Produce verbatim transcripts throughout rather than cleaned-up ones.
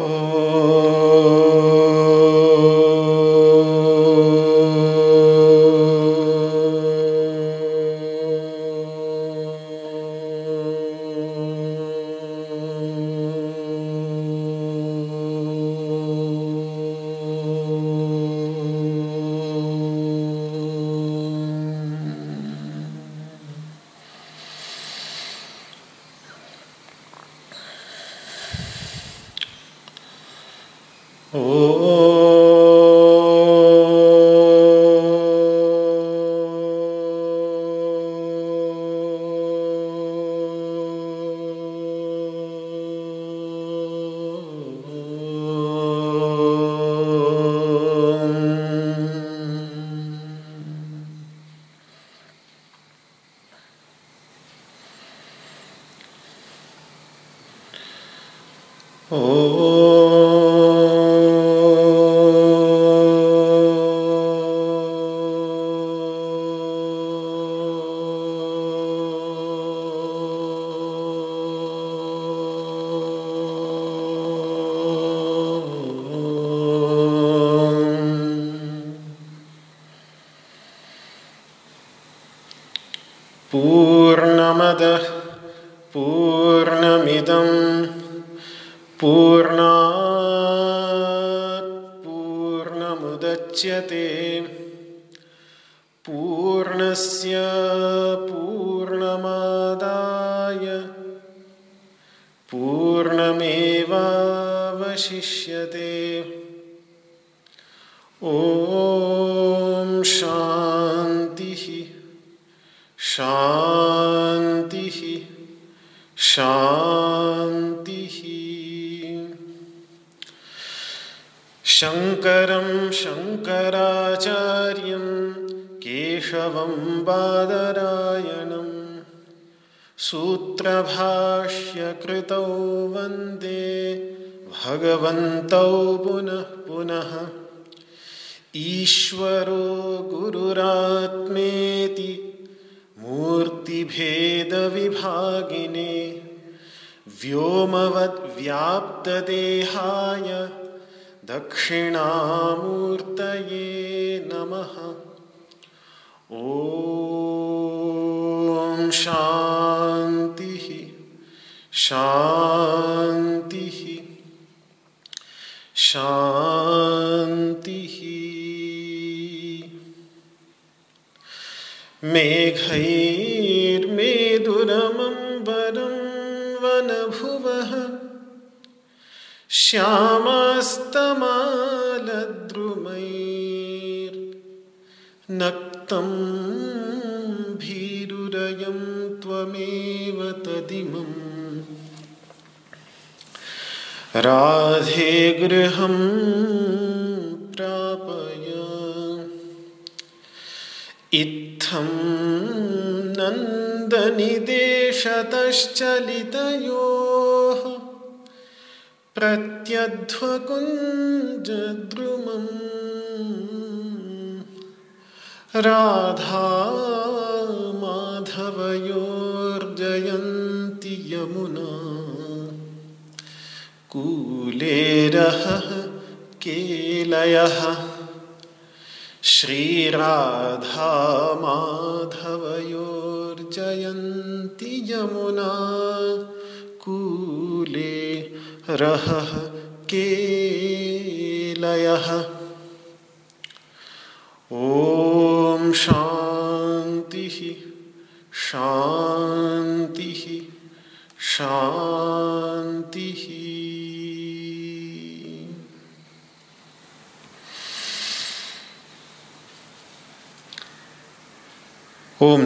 ओम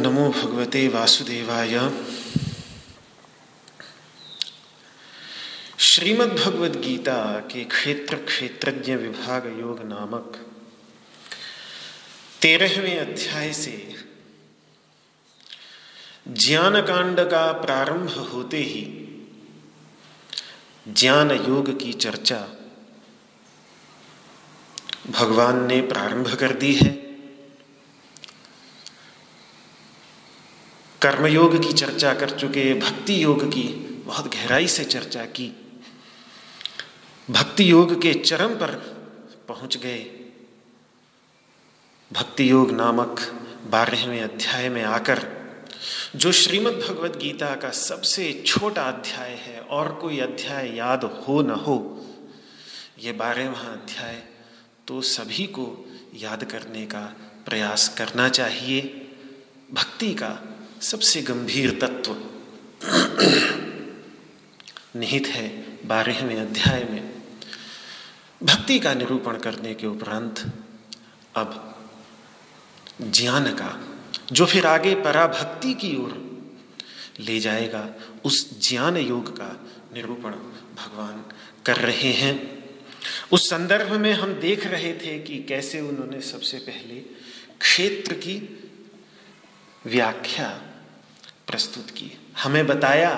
नमो भगवते वासुदेवाय। श्रीमद्भगवद्गीता के क्षेत्र क्षेत्रज्ञ विभाग योग नामक तेरहवें अध्याय से ज्ञान कांड का प्रारंभ होते ही ज्ञान योग की चर्चा भगवान ने प्रारंभ कर दी है। कर्मयोग की चर्चा कर चुके, भक्ति योग की बहुत गहराई से चर्चा की। भक्ति योग के चरम पर पहुंच गए। भक्ति योग नामक बारहवें अध्याय में आकर, जो श्रीमद्भगवद्गीता का सबसे छोटा अध्याय है, और कोई अध्याय याद हो न हो, ये बारहवां अध्याय तो सभी को याद करने का प्रयास करना चाहिए। भक्ति का सबसे गंभीर तत्व निहित है बारहवें अध्याय में। भक्ति का निरूपण करने के उपरांत अब ज्ञान का, जो फिर आगे पराभक्ति की ओर ले जाएगा, उस ज्ञान योग का निरूपण भगवान कर रहे हैं। उस संदर्भ में हम देख रहे थे कि कैसे उन्होंने सबसे पहले क्षेत्र की व्याख्या प्रस्तुत की, हमें बताया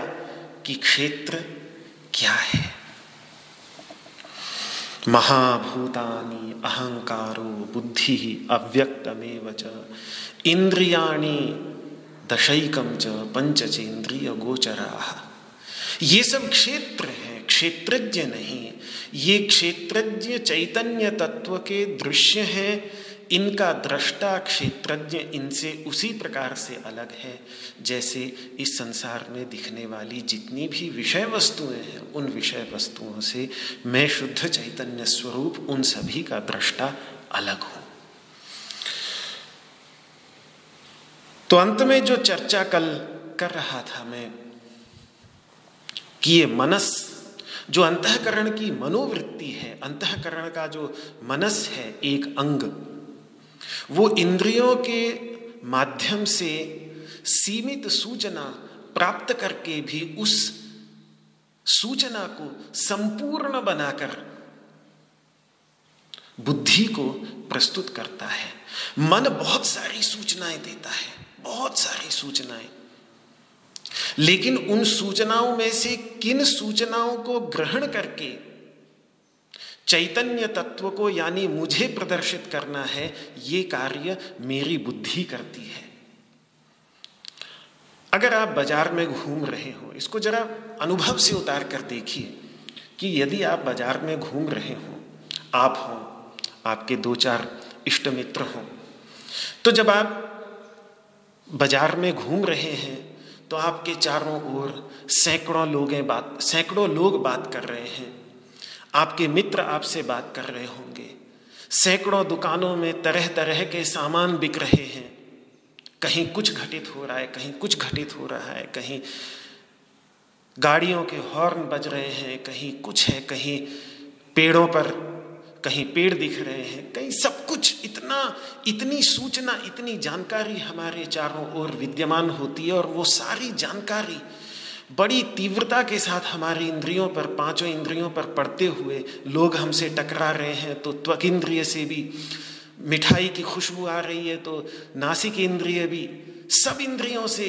कि क्षेत्र क्या है। महाभूतानि अहंकारो बुद्धि अव्यक्तमेव च इंद्रियाणि दशैकं च पंचचेन्द्रिय गोचराः। ये सब क्षेत्र हैं, क्षेत्रज्ञ नहीं। ये क्षेत्रज्ञ चैतन्य तत्व के दृश्य हैं। इनका दृष्टा क्षेत्रज्ञ इनसे उसी प्रकार से अलग है जैसे इस संसार में दिखने वाली जितनी भी विषय वस्तुएं हैं, उन विषय वस्तुओं से मैं शुद्ध चैतन्य स्वरूप, उन सभी का दृष्टा अलग हूं। तो अंत में जो चर्चा कल कर रहा था मैं, कि ये मनस, जो अंतःकरण की मनोवृत्ति है, अंतःकरण का जो मनस है, एक अंग, वो इंद्रियों के माध्यम से सीमित सूचना प्राप्त करके भी उस सूचना को संपूर्ण बनाकर बुद्धि को प्रस्तुत करता है। मन बहुत सारी सूचनाएं देता है, बहुत सारी सूचनाएं, लेकिन उन सूचनाओं में से किन सूचनाओं को ग्रहण करके चैतन्य तत्व को, यानी मुझे प्रदर्शित करना है, ये कार्य मेरी बुद्धि करती है। अगर आप बाजार में घूम रहे हो, इसको जरा अनुभव से उतार कर देखिए कि यदि आप बाजार में घूम रहे हो, आप हो, आपके दो चार इष्ट मित्र हो, तो जब आप बाजार में घूम रहे हैं तो आपके चारों ओर सैकड़ों लोग बात सैकड़ों लोग बात कर रहे हैं। आपके मित्र आपसे बात कर रहे होंगे। सैकड़ों दुकानों में तरह तरह के सामान बिक रहे हैं। कहीं कुछ घटित हो रहा है, कहीं कुछ घटित हो रहा है, कहीं गाड़ियों के हॉर्न बज रहे हैं, कहीं कुछ है, कहीं पेड़ों पर, कहीं पेड़ दिख रहे हैं, कहीं सब कुछ। इतना इतनी सूचना, इतनी जानकारी हमारे चारों ओर विद्यमान होती है, और वो सारी जानकारी बड़ी तीव्रता के साथ हमारी इंद्रियों पर, पांचों इंद्रियों पर पड़ते हुए, लोग हमसे टकरा रहे हैं तो त्वक इंद्रिय से भी मिठाई की खुशबू आ रही है, तो नासिक इंद्रिय भी, सब इंद्रियों से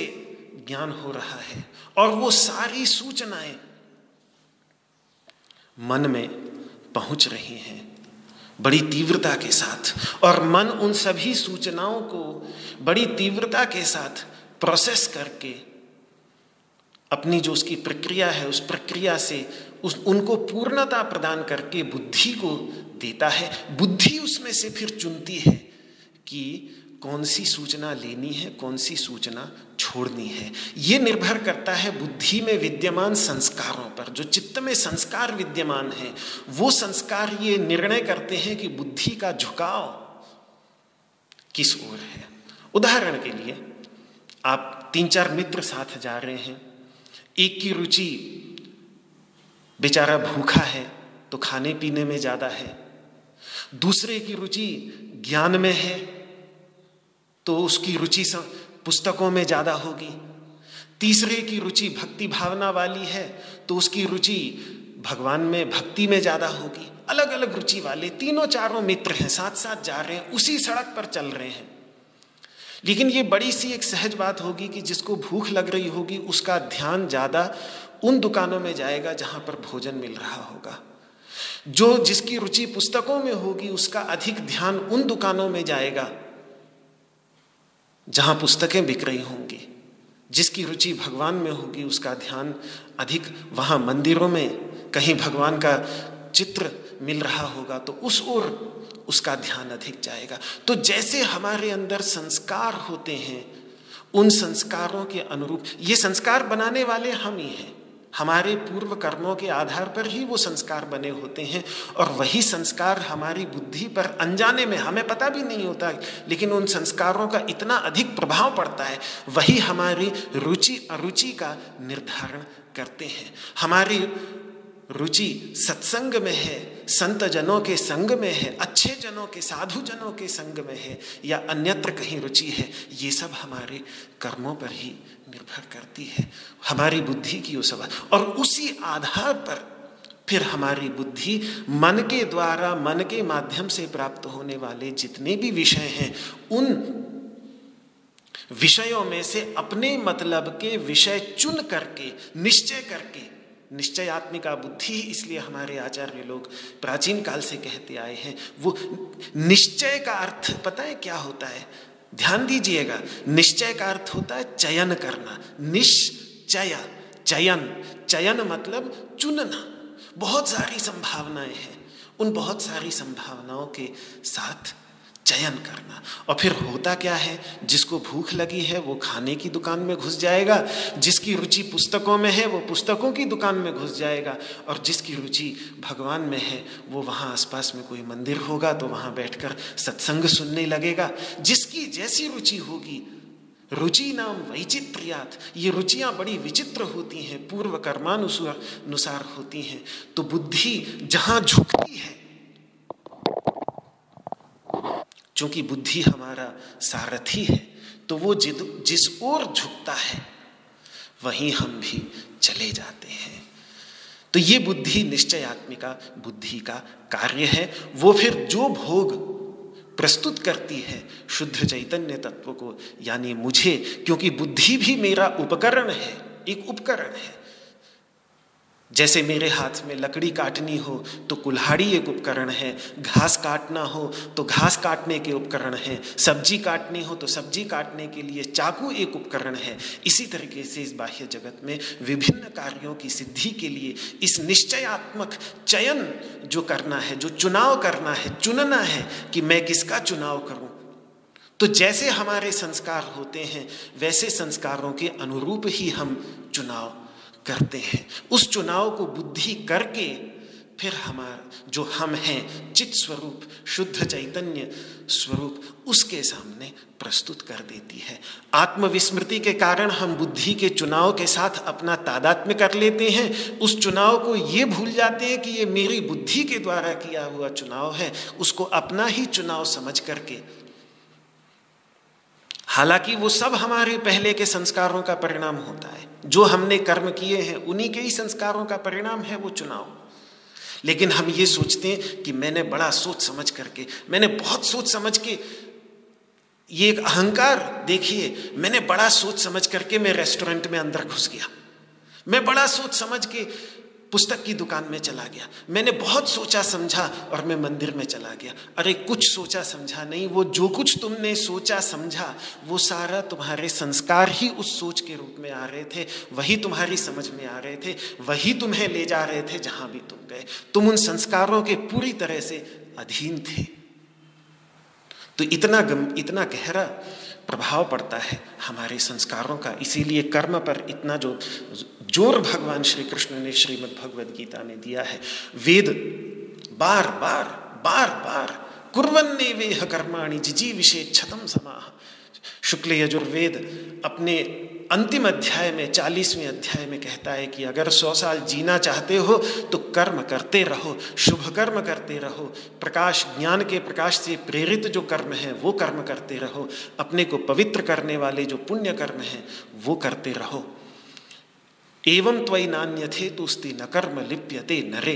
ज्ञान हो रहा है। और वो सारी सूचनाएं मन में पहुंच रही हैं बड़ी तीव्रता के साथ, और मन उन सभी सूचनाओं को बड़ी तीव्रता के साथ प्रोसेस करके अपनी जो उसकी प्रक्रिया है, उस प्रक्रिया से उस उनको पूर्णता प्रदान करके बुद्धि को देता है। बुद्धि उसमें से फिर चुनती है कि कौन सी सूचना लेनी है, कौन सी सूचना छोड़नी है। ये निर्भर करता है बुद्धि में विद्यमान संस्कारों पर। जो चित्त में संस्कार विद्यमान है, वो संस्कार ये निर्णय करते हैं कि बुद्धि का झुकाव किस ओर है। उदाहरण के लिए, आप तीन चार मित्र साथ जा रहे हैं, एक की रुचि, बेचारा भूखा है तो खाने पीने में ज्यादा है, दूसरे की रुचि ज्ञान में है तो उसकी रुचि पुस्तकों में ज्यादा होगी, तीसरे की रुचि भक्ति भावना वाली है तो उसकी रुचि भगवान में, भक्ति में ज्यादा होगी। अलग अलग रुचि वाले तीनों चारों मित्र हैं, साथ साथ जा रहे हैं, उसी सड़क पर चल रहे हैं, लेकिन ये बड़ी सी एक सहज बात होगी कि जिसको भूख लग रही होगी उसका ध्यान ज़्यादा उन दुकानों में जाएगा जहाँ पर भोजन मिल रहा होगा, जो जिसकी रुचि पुस्तकों में होगी उसका अधिक ध्यान उन दुकानों में जाएगा जहाँ पुस्तकें बिक रही होंगी, जिसकी रुचि भगवान में होगी उसका ध्यान अधिक वहाँ मंदिरों में, कहीं भगवान का चित्र मिल रहा होगा तो उस ओर उसका ध्यान अधिक जाएगा। तो जैसे हमारे अंदर संस्कार होते हैं उन संस्कारों के अनुरूप, ये संस्कार बनाने वाले हम ही हैं, हमारे पूर्व कर्मों के आधार पर ही वो संस्कार बने होते हैं और वही संस्कार हमारी बुद्धि पर अनजाने में, हमें पता भी नहीं होता, लेकिन उन संस्कारों का इतना अधिक प्रभाव पड़ता है, वही हमारी रुचि अरुचि का निर्धारण करते हैं। हमारी रुचि सत्संग में है, संत जनों के संग में है, अच्छे जनों के, साधु जनों के संग में है, या अन्यत्र कहीं रुचि है, ये सब हमारे कर्मों पर ही निर्भर करती है, हमारी बुद्धि की उस बात, और उसी आधार पर फिर हमारी बुद्धि मन के द्वारा, मन के माध्यम से प्राप्त होने वाले जितने भी विषय हैं उन विषयों में से अपने मतलब के विषय चुन करके, निश्चय करके, निश्चयात्मिका बुद्धि इसलिए हमारे आचार्य लोग प्राचीन काल से कहते आए हैं। वो निश्चय का अर्थ पता है क्या होता है? ध्यान दीजिएगा, निश्चय का अर्थ होता है चयन करना, निश्चय, चयन, चयन मतलब चुनना। बहुत सारी संभावनाएं हैं, उन बहुत सारी संभावनाओं के साथ चयन करना। और फिर होता क्या है, जिसको भूख लगी है वो खाने की दुकान में घुस जाएगा, जिसकी रुचि पुस्तकों में है वो पुस्तकों की दुकान में घुस जाएगा, और जिसकी रुचि भगवान में है वो वहाँ आसपास में कोई मंदिर होगा तो वहाँ बैठकर सत्संग सुनने लगेगा। जिसकी जैसी रुचि होगी, रुचि नाम वैचित्र्यात्, ये रुचियाँ बड़ी विचित्र होती हैं, पूर्व कर्मानुसार अनुसार होती हैं। तो बुद्धि जहाँ झुकती है, चूंकि बुद्धि हमारा सारथी है, तो वो जिद जिस ओर झुकता है वहीं हम भी चले जाते हैं। तो ये बुद्धि निश्चयात्मिका बुद्धि का कार्य है। वो फिर जो भोग प्रस्तुत करती है शुद्ध चैतन्य तत्व को, यानी मुझे, क्योंकि बुद्धि भी मेरा उपकरण है, एक उपकरण है। जैसे मेरे हाथ में लकड़ी काटनी हो तो कुल्हाड़ी एक उपकरण है, घास काटना हो तो घास काटने के उपकरण है, सब्जी काटनी हो तो सब्जी काटने के लिए चाकू एक उपकरण है। इसी तरीके से इस बाह्य जगत में विभिन्न कार्यों की सिद्धि के लिए इस निश्चयात्मक चयन जो करना है, जो चुनाव करना है, चुनना है कि मैं किसका चुनाव करूं, तो जैसे हमारे संस्कार होते हैं वैसे संस्कारों के अनुरूप ही हम चुनाव करते हैं। उस चुनाव को बुद्धि करके फिर हमारा जो हम हैं, चित स्वरूप, शुद्ध चैतन्य स्वरूप, उसके सामने प्रस्तुत कर देती है। आत्मविस्मृति के कारण हम बुद्धि के चुनाव के साथ अपना तादात्म्य कर लेते हैं, उस चुनाव को ये भूल जाते हैं कि ये मेरी बुद्धि के द्वारा किया हुआ चुनाव है, उसको अपना ही चुनाव समझ करके। हालांकि वो सब हमारे पहले के संस्कारों का परिणाम होता है, जो हमने कर्म किए हैं उन्हीं के ही संस्कारों का परिणाम है वो चुनाव। लेकिन हम ये सोचते हैं कि मैंने बड़ा सोच समझ करके, मैंने बहुत सोच समझ के, ये एक अहंकार देखिए, मैंने बड़ा सोच समझ करके मैं रेस्टोरेंट में अंदर घुस गया, मैं बड़ा सोच समझ के पुस्तक की दुकान में चला गया, मैंने बहुत सोचा समझा और मैं मंदिर में चला गया। अरे कुछ सोचा समझा नहीं, वो जो कुछ तुमने सोचा समझा वो सारा तुम्हारे संस्कार ही उस सोच के रूप में आ रहे थे, वही तुम्हारी समझ में आ रहे थे, वही तुम्हें ले जा रहे थे जहाँ भी तुम गए। तुम उन संस्कारों के पूरी तरह से अधीन थे। तो इतना गम, इतना गहरा प्रभाव पड़ता है हमारे संस्कारों का। इसीलिए कर्म पर इतना जो जोर भगवान श्री कृष्ण ने श्रीमद्भगवद्गीता में दिया है, वेद बार बार बार बार कुर्वन्ने वेह कर्माणि जिजीविषे छतम समाह। शुक्ल यजुर्वेद अपने अंतिम अध्याय में, चालीसवें अध्याय में कहता है कि अगर सौ साल जीना चाहते हो तो कर्म करते रहो, शुभ कर्म करते रहो, प्रकाश, ज्ञान के प्रकाश से प्रेरित जो कर्म है वो कर्म करते रहो, अपने को पवित्र करने वाले जो पुण्य कर्म हैं वो करते रहो। एवं त्वयि नान्यथे तुस्ति न कर्म लिप्यते नरे।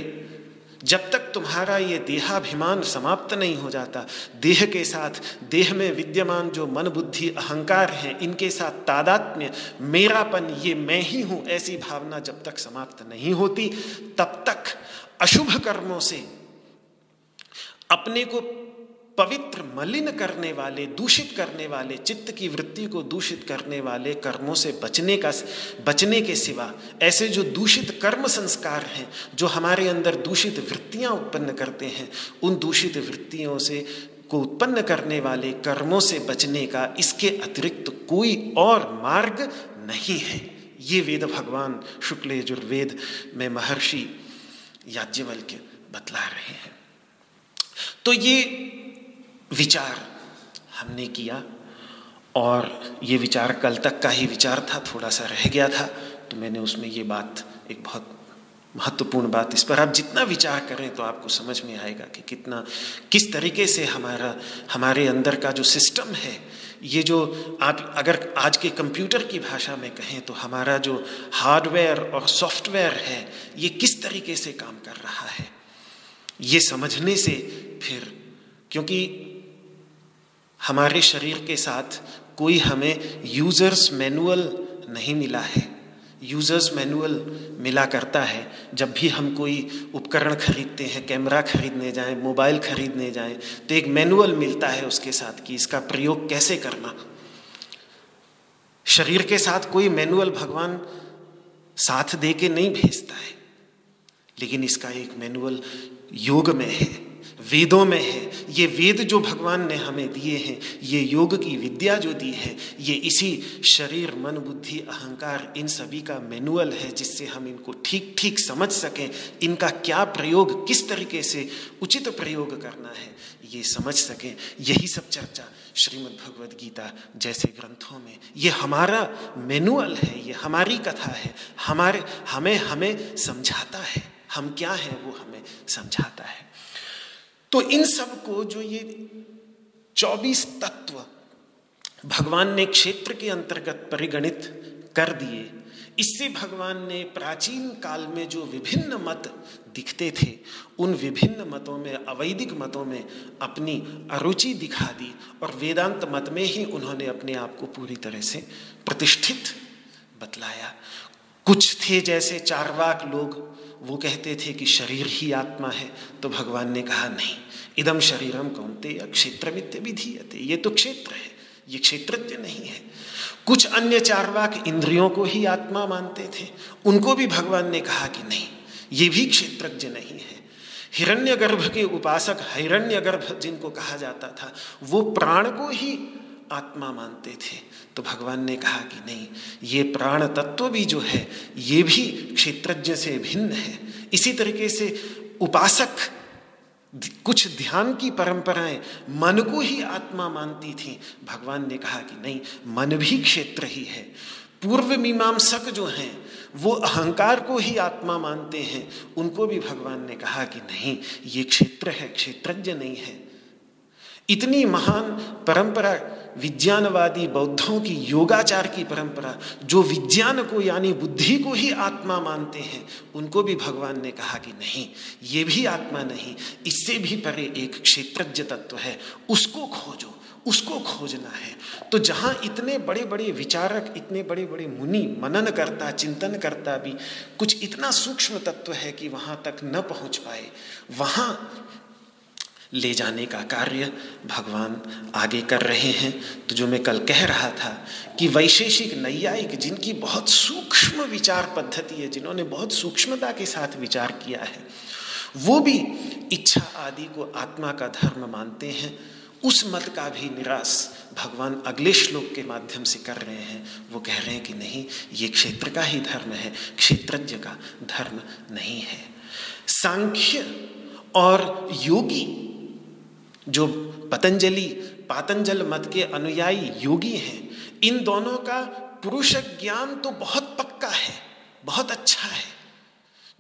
जब तक तुम्हारा ये देहाभिमान समाप्त नहीं हो जाता, देह के साथ, देह में विद्यमान जो मन बुद्धि अहंकार हैं इनके साथ तादात्म्य, मेरापन, ये मैं ही हूँ, ऐसी भावना जब तक समाप्त नहीं होती, तब तक अशुभ कर्मों से, अपने को पवित्र मलिन करने वाले, दूषित करने वाले, चित्त की वृत्ति को दूषित करने वाले कर्मों से बचने का बचने के सिवा ऐसे जो दूषित कर्म संस्कार हैं, जो हमारे अंदर दूषित वृत्तियां उत्पन्न करते हैं, उन दूषित वृत्तियों से को उत्पन्न करने वाले कर्मों से बचने का इसके अतिरिक्त कोई और मार्ग नहीं है। ये वेद भगवान शुक्ल यजुर्वेद में महर्षि याज्ञवल्क्य बतला रहे हैं। तो ये विचार हमने किया और ये विचार कल तक का ही विचार था, थोड़ा सा रह गया था, तो मैंने उसमें ये बात, एक बहुत महत्वपूर्ण बात, इस पर आप जितना विचार करें तो आपको समझ में आएगा कि कितना किस तरीके से हमारा हमारे अंदर का जो सिस्टम है, ये जो आप अगर आज के कंप्यूटर की भाषा में कहें तो हमारा जो हार्डवेयर और सॉफ्टवेयर है ये किस तरीके से काम कर रहा है, ये समझने से फिर, क्योंकि हमारे शरीर के साथ कोई हमें यूज़र्स मैनुअल नहीं मिला है। यूज़र्स मैनुअल मिला करता है जब भी हम कोई उपकरण खरीदते हैं, कैमरा खरीदने जाएं, मोबाइल खरीदने जाएं, तो एक मैनुअल मिलता है उसके साथ कि इसका प्रयोग कैसे करना। शरीर के साथ कोई मैनुअल भगवान साथ दे के नहीं भेजता है, लेकिन इसका एक मैनुअल योग में है, वेदों में है। ये वेद जो भगवान ने हमें दिए हैं, ये योग की विद्या जो दी है, ये इसी शरीर, मन, बुद्धि, अहंकार, इन सभी का मैनुअल है, जिससे हम इनको ठीक ठीक समझ सकें, इनका क्या प्रयोग, किस तरीके से उचित प्रयोग करना है ये समझ सकें। यही सब चर्चा श्रीमद्भगवद्गीता जैसे ग्रंथों में, ये हमारा मैनुअल है, ये हमारी कथा है, हमारे हमें हमें समझाता है, हम क्या हैं वो हमें समझाता है। तो इन सब को, जो ये चौबीस तत्व भगवान ने क्षेत्र के अंतर्गत परिगणित कर दिए, इससे भगवान ने प्राचीन काल में जो विभिन्न मत दिखते थे, उन विभिन्न मतों में, अवैदिक मतों में अपनी अरुचि दिखा दी और वेदांत मत में ही उन्होंने अपने आप को पूरी तरह से प्रतिष्ठित बतलाया। कुछ थे जैसे चार्वाक लोग, वो कहते थे कि शरीर ही आत्मा है, तो भगवान ने कहा नहीं, इदम शरीरम कौन्तेय क्षेत्रमित्य विधीयते, ये तो क्षेत्र है, ये क्षेत्रज्ञ नहीं है। कुछ अन्य चार्वाक इंद्रियों को ही आत्मा मानते थे, उनको भी भगवान ने कहा कि नहीं, ये भी क्षेत्रज्ञ नहीं है। हिरण्यगर्भ के उपासक हिरण्यगर्भ जिनको कहा जाता था, वो प्राण को ही आत्मा मानते थे, तो भगवान ने कहा कि नहीं, ये प्राण तत्व भी जो है ये भी क्षेत्रज्ञ से भिन्न है। इसी तरीके से उपासक, कुछ ध्यान की परंपराएं मन को ही आत्मा मानती थीं, भगवान ने कहा कि नहीं, मन भी क्षेत्र ही है। पूर्व मीमांसक जो हैं वो अहंकार को ही आत्मा मानते हैं, उनको भी भगवान ने कहा कि नहीं, ये क्षेत्र है, क्षेत्रज्ञ नहीं है। इतनी महान परंपरा विज्ञानवादी बौद्धों की, योगाचार की परंपरा, जो विज्ञान को यानी बुद्धि को ही आत्मा मानते हैं, उनको भी भगवान ने कहा कि नहीं, ये भी आत्मा नहीं, इससे भी परे एक क्षेत्रज्ञ तत्व है, उसको खोजो, उसको खोजना है। तो जहाँ इतने बड़े बड़े विचारक, इतने बड़े बड़े मुनि, मनन करता, चिंतन करता भी कुछ इतना सूक्ष्म तत्व है कि वहाँ तक न पहुँच पाए, वहाँ ले जाने का कार्य भगवान आगे कर रहे हैं। तो जो मैं कल कह रहा था कि वैशेषिक, नैयायिक, जिनकी बहुत सूक्ष्म विचार पद्धति है, जिन्होंने बहुत सूक्ष्मता के साथ विचार किया है, वो भी इच्छा आदि को आत्मा का धर्म मानते हैं। उस मत का भी निराश भगवान अगले श्लोक के माध्यम से कर रहे हैं। वो कह रहे हैं कि नहीं, ये क्षेत्र का ही धर्म है, क्षेत्रज्ञ का धर्म नहीं है। सांख्य और योगी, जो पतंजलि, पातंजल मत के अनुयायी योगी हैं, इन दोनों का पुरुष ज्ञान तो बहुत पक्का है, बहुत अच्छा है,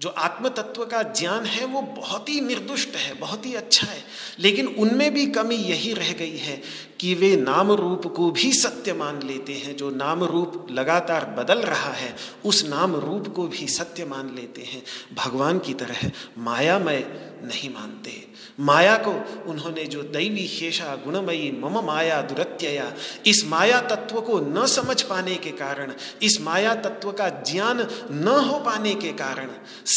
जो आत्म तत्व का ज्ञान है वो बहुत ही निर्दुष्ट है, बहुत ही अच्छा है, लेकिन उनमें भी कमी यही रह गई है कि वे नाम रूप को भी सत्य मान लेते हैं। जो नाम रूप लगातार बदल रहा है, उस नाम रूप को भी सत्य मान लेते हैं, भगवान की तरह मायामय नहीं मानते। माया को उन्होंने जो दैवी शेषा गुणमयी मम माया दुरत्यया, इस माया तत्व को न समझ पाने के कारण, इस माया तत्व का ज्ञान न हो पाने के कारण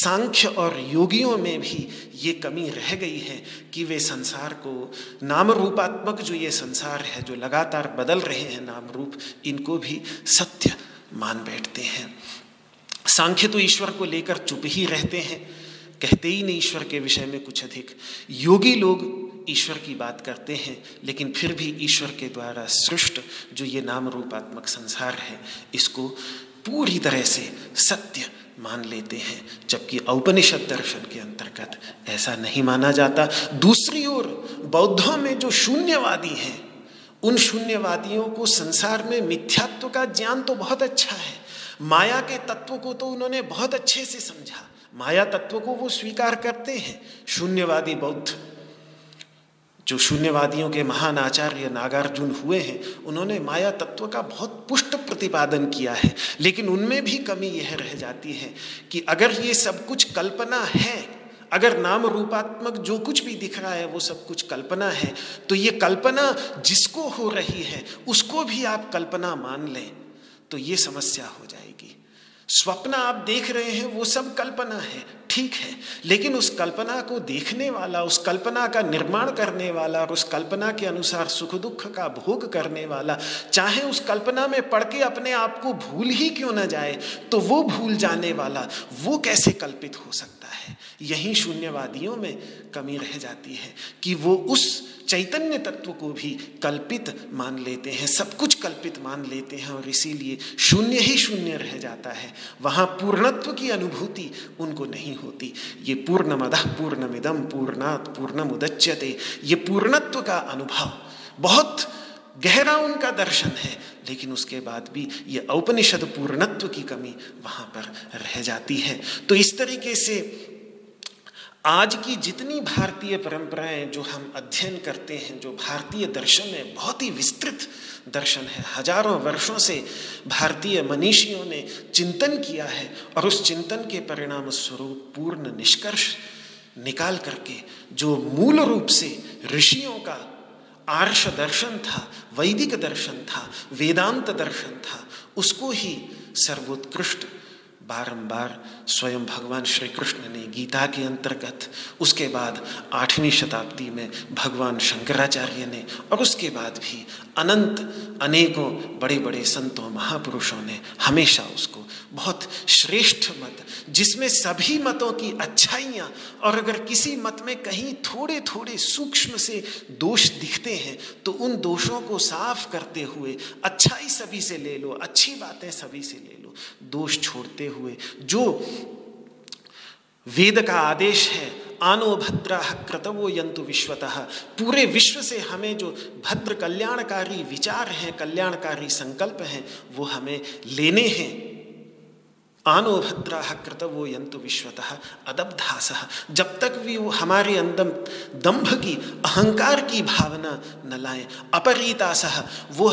सांख्य और योगियों में भी ये कमी रह गई है कि वे संसार को नाम रूपात्मक जो ये संसार है जो लगातार बदल रहे हैं नाम रूप, इनको भी सत्य मान बैठते हैं। सांख्य तो ईश्वर को लेकर चुप ही रहते हैं, कहते ही नहीं ईश्वर के विषय में कुछ अधिक। योगी लोग ईश्वर की बात करते हैं लेकिन फिर भी ईश्वर के द्वारा सृष्ट जो ये नाम रूपात्मक संसार है इसको पूरी तरह से सत्य मान लेते हैं, जबकि औपनिषद दर्शन के अंतर्गत ऐसा नहीं माना जाता। दूसरी ओर बौद्धों में जो शून्यवादी हैं, उन शून्यवादियों को संसार में मिथ्यात्व का ज्ञान तो बहुत अच्छा है, माया के तत्व को तो उन्होंने बहुत अच्छे से समझा, माया तत्व को वो स्वीकार करते हैं। शून्यवादी बौद्ध जो शून्यवादियों के महान आचार्य नागार्जुन हुए हैं, उन्होंने माया तत्व का बहुत पुष्ट प्रतिपादन किया है, लेकिन उनमें भी कमी यह रह जाती है कि अगर ये सब कुछ कल्पना है, अगर नाम रूपात्मक जो कुछ भी दिख रहा है वो सब कुछ कल्पना है, तो ये कल्पना जिसको हो रही है उसको भी आप कल्पना मान लें तो ये समस्या हो जाएगी। स्वप्न आप देख रहे हैं वो सब कल्पना है, ठीक है, लेकिन उस कल्पना को देखने वाला, उस कल्पना का निर्माण करने वाला और उस कल्पना के अनुसार सुख दुख का भोग करने वाला, चाहे उस कल्पना में पढ़ के अपने आप को भूल ही क्यों ना जाए, तो वो भूल जाने वाला वो कैसे कल्पित हो सकता है। यही शून्यवादियों में कमी रह जाती है कि वो उस चैतन्य तत्व को भी कल्पित मान लेते हैं, सब कुछ कल्पित मान लेते हैं और इसीलिए शून्य ही शून्य रह जाता है। वहाँ पूर्णत्व की अनुभूति उनको नहीं होती। ये पूर्णमदः पूर्णमिदं पूर्णात् पूर्णमुदच्यते, ये पूर्णत्व का अनुभव बहुत गहरा उनका दर्शन है, लेकिन उसके बाद भी ये औपनिषद पूर्णत्व की कमी वहाँ पर रह जाती है। तो इस तरीके से आज की जितनी भारतीय परंपराएं जो हम अध्ययन करते हैं, जो भारतीय दर्शन है, बहुत ही विस्तृत दर्शन है, हजारों वर्षों से भारतीय मनीषियों ने चिंतन किया है और उस चिंतन के परिणाम स्वरूप पूर्ण निष्कर्ष निकाल करके जो मूल रूप से ऋषियों का आर्ष दर्शन था, वैदिक दर्शन था, वेदांत दर्शन था, उसको ही सर्वोत्कृष्ट बारंबार स्वयं भगवान श्री कृष्ण ने गीता के अंतर्गत, उसके बाद आठवीं शताब्दी में भगवान शंकराचार्य ने और उसके बाद भी अनंत अनेकों बड़े बड़े संतों महापुरुषों ने हमेशा उसको बहुत श्रेष्ठ मत, जिसमें सभी मतों की अच्छाइयाँ और अगर किसी मत में कहीं थोड़े थोड़े सूक्ष्म से दोष दिखते हैं तो उन दोषों को साफ करते हुए अच्छाई सभी से ले लो, अच्छी बातें सभी से ले लो, दोष छोड़ते हुए जो वेद का आदेश है, आनो भद्राः क्रतवो यन्तु विश्वतः, पूरे विश्व से हमें जो भद्र कल्याणकारी विचार हैं, कल्याणकारी संकल्प हैं, वो हमें लेने हैं। आनो भद्राः क्रतवो यन्तु विश्वतः अदब्धासः, जब तक भी वो हमारे अंदर दंभ की, अहंकार की भावना न लाएं। अपरीतासः, वो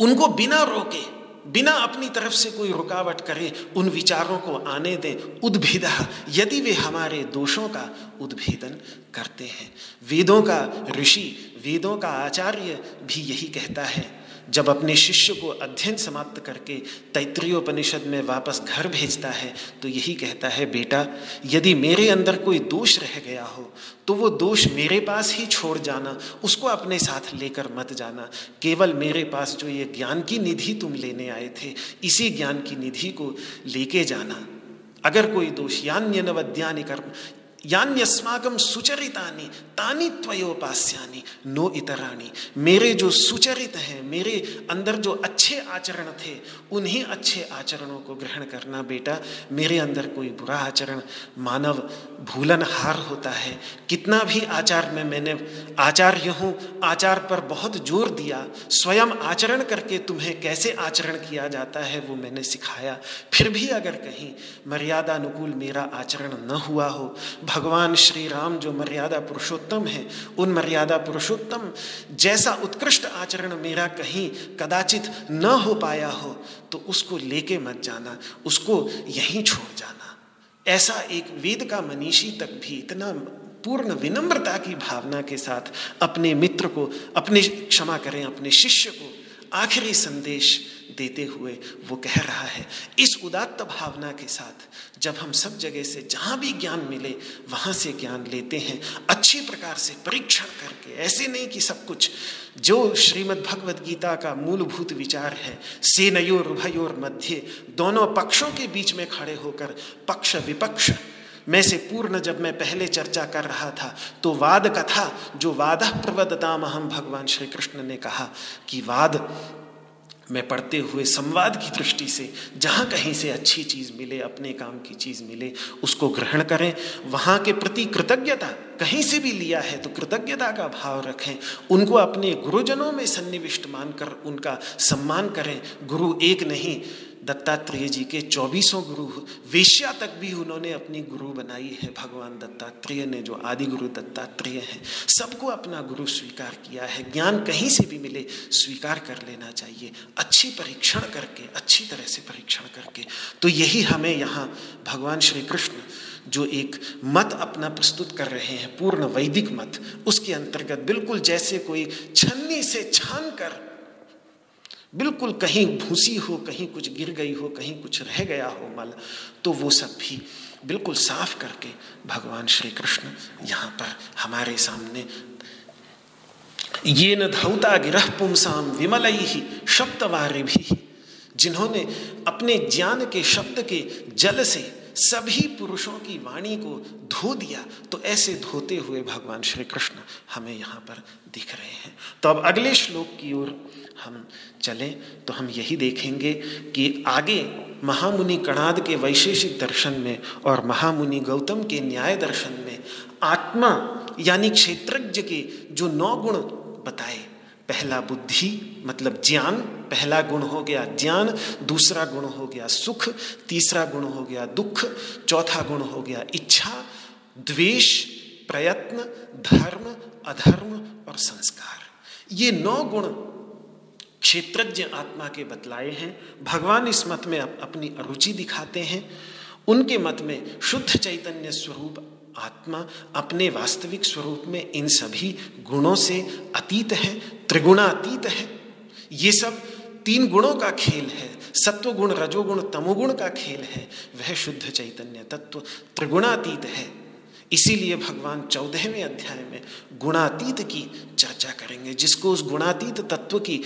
उनको बिना रोके, बिना अपनी तरफ से कोई रुकावट करे उन विचारों को आने दें। उद्भेदा, यदि वे हमारे दोषों का उद्भेदन करते हैं। वेदों का ऋषि, वेदों का आचार्य भी यही कहता है। जब अपने शिष्य को अध्ययन समाप्त करके तैत्रिय उपनिषद में वापस घर भेजता है तो यही कहता है, बेटा यदि मेरे अंदर कोई दोष रह गया हो तो वो दोष मेरे पास ही छोड़ जाना, उसको अपने साथ लेकर मत जाना। केवल मेरे पास जो ये ज्ञान की निधि तुम लेने आए थे, इसी ज्ञान की निधि को लेके जाना। अगर कोई दोष, यान्यनवद्यानि कर्म यान्यस्माकं सुचरितानि तानि त्वयोपास्यानि नो इतराणि, मेरे जो सुचरित हैं, मेरे अंदर जो अच्छे आचरण थे, उन्हीं अच्छे आचरणों को ग्रहण करना। बेटा मेरे अंदर कोई बुरा आचरण, मानव भूलनहार होता है, कितना भी आचार में मैंने आचार्य हूँ, आचार पर बहुत जोर दिया, स्वयं आचरण करके तुम्हें कैसे आचरण किया जाता है वो मैंने सिखाया, फिर भी अगर कहीं मर्यादानुकूल मेरा आचरण न हुआ हो, भगवान श्री राम जो मर्यादा पुरुषोत्तम हैं, उन मर्यादा पुरुषोत्तम जैसा उत्कृष्ट आचरण मेरा कहीं कदाचित न हो पाया हो तो उसको लेके मत जाना, उसको यहीं छोड़ जाना। ऐसा एक वेद का मनीषी तक भी इतना पूर्ण विनम्रता की भावना के साथ अपने मित्र को, अपने क्षमा करें अपने शिष्य को आखिरी संदेश देते हुए वो कह रहा है। इस उदात्त भावना के साथ जब हम सब जगह से जहाँ भी ज्ञान मिले वहाँ से ज्ञान लेते हैं, अच्छी प्रकार से परीक्षण करके, ऐसे नहीं कि सब कुछ जो श्रीमद्भगवद्गीता का मूलभूत विचार है सेनयोर उभयोर मध्य, दोनों पक्षों के बीच में खड़े होकर पक्ष विपक्ष में से पूर्ण, जब मैं पहले चर्चा कर रहा था तो वाद कथा जो वादः प्रवदतामहम्, भगवान श्री कृष्ण ने कहा कि वाद में पढ़ते हुए संवाद की दृष्टि से जहाँ कहीं से अच्छी चीज़ मिले, अपने काम की चीज़ मिले, उसको ग्रहण करें, वहाँ के प्रति कृतज्ञता, कहीं से भी लिया है तो कृतज्ञता का भाव रखें, उनको अपने गुरुजनों में सन्निविष्ट मानकर उनका सम्मान करें। गुरु एक नहीं, दत्तात्रेय जी के चौबीसों गुरु, वेश्या तक भी उन्होंने अपनी गुरु बनाई है। भगवान दत्तात्रेय ने, जो आदि गुरु दत्तात्रेय हैं, सबको अपना गुरु स्वीकार किया है। ज्ञान कहीं से भी मिले स्वीकार कर लेना चाहिए, अच्छी परीक्षण करके, अच्छी तरह से परीक्षण करके। तो यही हमें यहाँ भगवान श्री कृष्ण जो एक मत अपना प्रस्तुत कर रहे हैं, पूर्ण वैदिक मत, उसके अंतर्गत बिल्कुल जैसे कोई छन्नी से छान कर, बिल्कुल कहीं भूसी हो, कहीं कुछ गिर गई हो, कहीं कुछ रह गया हो मल, तो वो सब भी बिल्कुल साफ करके भगवान श्री कृष्ण यहाँ पर हमारे सामने, ये न धौता गिरह पुंसाम विमलैहि शब्दवारिभिः, जिन्होंने अपने ज्ञान के शब्द के जल से सभी पुरुषों की वाणी को धो दिया, तो ऐसे धोते हुए भगवान श्री कृष्ण हमें यहाँ पर दिख रहे हैं। तो अब अगले श्लोक की ओर हम चलें तो हम यही देखेंगे कि आगे महामुनि कणाद के वैशेषिक दर्शन में और महामुनि गौतम के न्याय दर्शन में आत्मा यानी क्षेत्रज्ञ के जो नौ गुण बताए, पहला बुद्धि मतलब ज्ञान, पहला गुण हो गया ज्ञान, दूसरा गुण हो गया सुख, तीसरा गुण हो गया दुख, चौथा गुण हो गया इच्छा, द्वेष, प्रयत्न, धर्म, अधर्म और संस्कार। ये नौ गुण क्षेत्रज्ञ आत्मा के बतलाए हैं। भगवान इस मत में अपनी अरुचि दिखाते हैं। उनके मत में शुद्ध चैतन्य स्वरूप आत्मा अपने वास्तविक स्वरूप में इन सभी गुणों से अतीत है, त्रिगुणातीत है। ये सब तीन गुणों का खेल है, सत्वगुण, रजोगुण, तमोगुण का खेल है। वह शुद्ध चैतन्य तत्व त्रिगुणातीत है। इसीलिए भगवान चौदहवें अध्याय में गुणातीत की चर्चा करेंगे। जिसको उस गुणातीत तत्व की,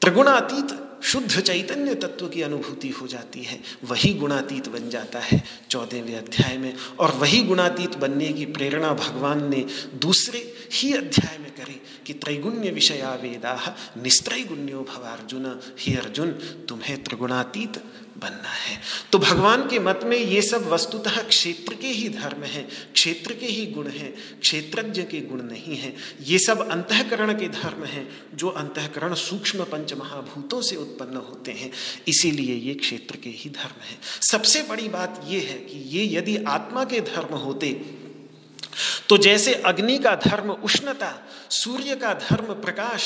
त्रिगुणातीत शुद्ध चैतन्य तत्व की अनुभूति हो जाती है, वही गुणातीत बन जाता है चौदहवें अध्याय में। और वही गुणातीत बनने की प्रेरणा भगवान ने दूसरे ही अध्याय में करी कि त्रैगुण्य विषया वेदाः निस्त्रैगुण्यो भव अर्जुन, हे अर्जुन तुम्हें त्रिगुणातीत बनना है। तो भगवान के मत में ये सब वस्तुतः क्षेत्र के ही धर्म हैं, क्षेत्र के ही गुण हैं, क्षेत्रज्ञ के गुण नहीं हैं। ये सब अंतःकरण के धर्म हैं, जो अंतःकरण सूक्ष्म पंच महाभूतों से उत्पन्न होते हैं, इसीलिए ये क्षेत्र के ही धर्म हैं। सबसे बड़ी बात ये है कि ये यदि आत्मा के धर्म होते तो जैसे अग्नि का धर्म उष्णता, सूर्य का धर्म प्रकाश,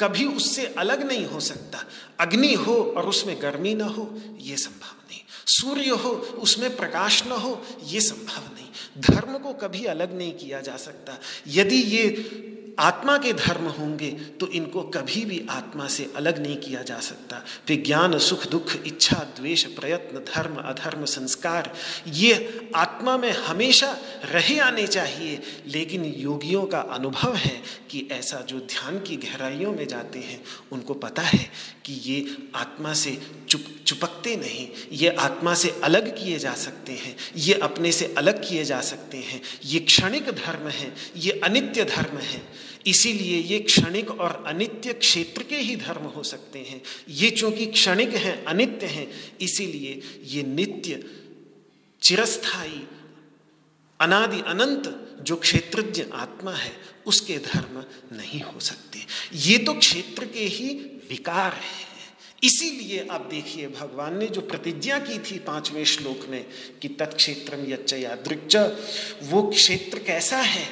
कभी उससे अलग नहीं हो सकता। अग्नि हो और उसमें गर्मी ना हो, ये संभव नहीं। सूर्य हो उसमें प्रकाश ना हो, ये संभव नहीं। धर्म को कभी अलग नहीं किया जा सकता। यदि ये आत्मा के धर्म होंगे तो इनको कभी भी आत्मा से अलग नहीं किया जा सकता। फिर ज्ञान, सुख, दुख, इच्छा, द्वेष, प्रयत्न, धर्म, अधर्म, संस्कार, ये आत्मा में हमेशा रहे आने चाहिए। लेकिन योगियों का अनुभव है कि ऐसा, जो ध्यान की गहराइयों में जाते हैं उनको पता है कि ये आत्मा से चुप चुपकते नहीं, ये आत्मा से अलग किए जा सकते हैं, ये अपने से अलग किए जा सकते हैं। ये क्षणिक धर्म है, ये अनित्य धर्म है, इसीलिए ये क्षणिक और अनित्य क्षेत्र के ही धर्म हो सकते हैं। ये चूंकि क्षणिक हैं, अनित्य हैं, इसीलिए ये नित्य, चिरस्थाई, अनादि अनंत जो क्षेत्रज्ञ आत्मा है उसके धर्म नहीं हो सकते। ये तो क्षेत्र के ही विकार हैं। इसीलिए आप देखिए भगवान ने जो प्रतिज्ञा की थी पांचवें श्लोक में कि तत्क्षेत्रम यच्च यादृक्च, वो क्षेत्र कैसा है,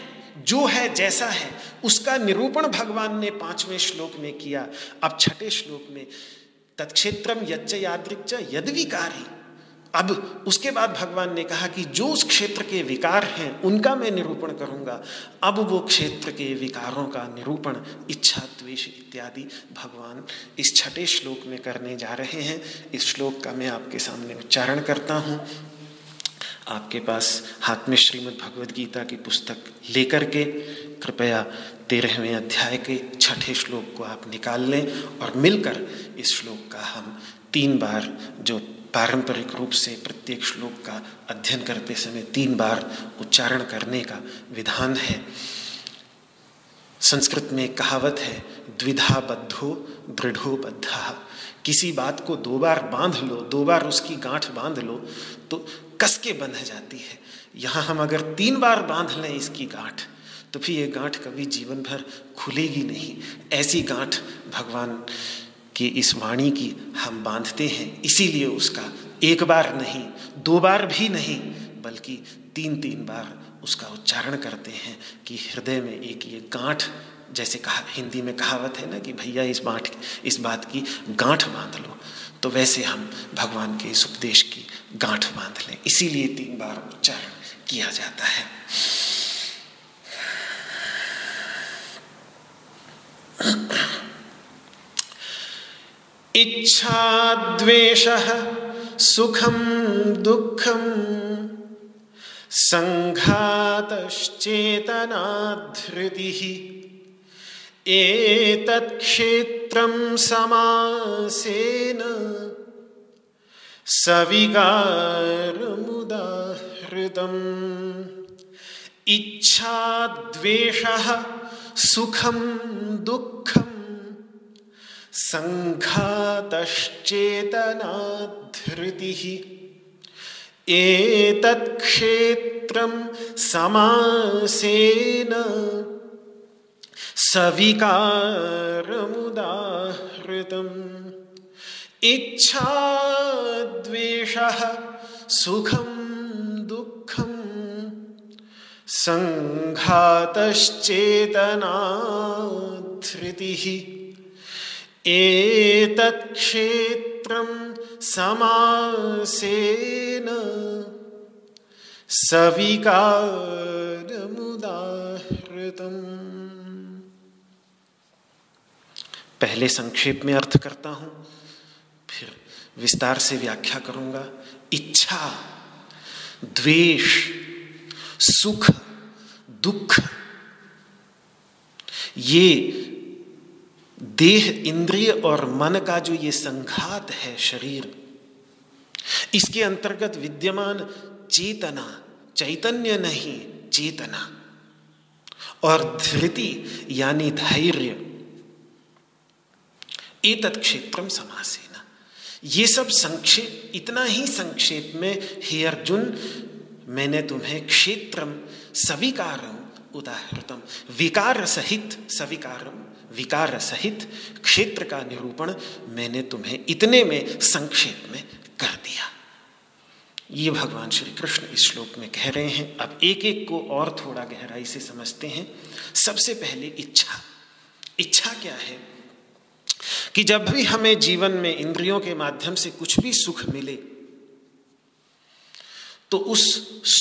जो है जैसा है, उसका निरूपण भगवान ने पांचवें श्लोक में किया। अब छठे श्लोक में तत्क्षेत्रम यच्च यादृक्च यद्विकारी, अब उसके बाद भगवान ने कहा कि जो उस क्षेत्र के विकार हैं उनका मैं निरूपण करूंगा। अब वो क्षेत्र के विकारों का निरूपण इच्छा, द्वेष इत्यादि भगवान इस छठे श्लोक में करने जा रहे हैं। इस श्लोक का मैं आपके सामने उच्चारण करता हूं। आपके पास हाथ में श्रीमद्भगवद्गीता की पुस्तक लेकर के कृपया तेरहवें अध्याय के छठे श्लोक को आप निकाल लें और मिलकर इस श्लोक का हम तीन बार, जो पारंपरिक रूप से प्रत्येक श्लोक का अध्ययन करते समय तीन बार उच्चारण करने का विधान है। संस्कृत में कहावत है, द्विधा बद्धो दृढ़ो बद्धा। किसी बात को दो बार बांध लो, दो बार उसकी गांठ बांध लो तो कस के बंध जाती है। यहाँ हम अगर तीन बार बांध लें इसकी गांठ तो फिर ये गांठ कभी जीवन भर खुलेगी नहीं। ऐसी गांठ भगवान कि इस वाणी की हम बांधते हैं, इसीलिए उसका एक बार नहीं, दो बार भी नहीं, बल्कि तीन तीन बार उसका उच्चारण करते हैं कि हृदय में एक ये गांठ, जैसे कहा हिंदी में कहावत है ना कि भैया इस बात इस बात की गांठ बांध लो, तो वैसे हम भगवान के इस उपदेश की गांठ बांध लें, इसीलिए तीन बार उच्चारण किया जाता है। इच्छा द्वेषः सुखं दुःखं संघातश्चेतनाधृतिः एतत् क्षेत्रं समासेन सविकारमुदाहृतम्। इच्छा द्वेषः सुखं दुःखं संघातश्चेतनाधृतिः एतत् क्षेत्रं समासेन सविकारमुदाहृतम्। इच्छा द्वेषः सुखं दुःखं संघातश्चेतनाधृतिः एतत् क्षेत्रं समासेन सविकारमुदाहृतम्। पहले संक्षेप में अर्थ करता हूं, फिर विस्तार से व्याख्या करूंगा। इच्छा, द्वेष, सुख, दुख, ये देह, इंद्रिय और मन का जो ये संघात है शरीर, इसके अंतर्गत विद्यमान चेतना, चैतन्य नहीं चेतना, और धृति यानी धैर्य, एतत् क्षेत्रम समासेन, ये सब संक्षेप, इतना ही संक्षेप में, हे अर्जुन मैंने तुम्हें क्षेत्रम सविकारम उदाहृतम, विकार सहित सविकारम, विकार सहित क्षेत्र का निरूपण मैंने तुम्हें इतने में संक्षेप में कर दिया। ये भगवान श्री कृष्ण इस श्लोक में कह रहे हैं। अब एक एक को और थोड़ा गहराई से समझते हैं। सबसे पहले इच्छा। इच्छा क्या है कि जब भी हमें जीवन में इंद्रियों के माध्यम से कुछ भी सुख मिले तो उस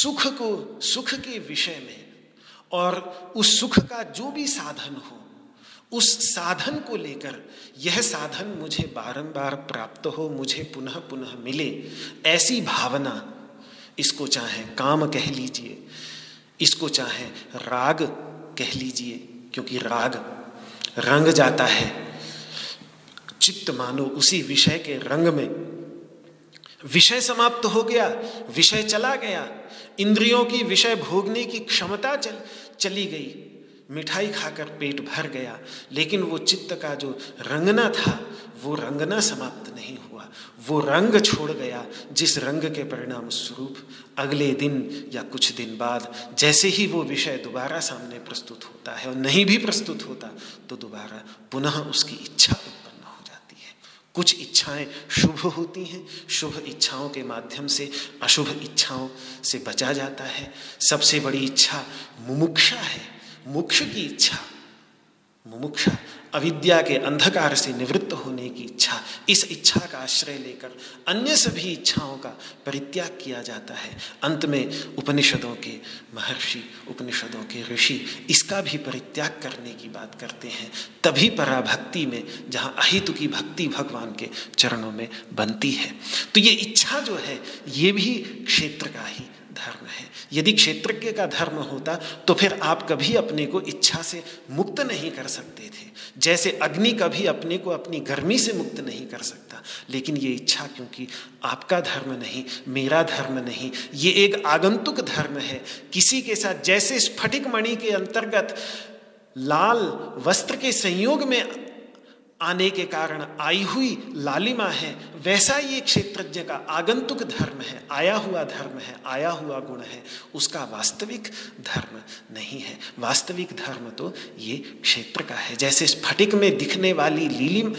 सुख को, सुख के विषय में और उस सुख का जो भी साधन हो उस साधन को लेकर, यह साधन मुझे बारंबार प्राप्त हो, मुझे पुनः पुनः मिले, ऐसी भावना, इसको चाहे काम कह लीजिए, इसको चाहे राग कह लीजिए, क्योंकि राग रंग जाता है, चित्त मानो उसी विषय के रंग में, विषय समाप्त हो गया, विषय चला गया, इंद्रियों की विषय भोगने की क्षमता चल चली गई, मिठाई खाकर पेट भर गया, लेकिन वो चित्त का जो रंगना था वो रंगना समाप्त नहीं हुआ, वो रंग छोड़ गया, जिस रंग के परिणाम स्वरूप अगले दिन या कुछ दिन बाद जैसे ही वो विषय दोबारा सामने प्रस्तुत होता है और नहीं भी प्रस्तुत होता तो दोबारा पुनः उसकी इच्छा उत्पन्न हो जाती है। कुछ इच्छाएं शुभ होती हैं, शुभ इच्छाओं के माध्यम से अशुभ इच्छाओं से बचा जाता है। सबसे बड़ी इच्छा मुमुक्षा है, मोक्ष की इच्छा। मुमुक्षा अविद्या के अंधकार से निवृत्त होने की इच्छा, इस इच्छा का आश्रय लेकर अन्य सभी इच्छाओं का परित्याग किया जाता है। अंत में उपनिषदों के महर्षि, उपनिषदों के ऋषि इसका भी परित्याग करने की बात करते हैं। तभी पराभक्ति में, जहाँ अहितु की भक्ति भगवान के चरणों में बनती है। तो ये इच्छा जो है ये भी क्षेत्र का ही धर्म है। यदि क्षेत्रज्ञ का धर्म होता तो फिर आप कभी अपने को इच्छा से मुक्त नहीं कर सकते थे, जैसे अग्नि कभी अपने को अपनी गर्मी से मुक्त नहीं कर सकता। लेकिन ये इच्छा क्योंकि आपका धर्म नहीं, मेरा धर्म नहीं, ये एक आगंतुक धर्म है किसी के साथ। जैसे स्फटिक मणि के अंतर्गत लाल वस्त्र के संयोग में आने के कारण आई हुई लालिमा है, वैसा ये क्षेत्रज्ञ का आगंतुक धर्म है, आया हुआ धर्म है, आया हुआ गुण है, उसका वास्तविक धर्म नहीं है। वास्तविक धर्म तो ये क्षेत्र का है। जैसे स्फटिक में दिखने वाली लीलिम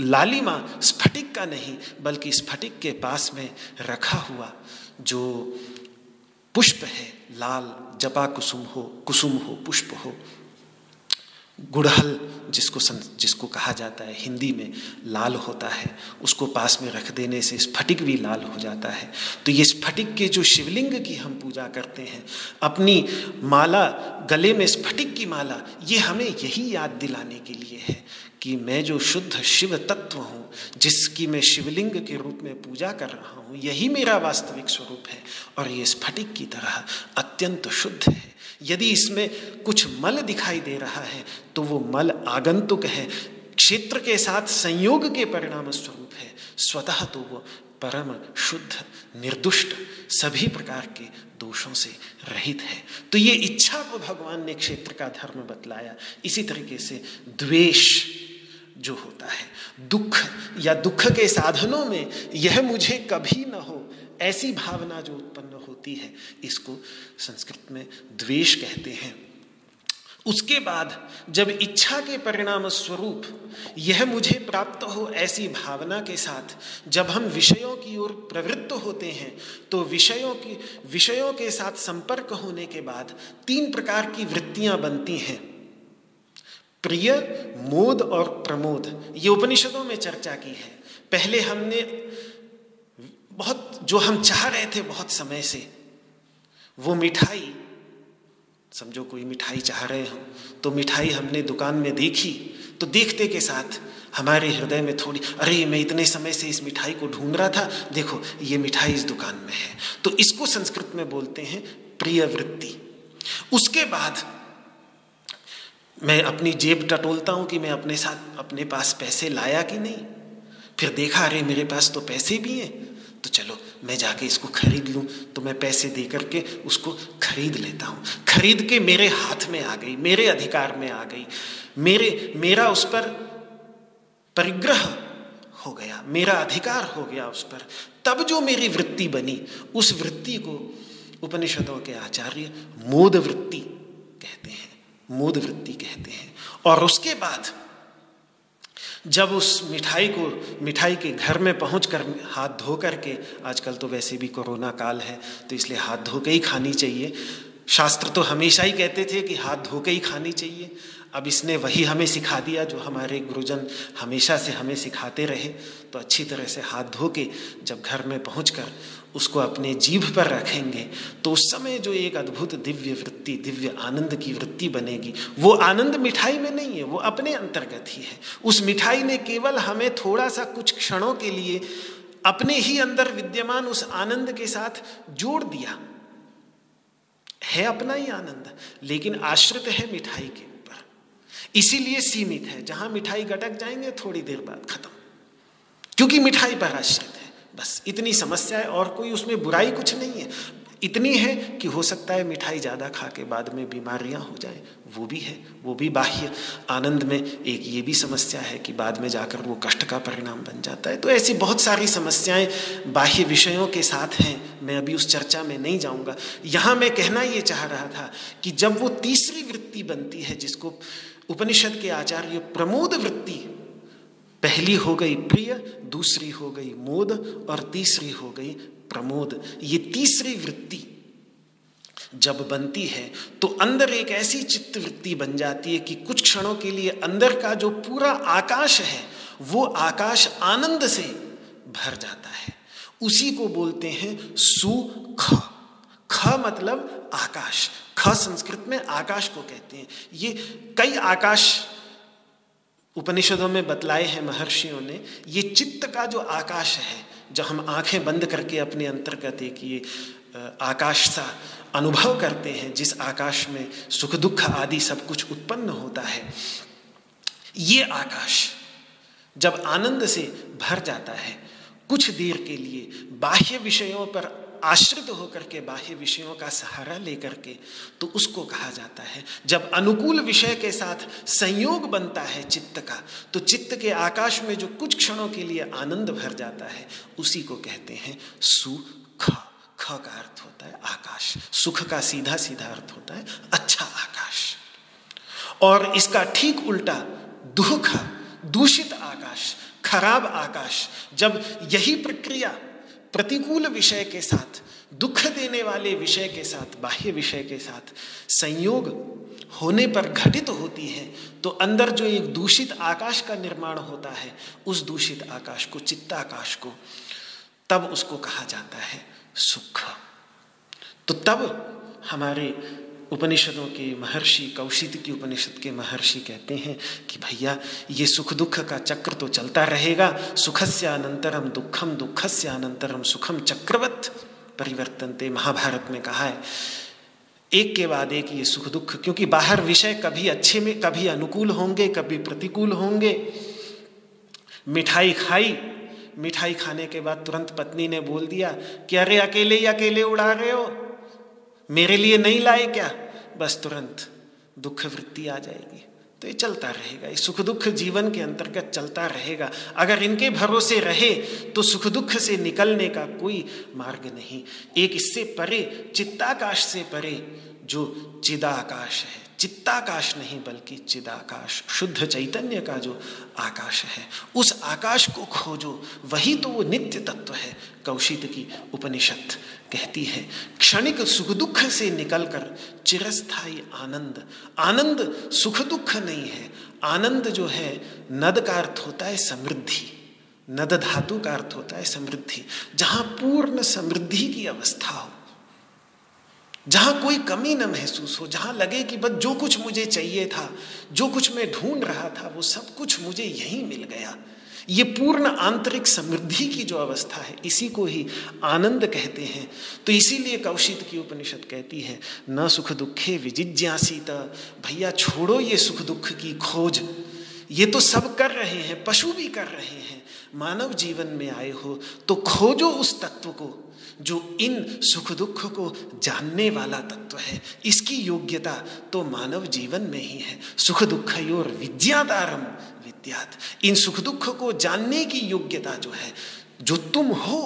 लालिमा स्फटिक का नहीं, बल्कि स्फटिक के पास में रखा हुआ जो पुष्प है, लाल जपा कुसुम हो, कुसुम हो, पुष्प हो, गुड़हल जिसको सं, जिसको कहा जाता है हिंदी में, लाल होता है, उसको पास में रख देने से स्फटिक भी लाल हो जाता है। तो ये स्फटिक के जो शिवलिंग की हम पूजा करते हैं, अपनी माला गले में स्फटिक की माला, ये हमें यही याद दिलाने के लिए है कि मैं जो शुद्ध शिव तत्व हूँ, जिसकी मैं शिवलिंग के रूप में पूजा कर रहा हूँ, यही मेरा वास्तविक स्वरूप है और ये स्फटिक की तरह अत्यंत शुद्ध है। यदि इसमें कुछ मल दिखाई दे रहा है तो वो मल आगंतुक है, क्षेत्र के साथ संयोग के परिणाम स्वरूप है। स्वतः तो वो परम शुद्ध, निर्दुष्ट, सभी प्रकार के दोषों से रहित है। तो ये इच्छा को भगवान ने क्षेत्र का धर्म बतलाया। इसी तरीके से द्वेष जो होता है, दुख या दुख के साधनों में यह मुझे कभी न हो, ऐसी भावना जो उत्पन्न होती है, इसको संस्कृत में द्वेष कहते हैं। उसके बाद जब इच्छा के परिणाम स्वरूप यह मुझे प्राप्त हो, ऐसी भावना के साथ जब हम विषयों की ओर प्रवृत्त होते हैं, तो विषयों की विषयों के साथ संपर्क होने के बाद तीन प्रकार की वृत्तियां बनती हैं, प्रिय, मोद और प्रमोद। ये उपनिषदों में चर्चा की है। पहले हमने बहुत, जो हम चाह रहे थे बहुत समय से, वो मिठाई, समझो कोई मिठाई चाह रहे हो, तो मिठाई हमने दुकान में देखी, तो देखते के साथ हमारे हृदय में थोड़ी, अरे मैं इतने समय से इस मिठाई को ढूंढ रहा था, देखो ये मिठाई इस दुकान में है। तो इसको संस्कृत में बोलते हैं प्रिय वृत्ति। उसके बाद मैं अपनी जेब टटोलता हूँ कि मैं अपने साथ, अपने पास पैसे लाया कि नहीं, फिर देखा अरे मेरे पास तो पैसे भी हैं, तो चलो मैं जाके इसको खरीद लूँ, तो मैं पैसे दे करके उसको खरीद लेता हूँ। खरीद के मेरे हाथ में आ गई, मेरे अधिकार में आ गई, मेरे मेरा उस पर परिग्रह हो गया, मेरा अधिकार हो गया उस पर। तब जो मेरी वृत्ति बनी, उस वृत्ति को उपनिषदों के आचार्य मोद वृत्ति कहते हैं, मोद वृत्ति कहते हैं। और उसके बाद जब उस मिठाई को मिठाई के घर में पहुंचकर हाथ धो करके, आजकल तो वैसे भी कोरोना काल है तो इसलिए हाथ धो के ही खानी चाहिए, शास्त्र तो हमेशा ही कहते थे कि हाथ धो के ही खानी चाहिए, अब इसने वही हमें सिखा दिया जो हमारे गुरुजन हमेशा से हमें सिखाते रहे। तो अच्छी तरह से हाथ धो के जब घर में पहुंचकर उसको अपने जीभ पर रखेंगे, तो उस समय जो एक अद्भुत दिव्य वृत्ति, दिव्य आनंद की वृत्ति बनेगी, वो आनंद मिठाई में नहीं है, वो अपने अंतर्गत ही है। उस मिठाई ने केवल हमें थोड़ा सा कुछ क्षणों के लिए अपने ही अंदर विद्यमान उस आनंद के साथ जोड़ दिया है, अपना ही आनंद, लेकिन आश्रित है मिठाई के ऊपर, इसीलिए सीमित है। जहां मिठाई गटक जाएंगे थोड़ी देर बाद खत्म, क्योंकि मिठाई पर आश्रित है। बस इतनी समस्या है, और कोई उसमें बुराई कुछ नहीं है, इतनी है कि हो सकता है मिठाई ज़्यादा खा के बाद में बीमारियां हो जाएं, वो भी है, वो भी बाह्य आनंद में एक ये भी समस्या है कि बाद में जाकर वो कष्ट का परिणाम बन जाता है। तो ऐसी बहुत सारी समस्याएं बाह्य विषयों के साथ हैं, मैं अभी उस चर्चा में नहीं जाऊंगा। यहाँ मैं कहना ये चाह रहा था कि जब वो तीसरी वृत्ति बनती है, जिसको उपनिषद के आचार्य प्रमोद वृत्ति, पहली हो गई प्रिय, दूसरी हो गई मोद और तीसरी हो गई प्रमोद, ये तीसरी वृत्ति जब बनती है तो अंदर एक ऐसी चित्तवृत्ति बन जाती है कि कुछ क्षणों के लिए अंदर का जो पूरा आकाश है वो आकाश आनंद से भर जाता है। उसी को बोलते हैं सुख। ख मतलब आकाश, ख संस्कृत में आकाश को कहते हैं। ये कई आकाश उपनिषदों में बतलाए हैं महर्षियों ने। ये चित्त का जो आकाश है, जब हम आंखें बंद करके अपने अंतर्गत एक ये आकाश सा अनुभव करते हैं, जिस आकाश में सुख दुख आदि सब कुछ उत्पन्न होता है, ये आकाश जब आनंद से भर जाता है, कुछ देर के लिए बाह्य विषयों पर आश्रित होकर के, बाह्य विषयों का सहारा लेकर के, तो उसको कहा जाता है। जब अनुकूल विषय के साथ संयोग बनता है चित्त का, तो चित्त के आकाश में जो कुछ क्षणों के लिए आनंद भर जाता है, उसी को कहते हैं सुख। ख का अर्थ होता है आकाश, सुख का सीधा सीधा अर्थ होता है अच्छा आकाश। और इसका ठीक उल्टा दुख, दूषित आकाश, खराब आकाश। जब यही प्रक्रिया प्रतिकूल विषय के साथ, दुख देने वाले विषय के साथ, बाह्य विषय के साथ संयोग होने पर घटित होती है, तो अंदर जो एक दूषित आकाश का निर्माण होता है, उस दूषित आकाश को, चित्ताकाश को, तब उसको कहा जाता है सुख। तो तब हमारे उपनिषदों के महर्षि, कौषितकी उपनिषद के महर्षि कहते हैं कि भैया ये सुख दुख का चक्र तो चलता रहेगा। सुखस्य अनंतरम दुखम, दुखस्य अनंतरम सुखम, चक्रवत परिवर्तनते, महाभारत में कहा है। एक के बाद एक ये सुख दुख, क्योंकि बाहर विषय कभी अच्छे में, कभी अनुकूल होंगे, कभी प्रतिकूल होंगे। मिठाई खाई, मिठाई खाने के बाद तुरंत पत्नी ने बोल दिया कि अरे अकेले ही अकेले उड़ा रहे हो, मेरे लिए नहीं लाए क्या? बस तुरंत दुख वृत्ति आ जाएगी। तो ये चलता रहेगा, ये सुख दुख जीवन के अंतर्गत चलता रहेगा। अगर इनके भरोसे रहे तो सुख दुख से निकलने का कोई मार्ग नहीं। एक इससे परे, चित्ताकाश से परे जो चिदाकाश है, चित्ताकाश नहीं बल्कि चिदाकाश, शुद्ध चैतन्य का जो आकाश है, उस आकाश को खोजो। वही तो वो नित्य तत्व है। कौषितकी उपनिषद कहती है क्षणिक सुख दुख से निकलकर चिरस्थायी आनंद। आनंद सुख दुख नहीं है। आनंद जो है, नद का अर्थ होता है समृद्धि, नद धातु का अर्थ होता है समृद्धि। जहाँ पूर्ण समृद्धि की अवस्था हो, जहाँ कोई कमी न महसूस हो, जहाँ लगे कि बस जो कुछ मुझे चाहिए था, जो कुछ मैं ढूंढ रहा था, वो सब कुछ मुझे यहीं मिल गया। ये पूर्ण आंतरिक समृद्धि की जो अवस्था है, इसी को ही आनंद कहते हैं। तो इसीलिए कौषितकी उपनिषद कहती है न सुख दुखे विजिज्ञासित। भैया छोड़ो ये सुख दुख की खोज। ये तो सब कर रहे हैं, पशु भी कर रहे हैं। मानव जीवन में आए हो तो खोजो उस तत्व को जो इन सुख दुख को जानने वाला तत्व है। इसकी योग्यता तो मानव जीवन में ही है। सुख दुखयोर विद्यादारम विद्यात। इन सुख दुख को जानने की योग्यता जो है, जो तुम हो,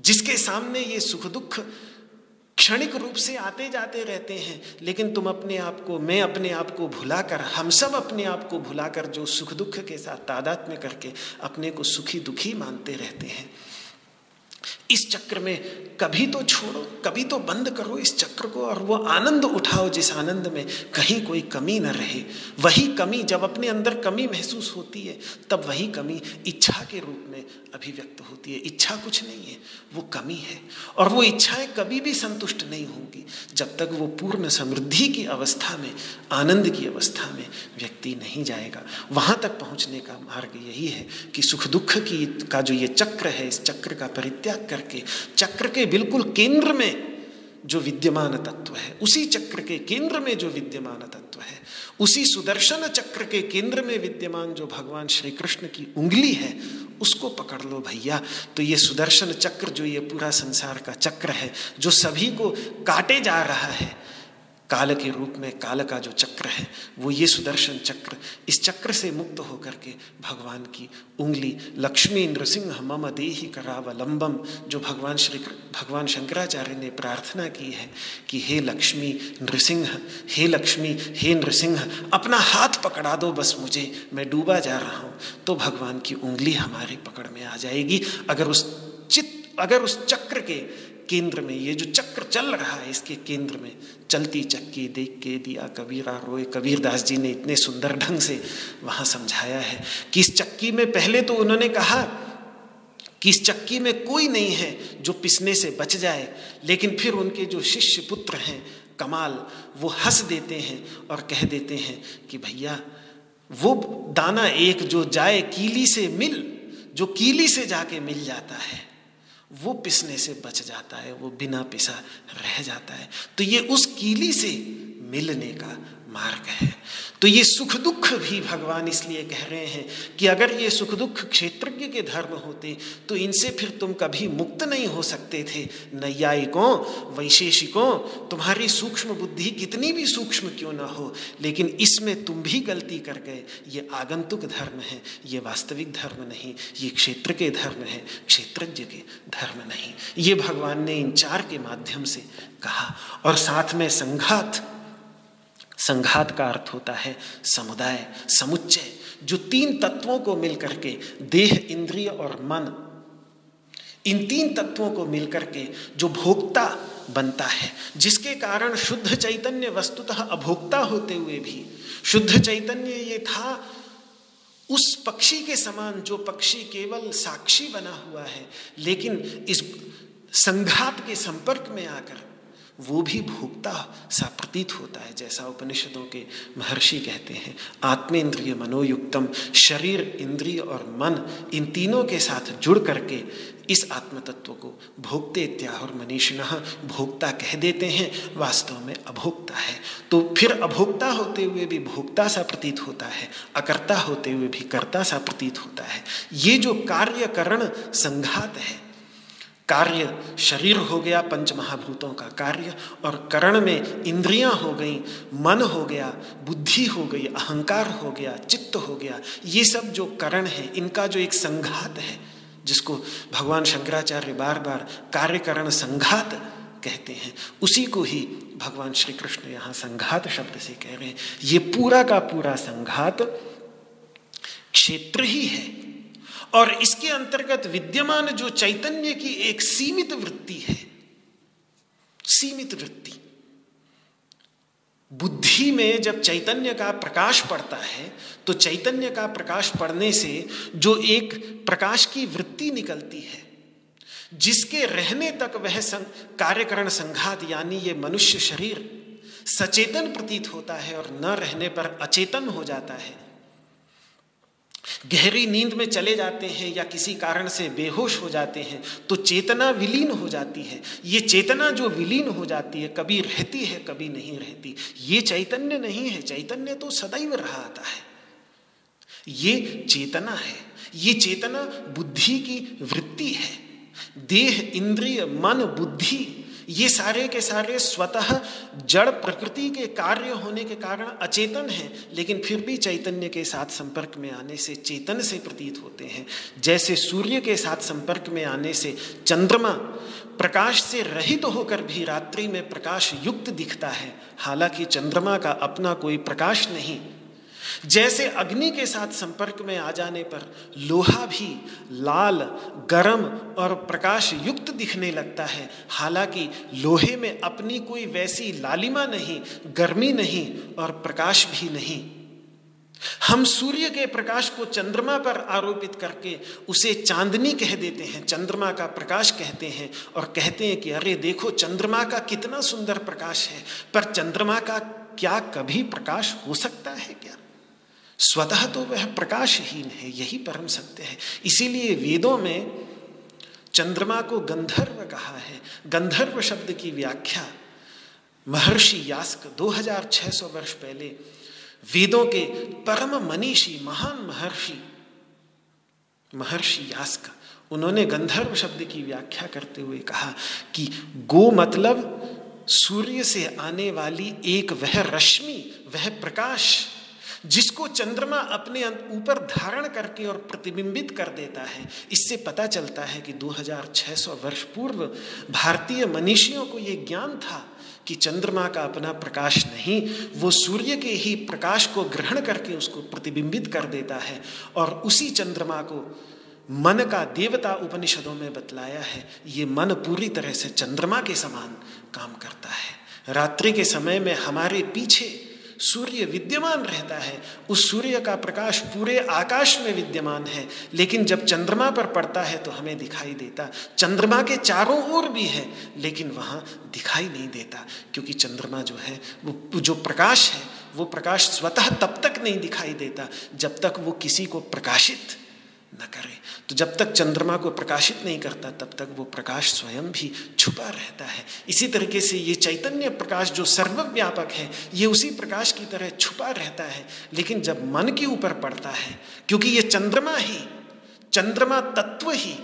जिसके सामने ये सुख दुख क्षणिक रूप से आते जाते रहते हैं, लेकिन तुम अपने आप को, मैं अपने आप को भुलाकर, हम सब अपने आप को भुलाकर जो सुख दुख के साथ तादात्म्य करके अपने को सुखी दुखी मानते रहते हैं, इस चक्र में कभी तो छोड़ो, कभी तो बंद करो इस चक्र को, और वो आनंद उठाओ जिस आनंद में कहीं कोई कमी न रहे। वही कमी, जब अपने अंदर कमी महसूस होती है, तब वही कमी इच्छा के रूप में अभिव्यक्त होती है। इच्छा कुछ नहीं है, वो कमी है। और वो इच्छाएं कभी भी संतुष्ट नहीं होंगी जब तक वो पूर्ण समृद्धि की अवस्था में, आनंद की अवस्था में व्यक्ति नहीं जाएगा। वहाँ तक पहुँचने का मार्ग यही है कि सुख दुख की का जो ये चक्र है, इस चक्र का परित्याग करके चक्र के बिल्कुल केंद्र में जो विद्यमान तत्व है, उसी चक्र के केंद्र में जो विद्यमान तत्व है, उसी सुदर्शन चक्र के केंद्र में विद्यमान जो भगवान श्री कृष्ण की उंगली है, उसको पकड़ लो भैया। तो ये सुदर्शन चक्र जो ये पूरा संसार का चक्र है, जो सभी को काटे जा रहा है काल के रूप में, काल का जो चक्र है वो ये सुदर्शन चक्र, इस चक्र से मुक्त होकर के भगवान की उंगली, लक्ष्मी नृसिंह मम देहि करावलंबम, जो भगवान श्री भगवान शंकराचार्य ने प्रार्थना की है कि हे लक्ष्मी नृसिंह, हे लक्ष्मी, हे नृसिंह, अपना हाथ पकड़ा दो बस मुझे, मैं डूबा जा रहा हूँ। तो भगवान की उंगली हमारे पकड़ में आ जाएगी अगर उस चित्त, अगर उस चक्र के केंद्र में, ये जो चक्र चल रहा है इसके केंद्र में चलती चक्की देख के दिया कबीरा रोए। कबीरदास जी ने इतने सुंदर ढंग से वहाँ समझाया है कि इस चक्की में पहले तो उन्होंने कहा कि इस चक्की में कोई नहीं है जो पिसने से बच जाए, लेकिन फिर उनके जो शिष्य पुत्र हैं कमाल, वो हंस देते हैं और कह देते हैं कि भैया वो दाना एक जो जाए कीली से मिल, जो कीली से जाके मिल जाता है वो पिसने से बच जाता है, वो बिना पिसा रह जाता है। तो ये उस कीली से मिलने का मार्ग है। तो ये सुख दुख भी भगवान इसलिए कह रहे हैं कि अगर ये सुख दुख क्षेत्रज्ञ के धर्म होते तो इनसे फिर तुम कभी मुक्त नहीं हो सकते थे। नैयायिकों वैशेषिकों, तुम्हारी सूक्ष्म बुद्धि कितनी भी सूक्ष्म क्यों ना हो, लेकिन इसमें तुम भी गलती कर गए। ये आगंतुक धर्म है, ये वास्तविक धर्म नहीं, ये क्षेत्र के धर्म है, क्षेत्रज्ञ के धर्म नहीं। ये भगवान ने इन चार के माध्यम से कहा। और साथ में संघात, संघात का अर्थ होता है समुदाय, समुच्चय, जो तीन तत्वों को मिलकर के, देह इंद्रिय और मन, इन तीन तत्वों को मिलकर के जो भोक्ता बनता है, जिसके कारण शुद्ध चैतन्य वस्तुतः अभोक्ता होते हुए भी, शुद्ध चैतन्य ये था उस पक्षी के समान जो पक्षी केवल साक्षी बना हुआ है, लेकिन इस संघात के संपर्क में आकर वो भी भोक्ता सा प्रतीत होता है। जैसा उपनिषदों के महर्षि कहते हैं, आत्मेंद्रिय मनोयुक्तम, शरीर इंद्रिय और मन इन तीनों के साथ जुड़ करके इस आत्मतत्व को भोक्ते त्याहुर मनीषिणः, भोक्ता कह देते हैं, वास्तव में अभोक्ता है। तो फिर अभोक्ता होते हुए भी भोक्ता सा प्रतीत होता है, अकर्ता होते हुए भी कर्ता सा प्रतीत होता है। ये जो कार्यकरण संघात है, कार्य शरीर हो गया पंच महाभूतों का कार्य, और करण में इंद्रियां हो गई, मन हो गया, बुद्धि हो गई, अहंकार हो गया, चित्त हो गया, ये सब जो करण है इनका जो एक संघात है, जिसको भगवान शंकराचार्य बार बार कार्यकरण संघात कहते हैं, उसी को ही भगवान श्री कृष्ण यहाँ संघात शब्द से कह रहे हैं। ये पूरा का पूरा संघात क्षेत्र ही है, और इसके अंतर्गत विद्यमान जो चैतन्य की एक सीमित वृत्ति है, सीमित वृत्ति, बुद्धि में जब चैतन्य का प्रकाश पड़ता है तो चैतन्य का प्रकाश पड़ने से जो एक प्रकाश की वृत्ति निकलती है, जिसके रहने तक वह संग, कार्यकरण संघात यानी ये मनुष्य शरीर सचेतन प्रतीत होता है और न रहने पर अचेतन हो जाता है। गहरी नींद में चले जाते हैं या किसी कारण से बेहोश हो जाते हैं तो चेतना विलीन हो जाती है। ये चेतना जो विलीन हो जाती है कभी रहती है कभी नहीं रहती। ये चैतन्य नहीं है, चैतन्य तो सदैव रहा आता है, ये चेतना है। ये चेतना बुद्धि की वृत्ति है। देह इंद्रिय मन बुद्धि ये सारे के सारे स्वतः जड़ प्रकृति के कार्य होने के कारण अचेतन हैं, लेकिन फिर भी चैतन्य के साथ संपर्क में आने से चेतन से प्रतीत होते हैं। जैसे सूर्य के साथ संपर्क में आने से चंद्रमा प्रकाश से रहित होकर भी रात्रि में प्रकाश युक्त दिखता है, हालांकि चंद्रमा का अपना कोई प्रकाश नहीं। जैसे अग्नि के साथ संपर्क में आ जाने पर लोहा भी लाल गर्म और प्रकाश युक्त दिखने लगता है, हालांकि लोहे में अपनी कोई वैसी लालिमा नहीं, गर्मी नहीं और प्रकाश भी नहीं। हम सूर्य के प्रकाश को चंद्रमा पर आरोपित करके उसे चांदनी कह देते हैं, चंद्रमा का प्रकाश कहते हैं और कहते हैं कि अरे देखो चंद्रमा का कितना सुंदर प्रकाश है। पर चंद्रमा का क्या कभी प्रकाश हो सकता है क्या? स्वतः तो वह प्रकाशहीन है, यही परम सत्य है। इसीलिए वेदों में चंद्रमा को गंधर्व कहा है। गंधर्व शब्द की व्याख्या महर्षि यास्क दो हज़ार छह सौ वर्ष पहले वेदों के परम मनीषी महान महर्षि महर्षि यास्क, उन्होंने गंधर्व शब्द की व्याख्या करते हुए कहा कि गो मतलब सूर्य से आने वाली एक वह रश्मि, वह प्रकाश जिसको चंद्रमा अपने ऊपर धारण करके और प्रतिबिंबित कर देता है। इससे पता चलता है कि दो हज़ार छह सौ वर्ष पूर्व भारतीय मनीषियों को ये ज्ञान था कि चंद्रमा का अपना प्रकाश नहीं, वो सूर्य के ही प्रकाश को ग्रहण करके उसको प्रतिबिंबित कर देता है और उसी चंद्रमा को मन का देवता उपनिषदों में बतलाया है। ये मन पूरी तरह से चंद्रमा के समान काम करता है। रात्रि के समय में हमारे पीछे सूर्य विद्यमान रहता है, उस सूर्य का प्रकाश पूरे आकाश में विद्यमान है, लेकिन जब चंद्रमा पर पड़ता है तो हमें दिखाई देता। चंद्रमा के चारों ओर भी है लेकिन वहाँ दिखाई नहीं देता, क्योंकि चंद्रमा जो है वो जो प्रकाश है वो प्रकाश स्वतः तब तक नहीं दिखाई देता जब तक वो किसी को प्रकाशित न करे। तो जब तक चंद्रमा को प्रकाशित नहीं करता तब तक वो प्रकाश स्वयं भी छुपा रहता है। इसी तरीके से ये चैतन्य प्रकाश जो सर्वव्यापक है ये उसी प्रकाश की तरह छुपा रहता है, लेकिन जब मन के ऊपर पड़ता है, क्योंकि ये चंद्रमा ही चंद्रमा तत्व ही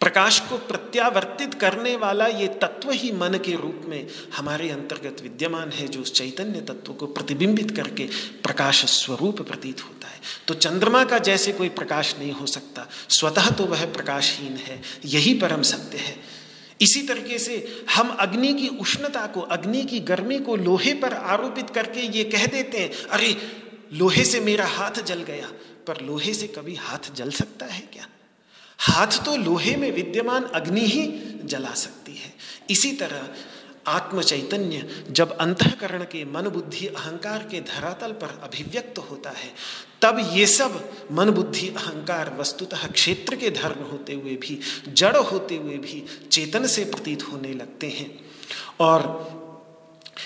प्रकाश को प्रत्यावर्तित करने वाला ये तत्व ही मन के रूप में हमारे अंतर्गत विद्यमान है, जो उस चैतन्य तत्व को प्रतिबिंबित करके प्रकाश स्वरूप प्रतीत होता है। तो चंद्रमा का जैसे कोई प्रकाश नहीं हो सकता, स्वतः तो वह प्रकाशहीन है, यही परम सत्य है। इसी तरीके से हम अग्नि की उष्णता को, अग्नि की गर्मी को लोहे पर आरोपित करके ये कह देते हैं, अरे लोहे से मेरा हाथ जल गया, पर लोहे से कभी हाथ जल सकता है क्या? हाथ तो लोहे में विद्यमान अग्नि ही जला सकती है। इसी तरह आत्म चैतन्य जब अंतःकरण के मन बुद्धि अहंकार के धरातल पर अभिव्यक्त होता है, तब ये सब मन बुद्धि अहंकार वस्तुतः क्षेत्र के धर्म होते हुए भी, जड़ होते हुए भी चेतन से प्रतीत होने लगते हैं, और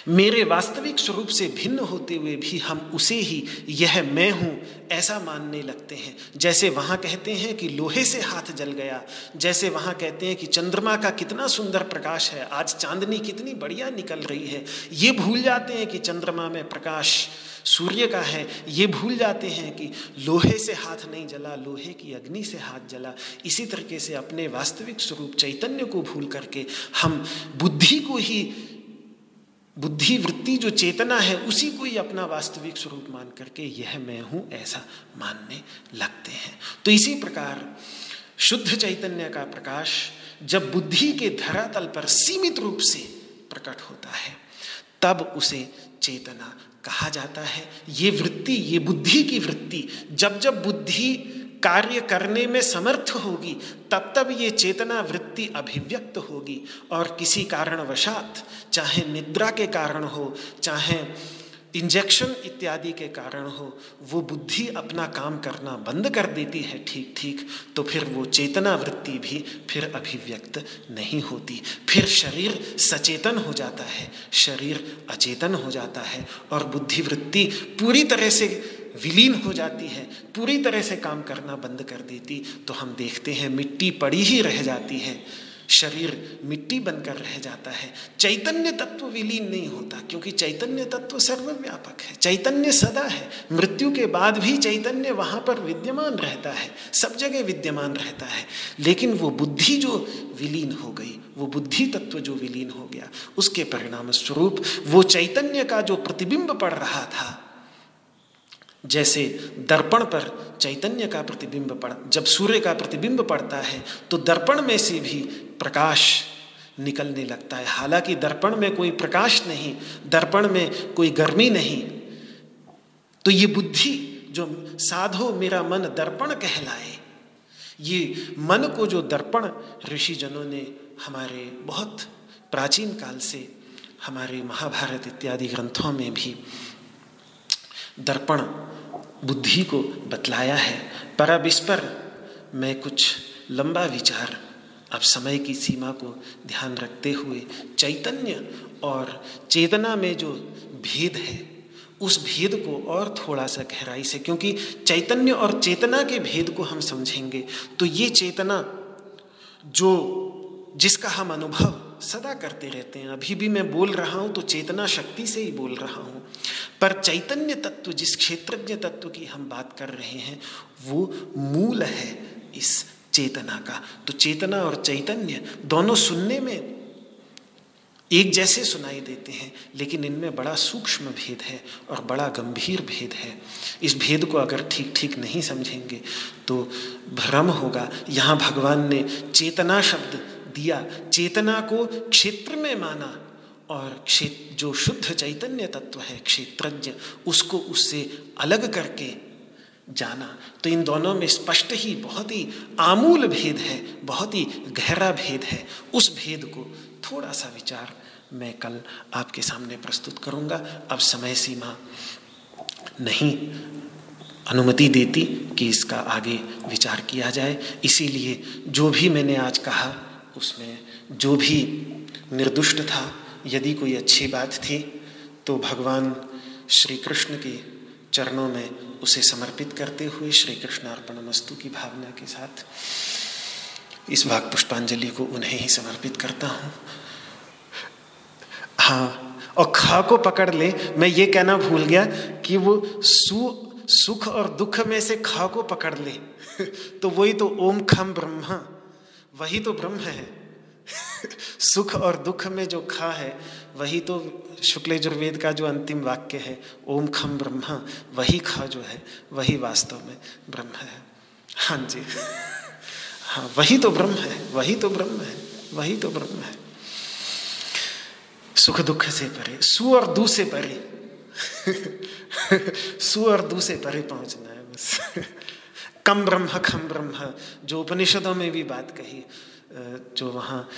मेरे वास्तविक स्वरूप से भिन्न होते हुए भी हम उसे ही यह मैं हूँ ऐसा मानने लगते हैं। जैसे वहाँ कहते हैं कि लोहे से हाथ जल गया, जैसे वहाँ कहते हैं कि चंद्रमा का कितना सुंदर प्रकाश है, आज चांदनी कितनी बढ़िया निकल रही है, ये भूल जाते हैं कि चंद्रमा में प्रकाश सूर्य का है। ये भूल जाते हैं कि लोहे से हाथ नहीं जला, लोहे की अग्नि से हाथ जला। इसी तरीके से अपने वास्तविक स्वरूप चैतन्य को भूल करके हम बुद्धि को ही, बुद्धि वृत्ति जो चेतना है उसी को ही अपना वास्तविक स्वरूप मान करके यह मैं हूँ ऐसा मानने लगते हैं। तो इसी प्रकार शुद्ध चैतन्य का प्रकाश जब बुद्धि के धरातल पर सीमित रूप से प्रकट होता है तब उसे चेतना कहा जाता है। ये वृत्ति, ये बुद्धि की वृत्ति जब जब बुद्धि कार्य करने में समर्थ होगी तब तब ये चेतना वृत्ति अभिव्यक्त होगी, और किसी कारणवशात, चाहे निद्रा के कारण हो, चाहे इंजेक्शन इत्यादि के कारण हो, वो बुद्धि अपना काम करना बंद कर देती है ठीक ठीक, तो फिर वो चेतना वृत्ति भी फिर अभिव्यक्त नहीं होती। फिर शरीर सचेतन हो जाता है, शरीर अचेतन हो जाता है, और बुद्धि वृत्ति पूरी तरह से विलीन हो जाती है, पूरी तरह से काम करना बंद कर देती। तो हम देखते हैं मिट्टी पड़ी ही रह जाती है, शरीर मिट्टी बनकर रह जाता है, चैतन्य तत्व विलीन नहीं होता, क्योंकि चैतन्य तत्व सर्वव्यापक है, चैतन्य सदा है। मृत्यु के बाद भी चैतन्य वहाँ पर विद्यमान रहता है, सब जगह विद्यमान रहता है, लेकिन वो बुद्धि जो विलीन हो गई, वो बुद्धि तत्व जो विलीन हो गया, उसके परिणाम स्वरूप वो चैतन्य का जो प्रतिबिंब पड़ रहा था, जैसे दर्पण पर चैतन्य का प्रतिबिंब पड़ जब सूर्य का प्रतिबिंब पड़ता है तो दर्पण में से भी प्रकाश निकलने लगता है। हालांकि दर्पण में कोई प्रकाश नहीं, दर्पण में कोई गर्मी नहीं। तो ये बुद्धि जो साधो मेरा मन दर्पण कहलाए, ये मन को जो दर्पण ऋषिजनों ने हमारे बहुत प्राचीन काल से हमारे महाभारत इत्यादि ग्रंथों में भी दर्पण बुद्धि को बतलाया है। पर अब इस पर मैं कुछ लंबा विचार, अब समय की सीमा को ध्यान रखते हुए, चैतन्य और चेतना में जो भेद है उस भेद को और थोड़ा सा गहराई से, क्योंकि चैतन्य और चेतना के भेद को हम समझेंगे तो ये चेतना जो जिसका हम अनुभव सदा करते रहते हैं, अभी भी मैं बोल रहा हूँ तो चेतना शक्ति से ही बोल रहा हूँ, पर चैतन्य तत्व जिस क्षेत्रज्ञ तत्व की हम बात कर रहे हैं वो मूल है इस चेतना का। तो चेतना और चैतन्य दोनों सुनने में एक जैसे सुनाई देते हैं, लेकिन इनमें बड़ा सूक्ष्म भेद है और बड़ा गंभीर भेद है। इस भेद को अगर ठीक ठीक नहीं समझेंगे तो भ्रम होगा। यहाँ भगवान ने चेतना शब्द दिया, चेतना को क्षेत्र में माना, और क्षेत्र जो शुद्ध चैतन्य तत्व है क्षेत्रज्ञ, उसको उससे अलग करके जाना। तो इन दोनों में स्पष्ट ही बहुत ही आमूल भेद है, बहुत ही गहरा भेद है। उस भेद को थोड़ा सा विचार मैं कल आपके सामने प्रस्तुत करूंगा। अब समय सीमा नहीं अनुमति देती कि इसका आगे विचार किया जाए, इसीलिए जो भी मैंने आज कहा उसमें जो भी निर्दुष्ट था, यदि कोई अच्छी बात थी तो भगवान श्री कृष्ण के चरणों में उसे समर्पित करते हुए श्री कृष्ण अर्पणमस्तु की भावना के साथ इस भाग पुष्पांजलि को उन्हें ही समर्पित करता हूँ। हाँ, और खा को पकड़ ले, मैं ये कहना भूल गया कि वो सु सुख और दुख में से खा को पकड़ ले तो वही तो ओम खम ब्रह्मा, वही तो ब्रह्म है। सुख और दुख में जो खा है वही तो शुक्ल यजुर्वेद का जो अंतिम वाक्य है ओम खम ब्रह्मा, वही खा जो है वही वास्तव में ब्रह्म है। हाँ जी, हाँ, वही तो ब्रह्म है, वही तो ब्रह्म है, वही तो ब्रह्म है, सुख दुख से परे, सु और दू से परे सु और दू से परे पहुंचना है बस। कम ब्रह्म खम ब्रह्म जो उपनिषदों में भी बात कही, जो वहाँ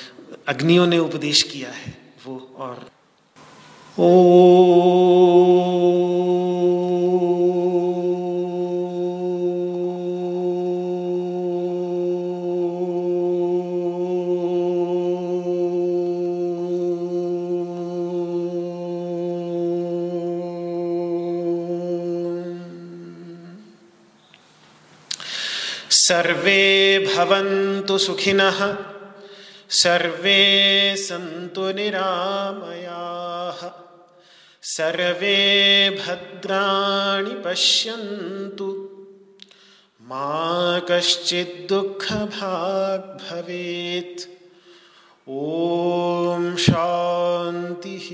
अग्नियों ने उपदेश किया है वो। और ओ सर्वे भवन्तु सुखिनः सर्वे सन्तु निरामयाः सर्वे भद्राणि पश्यन्तु मा कश्चित् दुःखभाग् भवेत्। ओम शान्तिः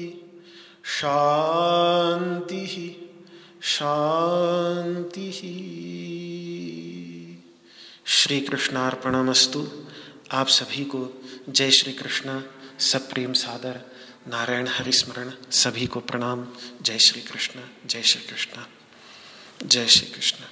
शान्तिः शान्तिः। श्री कृष्णार्पणमस्तु। आप सभी को जय श्री कृष्ण, सब प्रेम सादर, नारायण हरि स्मरण, सभी को प्रणाम। जय श्री कृष्ण, जय श्री कृष्ण, जय श्री कृष्ण।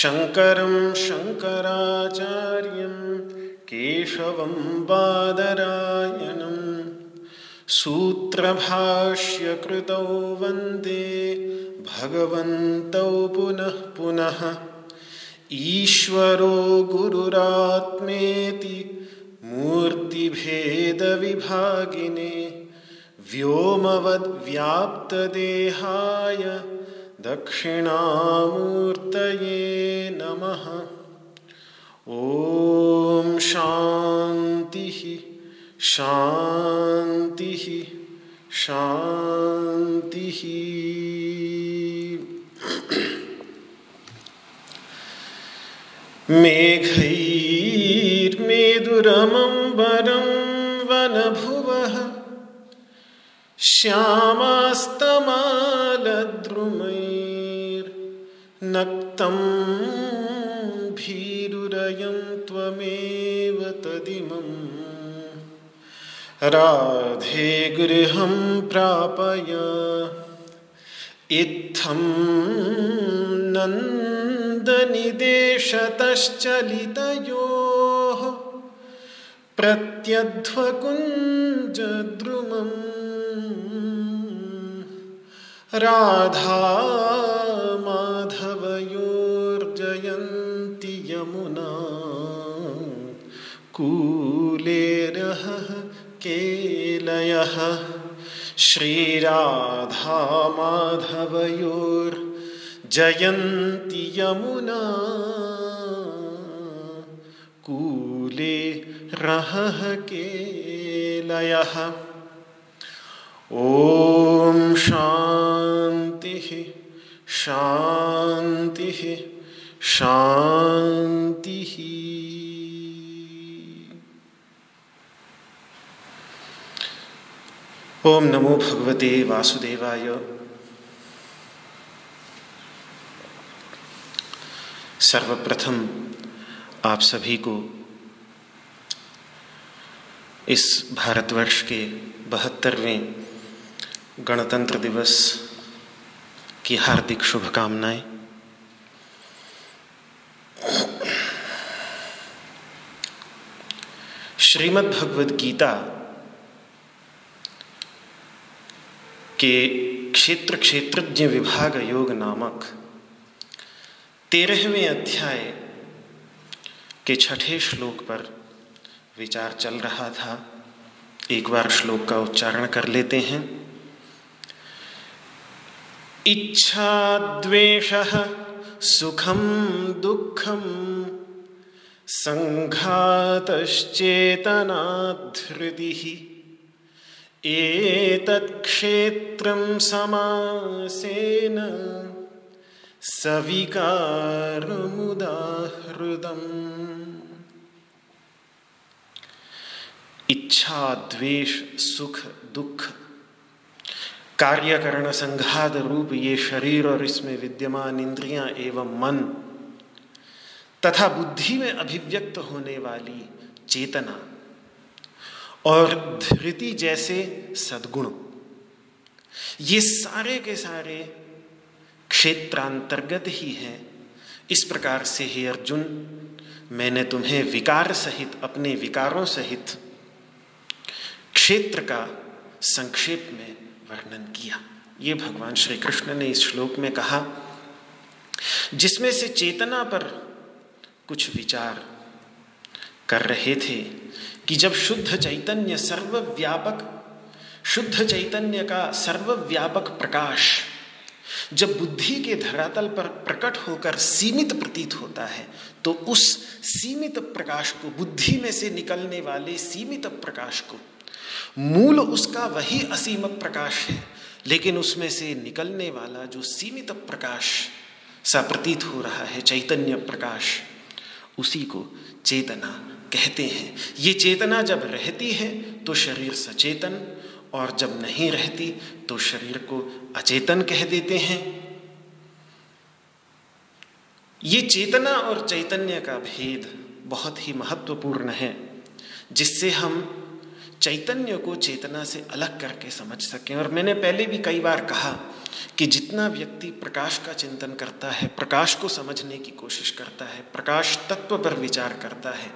शंकरं शंकराचार्यं केशवं बादरायणं सूत्रभाष्यकृतौ वन्दे भगवन्तौ पुनः पुनः। ईश्वरो गुरुरात्मेति मूर्तिभेदविभागिने व्योमवद्व्याप्तदेहाय दक्षिणामूर्तये नमः। ओम शांति। शांति ही शांति ही। मेघैर्मेदुरमम्बरं वनभुवः श्यामास्तमालद्रुमैर्नक्तं भीरुरयं त्वमेव तदिमं राधे गृहं प्रापय इत्थं नन्दनिदेशतश्चलितयोः प्रत्यध्वकुञ्जद्रुमं राधा माधवयोर्जयन्ति यमुना कूलेरः केलयः श्रीराधा माधवयोर् जयन्ति यमुना कूले रहः केलयः। ओम शांति शांति शांति। ओम नमो भगवते वासुदेवाय। सर्वप्रथम आप सभी को इस भारतवर्ष के बहत्तरवें गणतंत्र दिवस की हार्दिक शुभकामनाएं। श्रीमद्भगवद्गीता के क्षेत्र क्षेत्रज्ञ विभाग योग नामक तेरहवें अध्याय के छठे श्लोक पर विचार चल रहा था। एक बार श्लोक का उच्चारण कर लेते हैं। इच्छा द्वेषः सुखम दुःखम संघातश्चेतनाधृतिः एतत्क्षेत्रं समासेन सविकारमुदाहृदम्। इच्छा द्वेष सुख दुख कार्यकरण संघात रूप ये शरीर और इसमें विद्यमान इंद्रियां एवं मन तथा बुद्धि में अभिव्यक्त होने वाली चेतना और धृति जैसे सद्गुण, ये सारे के सारे क्षेत्रांतर्गत ही है। इस प्रकार से हे अर्जुन, मैंने तुम्हें विकार सहित अपने विकारों सहित क्षेत्र का संक्षेप में वर्णन किया। ये भगवान श्री कृष्ण ने इस श्लोक में कहा, जिसमें से चेतना पर कुछ विचार कर रहे थे कि जब शुद्ध चैतन्य सर्वव्यापक, शुद्ध चैतन्य का सर्वव्यापक प्रकाश जब बुद्धि के धरातल पर प्रकट होकर सीमित प्रतीत होता है, तो उस सीमित प्रकाश को, बुद्धि में से निकलने वाले सीमित प्रकाश को, मूल उसका वही असीम प्रकाश है, लेकिन उसमें से निकलने वाला जो सीमित प्रकाश सा प्रतीत हो रहा है चैतन्य प्रकाश, उसी को चेतना कहते हैं। ये चेतना जब रहती है तो शरीर सचेतन, और जब नहीं रहती तो शरीर को अचेतन कह देते हैं। ये चेतना और चैतन्य का भेद बहुत ही महत्वपूर्ण है, जिससे हम चैतन्य को चेतना से अलग करके समझ सकें। और मैंने पहले भी कई बार कहा कि जितना व्यक्ति प्रकाश का चिंतन करता है, प्रकाश को समझने की कोशिश करता है, प्रकाश तत्व पर विचार करता है,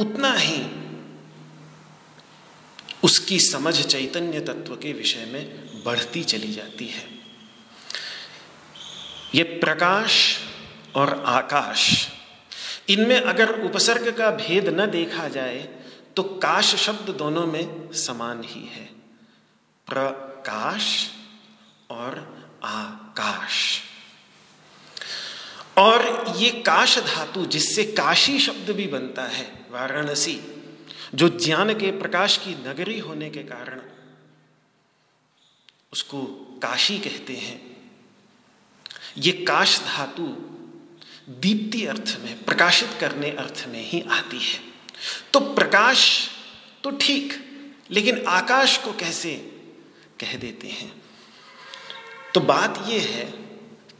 उतना ही उसकी समझ चैतन्य तत्व के विषय में बढ़ती चली जाती है। ये प्रकाश और आकाश, इनमें अगर उपसर्ग का भेद न देखा जाए तो काश शब्द दोनों में समान ही है, प्रकाश और आकाश। और ये काश धातु, जिससे काशी शब्द भी बनता है, वाराणसी, जो ज्ञान के प्रकाश की नगरी होने के कारण उसको काशी कहते हैं। ये काश धातु दीप्ति अर्थ में, प्रकाशित करने अर्थ में ही आती है। तो प्रकाश तो ठीक, लेकिन आकाश को कैसे कह देते हैं? तो बात यह है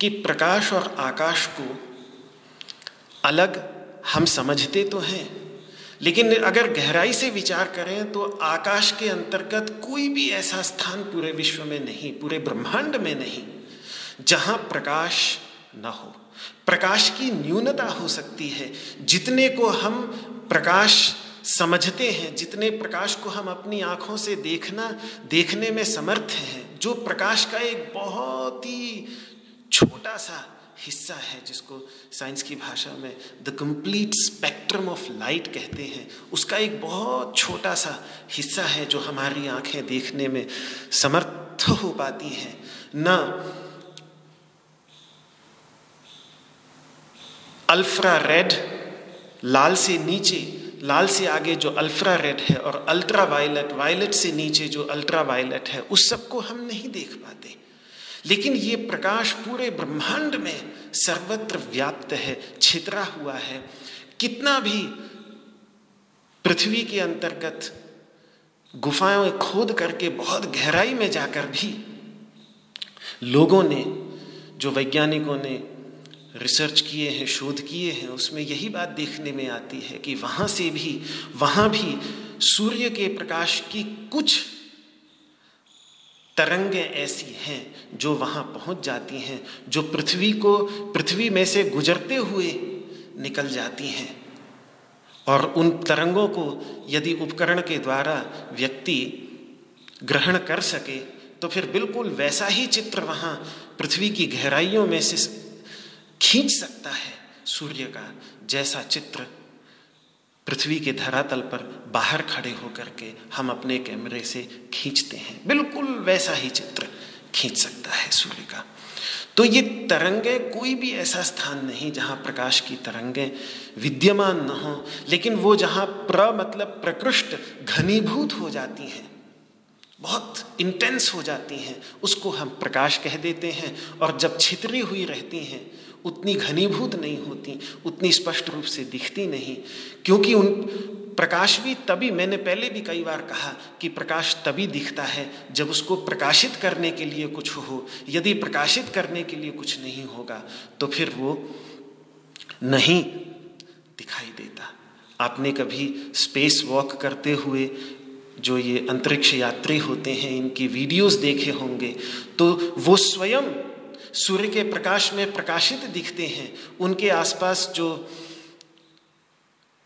कि प्रकाश और आकाश को अलग हम समझते तो हैं, लेकिन अगर गहराई से विचार करें तो आकाश के अंतर्गत कोई भी ऐसा स्थान पूरे विश्व में नहीं, पूरे ब्रह्मांड में नहीं, जहां प्रकाश न हो। प्रकाश की न्यूनता हो सकती है। जितने को हम प्रकाश समझते हैं, जितने प्रकाश को हम अपनी आँखों से देखना देखने में समर्थ हैं, जो प्रकाश का एक बहुत ही छोटा सा हिस्सा है, जिसको साइंस की भाषा में the complete spectrum of light कहते हैं, उसका एक बहुत छोटा सा हिस्सा है जो हमारी आँखें देखने में समर्थ हो पाती हैं। ना अल्फ्रा रेड, लाल से नीचे, लाल से आगे जो अल्फ्रा रेड है, और अल्ट्रा वायलेट, वायलेट से नीचे जो अल्ट्रा वायलेट है, उस सब को हम नहीं देख पाते। लेकिन ये प्रकाश पूरे ब्रह्मांड में सर्वत्र व्याप्त है, छितरा हुआ है। कितना भी पृथ्वी के अंतर्गत गुफाएं खोद करके बहुत गहराई में जाकर भी लोगों ने, जो वैज्ञानिकों ने रिसर्च किए हैं, शोध किए हैं, उसमें यही बात देखने में आती है कि वहाँ से भी वहाँ भी सूर्य के प्रकाश की कुछ तरंगें ऐसी हैं जो वहाँ पहुँच जाती हैं, जो पृथ्वी को पृथ्वी में से गुजरते हुए निकल जाती हैं। और उन तरंगों को यदि उपकरण के द्वारा व्यक्ति ग्रहण कर सके तो फिर बिल्कुल वैसा ही चित्र वहाँ पृथ्वी की गहराइयों में से खींच सकता है सूर्य का, जैसा चित्र पृथ्वी के धरातल पर बाहर खड़े होकर के हम अपने कैमरे से खींचते हैं, बिल्कुल वैसा ही चित्र खींच सकता है सूर्य का। तो ये तरंगें, कोई भी ऐसा स्थान नहीं जहाँ प्रकाश की तरंगें विद्यमान न हों, लेकिन वो जहाँ प्र मतलब प्रकृष्ट घनीभूत हो जाती हैं, बहुत इंटेंस हो जाती हैं, उसको हम प्रकाश कह देते हैं। और जब छितरी हुई रहती हैं, उतनी घनीभूत नहीं होती, उतनी स्पष्ट रूप से दिखती नहीं, क्योंकि उन प्रकाश भी तभी, मैंने पहले भी कई बार कहा कि प्रकाश तभी दिखता है जब उसको प्रकाशित करने के लिए कुछ हो। यदि प्रकाशित करने के लिए कुछ नहीं होगा तो फिर वो नहीं दिखाई देता। आपने कभी स्पेस वॉक करते हुए जो ये अंतरिक्ष यात्री होते हैं, इनकी वीडियोस देखे होंगे, तो वो स्वयं सूर्य के प्रकाश में प्रकाशित दिखते हैं। उनके आसपास जो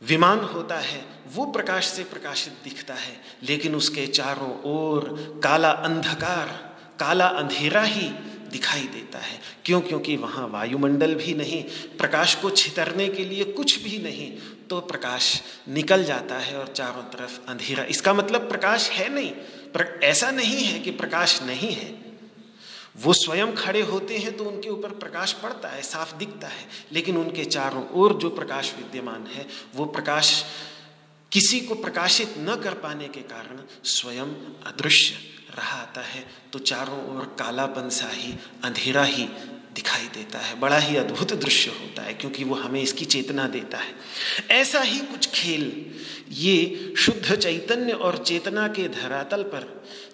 विमान होता है वो प्रकाश से प्रकाशित दिखता है, लेकिन उसके चारों ओर काला अंधकार, काला अंधेरा ही दिखाई देता है। क्यों? क्योंकि वहाँ वायुमंडल भी नहीं, प्रकाश को छितरने के लिए कुछ भी नहीं, तो प्रकाश निकल जाता है और चारों तरफ अंधेरा। इसका मतलब प्रकाश है नहीं। पर ऐसा नहीं है कि प्रकाश नहीं है, वो स्वयं खड़े होते हैं तो उनके ऊपर प्रकाश पड़ता है, साफ दिखता है, लेकिन उनके चारों ओर जो प्रकाश विद्यमान है वो प्रकाश किसी को प्रकाशित न कर पाने के कारण स्वयं अदृश्य रहा आता है। तो चारों ओर कालापन सा ही, अंधेरा ही दिखाई देता है। बड़ा ही अद्भुत दृश्य होता है, क्योंकि वो हमें इसकी चेतना देता है। ऐसा ही कुछ खेल ये शुद्ध चैतन्य और चेतना के धरातल पर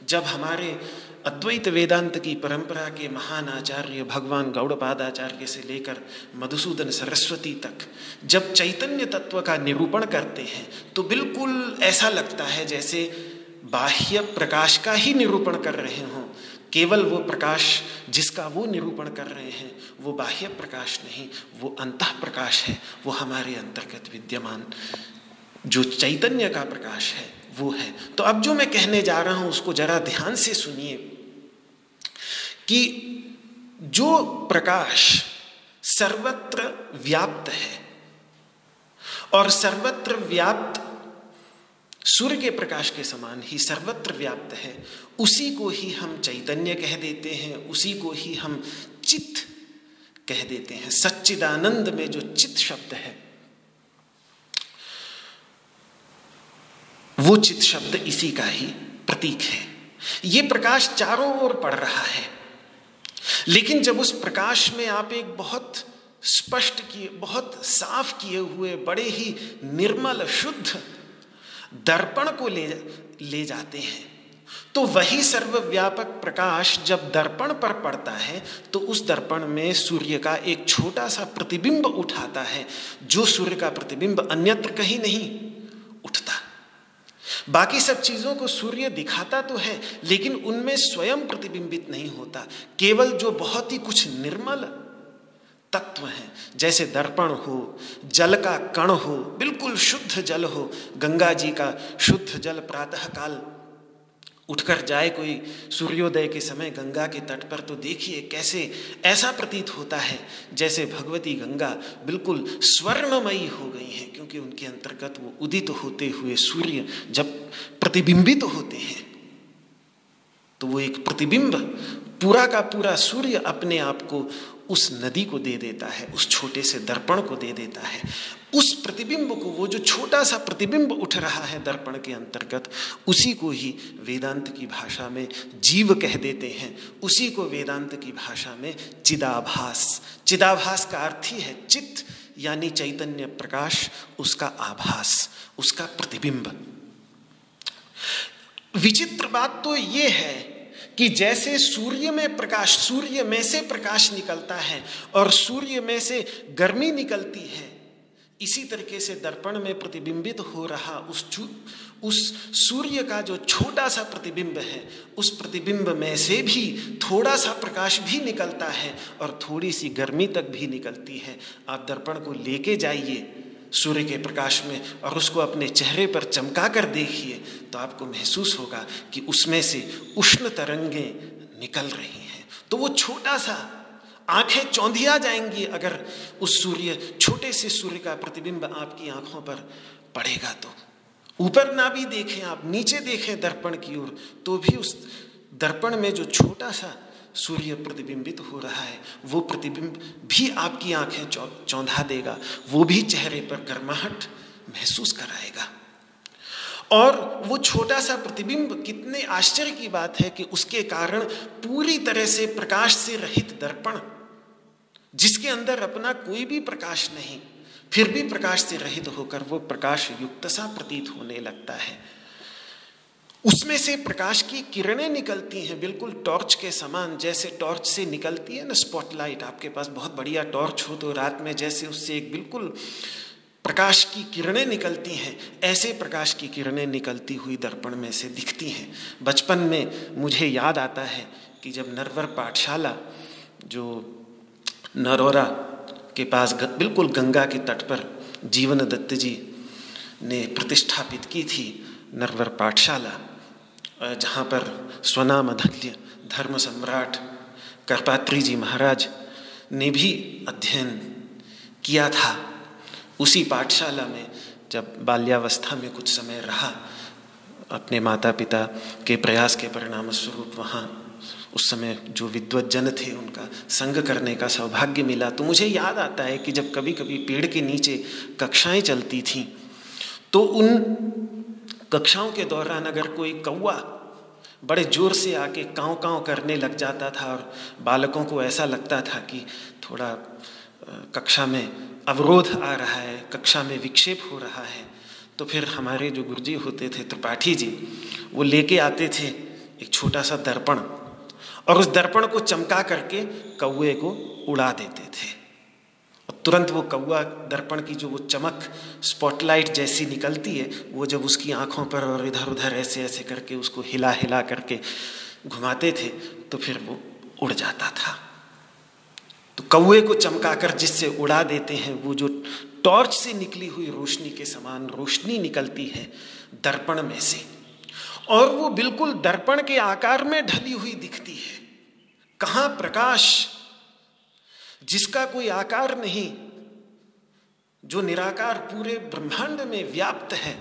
जब हमारे अद्वैत वेदांत की परंपरा के महान आचार्य भगवान गौड़पादाचार्य से लेकर मधुसूदन सरस्वती तक जब चैतन्य तत्व का निरूपण करते हैं, तो बिल्कुल ऐसा लगता है जैसे बाह्य प्रकाश का ही निरूपण कर रहे हों। केवल वो प्रकाश जिसका वो निरूपण कर रहे हैं वो बाह्य प्रकाश नहीं, वो अंतः प्रकाश है, वो हमारे अंतर्गत विद्यमान जो चैतन्य का प्रकाश है वो है। तो अब जो मैं कहने जा रहा हूँ उसको जरा ध्यान से सुनिए कि जो प्रकाश सर्वत्र व्याप्त है, और सर्वत्र व्याप्त सूर्य के प्रकाश के समान ही सर्वत्र व्याप्त है, उसी को ही हम चैतन्य कह देते हैं, उसी को ही हम चित्त कह देते हैं। सच्चिदानंद में जो चित्त शब्द है वो चित शब्द इसी का ही प्रतीक है। ये प्रकाश चारों ओर पड़ रहा है, लेकिन जब उस प्रकाश में आप एक बहुत स्पष्ट किए, बहुत साफ किए हुए, बड़े ही निर्मल शुद्ध दर्पण को ले ले जाते हैं, तो वही सर्वव्यापक प्रकाश जब दर्पण पर पड़ता है तो उस दर्पण में सूर्य का एक छोटा सा प्रतिबिंब उठाता है, जो सूर्य का प्रतिबिंब अन्यत्र कहीं नहीं उठता। बाकी सब चीज़ों को सूर्य दिखाता तो है, लेकिन उनमें स्वयं प्रतिबिंबित नहीं होता। केवल जो बहुत ही कुछ निर्मल तत्व हैं, जैसे दर्पण हो, जल का कण हो, बिल्कुल शुद्ध जल हो, गंगा जी का शुद्ध जल प्रातःकाल उठकर जाए कोई सूर्योदय के समय गंगा के तट पर, तो देखिए कैसे ऐसा प्रतीत होता है जैसे भगवती गंगा बिल्कुल स्वर्णमयी हो गई हैं, क्योंकि उनके अंतर्गत वो उदित होते हुए सूर्य जब प्रतिबिंबित होते हैं तो वो एक प्रतिबिंब, पूरा का पूरा सूर्य अपने आप को उस नदी को दे देता है, उस छोटे से दर्पण को दे देता है। उस प्रतिबिंब को, वो जो छोटा सा प्रतिबिंब उठ रहा है दर्पण के अंतर्गत, उसी को ही वेदांत की भाषा में जीव कह देते हैं, उसी को वेदांत की भाषा में चिदाभास। चिदाभास का अर्थ ही है चित्त यानी चैतन्य प्रकाश, उसका आभास, उसका प्रतिबिंब। विचित्र बात तो ये है कि जैसे सूर्य में प्रकाश, सूर्य में से प्रकाश निकलता है और सूर्य में से गर्मी निकलती है, इसी तरीके से दर्पण में प्रतिबिंबित हो रहा उस उस सूर्य का जो छोटा सा प्रतिबिंब है, उस प्रतिबिंब में से भी थोड़ा सा प्रकाश भी निकलता है और थोड़ी सी गर्मी तक भी निकलती है। आप दर्पण को लेके जाइए सूर्य के प्रकाश में और उसको अपने चेहरे पर चमका कर देखिए, तो आपको महसूस होगा कि उसमें से उष्ण तरंगें निकल रही हैं। तो वो छोटा सा, आंखें चौंधिया जाएंगी अगर उस सूर्य, छोटे से सूर्य का प्रतिबिंब आपकी आंखों पर पड़ेगा। तो ऊपर ना भी देखें आप, नीचे देखें दर्पण की ओर, तो भी उस दर्पण में जो छोटा सा सूर्य प्रतिबिंबित हो रहा है, वो प्रतिबिंब भी आपकी आंखें चौंधा देगा, वो भी चेहरे पर गर्माहट महसूस कराएगा। और वो छोटा सा प्रतिबिंब, कितने आश्चर्य की बात है कि उसके कारण पूरी तरह से प्रकाश से रहित दर्पण, जिसके अंदर अपना कोई भी प्रकाश नहीं, फिर भी प्रकाश से रहित होकर वो प्रकाश युक्त सा प्रतीत होने लगता है। उसमें से प्रकाश की किरणें निकलती हैं बिल्कुल टॉर्च के समान, जैसे टॉर्च से निकलती है ना स्पॉटलाइट, आपके पास बहुत बढ़िया टॉर्च हो तो रात में जैसे उससे एक बिल्कुल प्रकाश की किरणें निकलती हैं, ऐसे प्रकाश की किरणें निकलती हुई दर्पण में से दिखती हैं। बचपन में मुझे याद आता है कि जब नरवर पाठशाला जो नरोरा के पास बिल्कुल गंगा के तट पर जीवन दत्त जी ने प्रतिष्ठापित की थी नरवर पाठशाला, जहाँ पर स्वनामधन्य धर्म सम्राट करपात्री जी महाराज ने भी अध्ययन किया था। उसी पाठशाला में जब बाल्यावस्था में कुछ समय रहा, अपने माता पिता के प्रयास के परिणाम स्वरूप वहाँ उस समय जो विद्वज्जन थे उनका संग करने का सौभाग्य मिला। तो मुझे याद आता है कि जब कभी कभी पेड़ के नीचे कक्षाएं चलती थीं, तो उन कक्षाओं के दौरान अगर कोई कौवा बड़े जोर से आके काँव काँव करने लग जाता था और बालकों को ऐसा लगता था कि थोड़ा कक्षा में अवरोध आ रहा है, कक्षा में विक्षेप हो रहा है, तो फिर हमारे जो गुरुजी होते थे त्रिपाठी जी, वो लेके आते थे एक छोटा सा दर्पण और उस दर्पण को चमका करके कौवे को उड़ा देते थे। तुरंत वो कौवा, दर्पण की जो वो चमक स्पॉटलाइट जैसी निकलती है, वो जब उसकी आंखों पर और इधर उधर ऐसे ऐसे करके उसको हिला हिला करके घुमाते थे तो फिर वो उड़ जाता था। तो कौवे को चमकाकर जिससे उड़ा देते हैं, वो जो टॉर्च से निकली हुई रोशनी के समान रोशनी निकलती है दर्पण में से, और वो बिल्कुल दर्पण के आकार में ढली हुई दिखती है। कहाँ प्रकाश जिसका कोई आकार नहीं, जो निराकार पूरे ब्रह्मांड में व्याप्त है,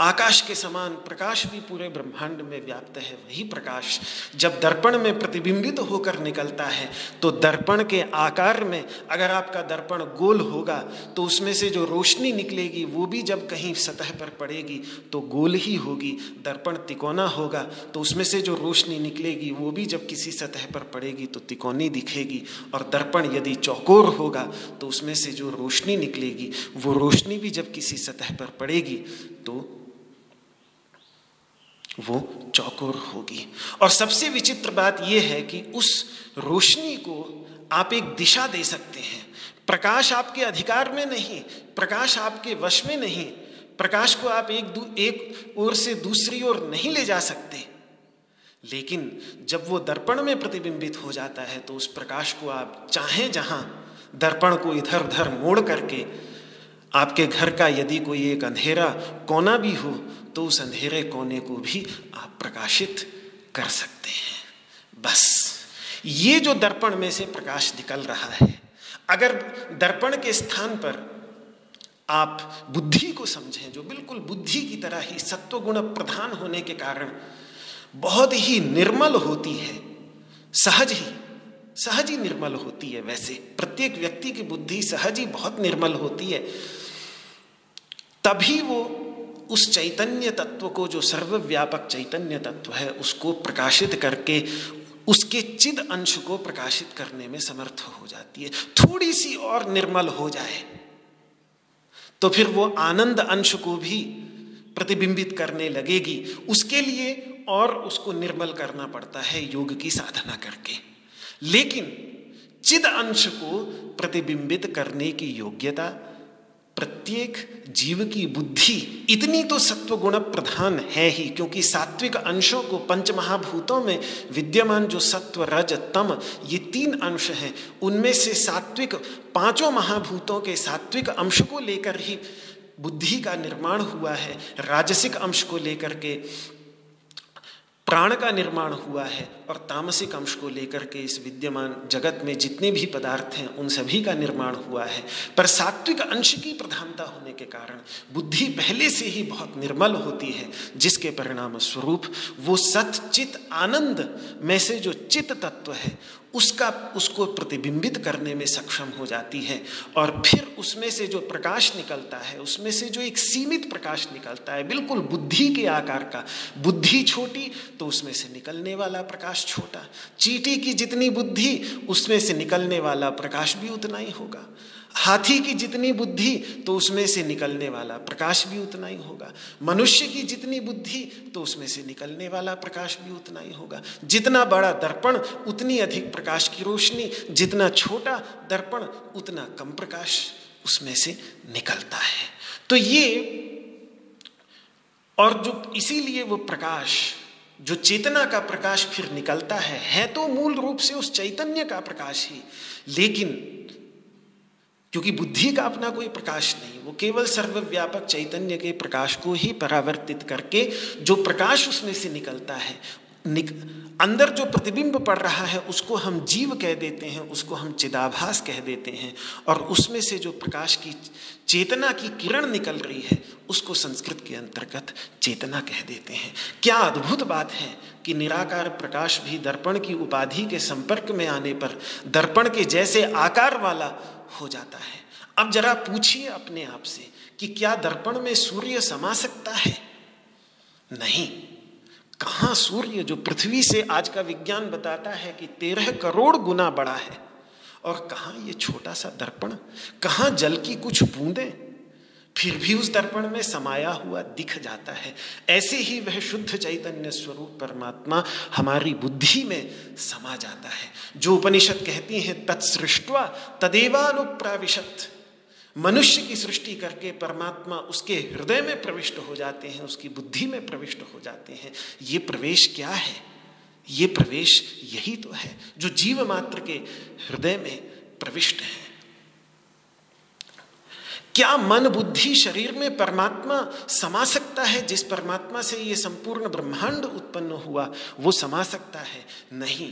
आकाश के समान प्रकाश भी पूरे ब्रह्मांड में व्याप्त है। वही प्रकाश जब दर्पण में प्रतिबिंबित होकर निकलता है तो दर्पण के आकार में, अगर आपका दर्पण गोल होगा तो उसमें से जो रोशनी निकलेगी वो भी जब कहीं सतह पर पड़ेगी तो गोल ही होगी। दर्पण तिकोना होगा तो उसमें से जो रोशनी निकलेगी वो भी जब किसी सतह पर पड़ेगी तो तिकोनी दिखेगी। और दर्पण यदि चौकोर होगा तो उसमें से जो रोशनी निकलेगी वो रोशनी भी जब किसी सतह पर पड़ेगी तो वो चौकोर होगी। और सबसे विचित्र बात यह है कि उस रोशनी को आप एक दिशा दे सकते हैं। प्रकाश आपके अधिकार में नहीं, प्रकाश आपके वश में नहीं, प्रकाश को आप एक एक ओर से दूसरी ओर नहीं ले जा सकते। लेकिन जब वो दर्पण में प्रतिबिंबित हो जाता है तो उस प्रकाश को आप चाहें जहाँ, दर्पण को इधर उधर मोड़ करके आपके घर का यदि कोई एक अंधेरा कोना भी हो तो उस अंधेरे कोने को भी आप प्रकाशित कर सकते हैं। बस ये जो दर्पण में से प्रकाश निकल रहा है, अगर दर्पण के स्थान पर आप बुद्धि को समझें, जो बिल्कुल बुद्धि की तरह ही सत्वगुण प्रधान होने के कारण बहुत ही निर्मल होती है, सहज ही सहज ही निर्मल होती है। वैसे प्रत्येक व्यक्ति की बुद्धि सहज ही बहुत निर्मल होती है, तभी वो उस चैतन्य तत्व को, जो सर्वव्यापक चैतन्य तत्व है, उसको प्रकाशित करके उसके चिद अंश को प्रकाशित करने में समर्थ हो जाती है। थोड़ी सी और निर्मल हो जाए तो फिर वो आनंद अंश को भी प्रतिबिंबित करने लगेगी। उसके लिए और उसको निर्मल करना पड़ता है योग की साधना करके, लेकिन चिद अंश को प्रतिबिंबित करने की योग्यता प्रत्येक जीव की बुद्धि इतनी तो सत्वगुण प्रधान है ही, क्योंकि सात्विक अंशों को पंच महाभूतों में विद्यमान जो सत्व रज तम ये तीन अंश हैं, उनमें से सात्विक पांचों महाभूतों के सात्विक अंश को लेकर ही बुद्धि का निर्माण हुआ है, राजसिक अंश को लेकर के प्राण का निर्माण हुआ है, और तामसिक अंश को लेकर के इस विद्यमान जगत में जितने भी पदार्थ हैं उन सभी का निर्माण हुआ है। पर सात्विक अंश की प्रधानता होने के कारण बुद्धि पहले से ही बहुत निर्मल होती है, जिसके परिणाम स्वरूप वो सत चित आनंद में से जो चित तत्व है उसका उसको प्रतिबिंबित करने में सक्षम हो जाती है। और फिर उसमें से जो प्रकाश निकलता है, उसमें से जो एक सीमित प्रकाश निकलता है, बिल्कुल बुद्धि के आकार का, बुद्धि छोटी तो उसमें से निकलने वाला प्रकाश छोटा, चींटी की जितनी बुद्धि उसमें से निकलने वाला प्रकाश भी उतना ही होगा, हाथी की जितनी बुद्धि तो उसमें से निकलने वाला प्रकाश भी उतना ही होगा, मनुष्य की जितनी बुद्धि तो उसमें से निकलने वाला प्रकाश भी उतना ही होगा। जितना बड़ा दर्पण उतनी अधिक प्रकाश की रोशनी, जितना छोटा दर्पण उतना कम प्रकाश उसमें से निकलता है। तो ये, और जो इसीलिए वो प्रकाश, जो चेतना का प्रकाश फिर निकलता है, है तो मूल रूप से उस चैतन्य का प्रकाश ही, लेकिन क्योंकि बुद्धि का अपना कोई प्रकाश नहीं, वो केवल सर्वव्यापक चैतन्य के प्रकाश को ही परावर्तित करके जो प्रकाश उसमें से निकलता है, निक, अंदर जो प्रतिबिंब पड़ रहा है उसको हम जीव कह देते हैं, उसको हम चिदाभास कह देते हैं। और उसमें से जो प्रकाश की चेतना की किरण निकल रही है उसको संस्कृत के अंतर्गत चेतना कह देते हैं। क्या अद्भुत बात है कि निराकार प्रकाश भी दर्पण की उपाधि के संपर्क में आने पर दर्पण के जैसे आकार वाला हो जाता है। अब जरा पूछिए अपने आप से कि क्या दर्पण में सूर्य समा सकता है? नहीं, कहाँ सूर्य, जो पृथ्वी से आज का विज्ञान बताता है कि तेरह करोड़ गुना बड़ा है, और कहाँ ये छोटा सा दर्पण, कहाँ जल की कुछ बूंदें, फिर भी उस दर्पण में समाया हुआ दिख जाता है। ऐसे ही वह शुद्ध चैतन्य स्वरूप परमात्मा हमारी बुद्धि में समा जाता है। जो उपनिषद कहती हैं तत्सृष्ट्वा तदेवानुप्राविशत्, मनुष्य की सृष्टि करके परमात्मा उसके हृदय में प्रविष्ट हो जाते हैं, उसकी बुद्धि में प्रविष्ट हो जाते हैं। ये प्रवेश क्या है? ये प्रवेश यही तो है जो जीव मात्र के हृदय में प्रविष्ट है। क्या मन बुद्धि शरीर में परमात्मा समा सकता है? जिस परमात्मा से ये संपूर्ण ब्रह्मांड उत्पन्न हुआ वो समा सकता है? नहीं,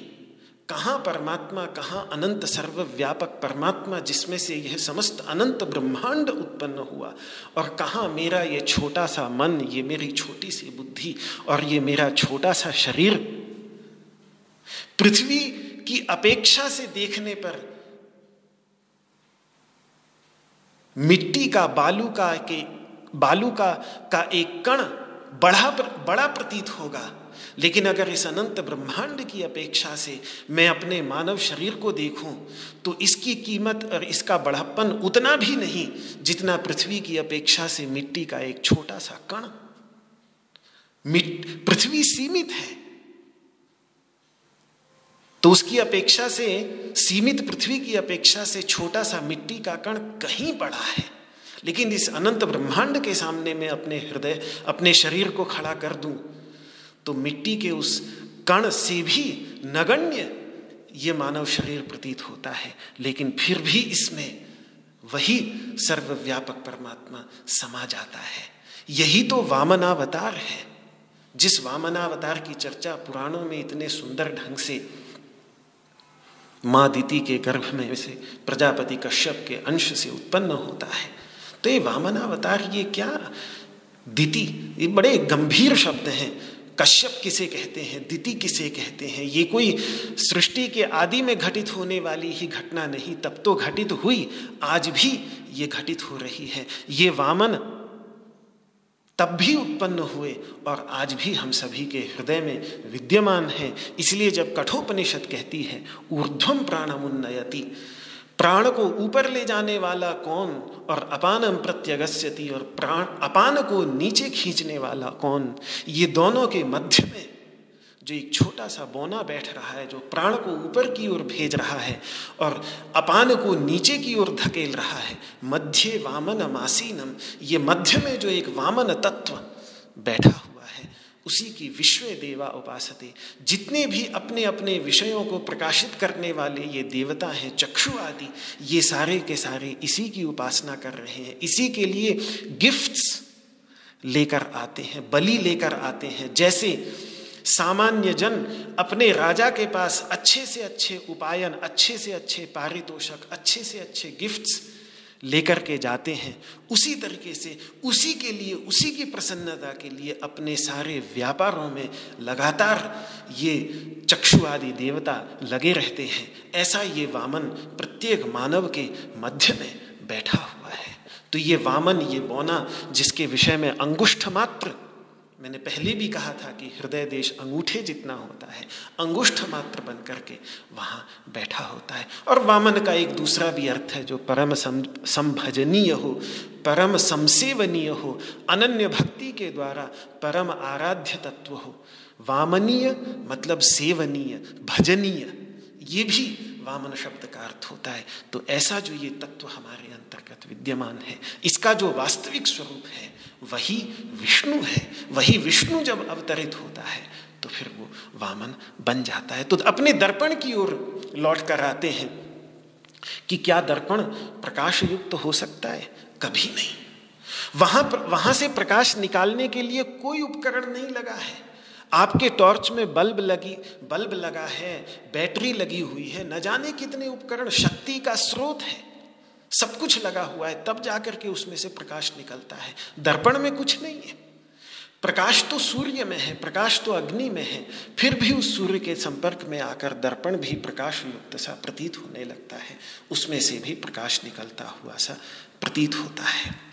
कहाँ परमात्मा, कहाँ अनंत सर्वव्यापक परमात्मा जिसमें से यह समस्त अनंत ब्रह्मांड उत्पन्न हुआ, और कहाँ मेरा ये छोटा सा मन, ये मेरी छोटी सी बुद्धि और ये मेरा छोटा सा शरीर। पृथ्वी की अपेक्षा से देखने पर मिट्टी का, बालू का के बालू का का एक कण बड़ा बड़ा प्रतीत होगा, लेकिन अगर इस अनंत ब्रह्मांड की अपेक्षा से मैं अपने मानव शरीर को देखूं तो इसकी कीमत और इसका बड़ापन उतना भी नहीं जितना पृथ्वी की अपेक्षा से मिट्टी का एक छोटा सा कण। मिट्टी, पृथ्वी सीमित है, तो उसकी अपेक्षा से, सीमित पृथ्वी की अपेक्षा से छोटा सा मिट्टी का कण कहीं बड़ा है। लेकिन इस अनंत ब्रह्मांड के सामने मैं अपने हृदय, अपने शरीर को खड़ा कर दूं तो मिट्टी के उस कण से भी नगण्य ये मानव शरीर प्रतीत होता है, लेकिन फिर भी इसमें वही सर्वव्यापक परमात्मा समा जाता है। यही तो वामनावतार है, जिस वामनावतार की चर्चा पुराणों में इतने सुंदर ढंग से माँ दिति के गर्भ में से प्रजापति कश्यप के अंश से उत्पन्न होता है। तो ये वामनावतार, ये क्या, दिति, ये बड़े गंभीर शब्द हैं। कश्यप किसे कहते हैं, दिति किसे कहते हैं, ये कोई सृष्टि के आदि में घटित होने वाली ही घटना नहीं, तब तो घटित हुई, आज भी ये घटित हो रही है। ये वामन तब भी उत्पन्न हुए और आज भी हम सभी के हृदय में विद्यमान है। इसलिए जब कठोपनिषद कहती है ऊर्ध्वं प्राणमुन्नयति, प्राण को ऊपर ले जाने वाला कौन, और अपानम प्रत्यगस्यति, और प्राण अपान को नीचे खींचने वाला कौन, ये दोनों के मध्य में जो एक छोटा सा बोना बैठ रहा है, जो प्राण को ऊपर की ओर भेज रहा है और अपान को नीचे की ओर धकेल रहा है, मध्य वामन मासीनम, ये मध्य में जो एक वामन तत्व बैठा हुआ है, उसी की विश्व देवा उपासते। जितने भी अपने अपने विषयों को प्रकाशित करने वाले ये देवता हैं, चक्षु आदि, ये सारे के सारे इसी की उपासना कर रहे हैं, इसी के लिए गिफ्ट्स लेकर आते हैं, बलि लेकर आते हैं। जैसे सामान्य जन अपने राजा के पास अच्छे से अच्छे उपायन, अच्छे से अच्छे पारितोषक, अच्छे से अच्छे गिफ्ट्स लेकर के जाते हैं, उसी तरीके से उसी के लिए, उसी की प्रसन्नता के लिए अपने सारे व्यापारों में लगातार ये चक्षु आदि देवता लगे रहते हैं। ऐसा ये वामन प्रत्येक मानव के मध्य में बैठा हुआ है। तो ये वामन, ये बौना, जिसके विषय में अंगुष्ठ मात्र, मैंने पहले भी कहा था कि हृदय देश अंगूठे जितना होता है, अंगुष्ठ मात्र बन करके वहाँ बैठा होता है। और वामन का एक दूसरा भी अर्थ है, जो परम संभजनीय हो, परम संसेवनीय हो, अनन्य भक्ति के द्वारा परम आराध्य तत्व हो। वामनीय मतलब सेवनीय, भजनीय, ये भी वामन शब्द का अर्थ होता है। तो ऐसा जो ये तत्व हमारे अंतर्गत विद्यमान है, इसका जो वास्तविक स्वरूप है वही विष्णु है। वही विष्णु जब अवतरित होता है तो फिर वो वामन बन जाता है। तो अपने दर्पण की ओर लौट कर आते हैं कि क्या दर्पण प्रकाश युक्त तो हो सकता है? कभी नहीं। वहां वहां से प्रकाश निकालने के लिए कोई उपकरण नहीं लगा है। आपके टॉर्च में बल्ब लगी बल्ब लगा है, बैटरी लगी हुई है, न जाने कितने उपकरण, शक्ति का स्रोत है, सब कुछ लगा हुआ है, तब जाकर के उसमें से प्रकाश निकलता है। दर्पण में कुछ नहीं है। प्रकाश तो सूर्य में है, प्रकाश तो अग्नि में है, फिर भी उस सूर्य के संपर्क में आकर दर्पण भी प्रकाश युक्त सा प्रतीत होने लगता है, उसमें से भी प्रकाश निकलता हुआ सा प्रतीत होता है।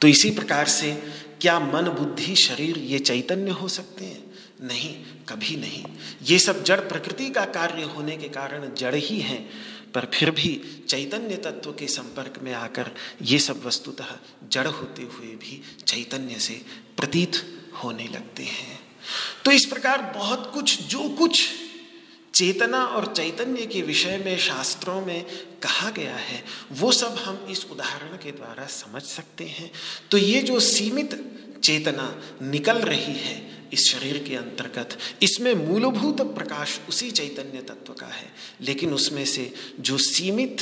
तो इसी प्रकार से क्या मन, बुद्धि, शरीर ये चैतन्य हो सकते हैं? नहीं, कभी नहीं। ये सब जड़ प्रकृति का कार्य होने के कारण जड़ ही हैं, पर फिर भी चैतन्य तत्व के संपर्क में आकर ये सब वस्तुतः जड़ होते हुए भी चैतन्य से प्रतीत होने लगते हैं। तो इस प्रकार बहुत कुछ, जो कुछ चेतना और चैतन्य के विषय में शास्त्रों में कहा गया है, वो सब हम इस उदाहरण के द्वारा समझ सकते हैं। तो ये जो सीमित चेतना निकल रही है इस शरीर के अंतर्गत, इसमें मूलभूत प्रकाश उसी चैतन्य तत्व का है, लेकिन उसमें से जो सीमित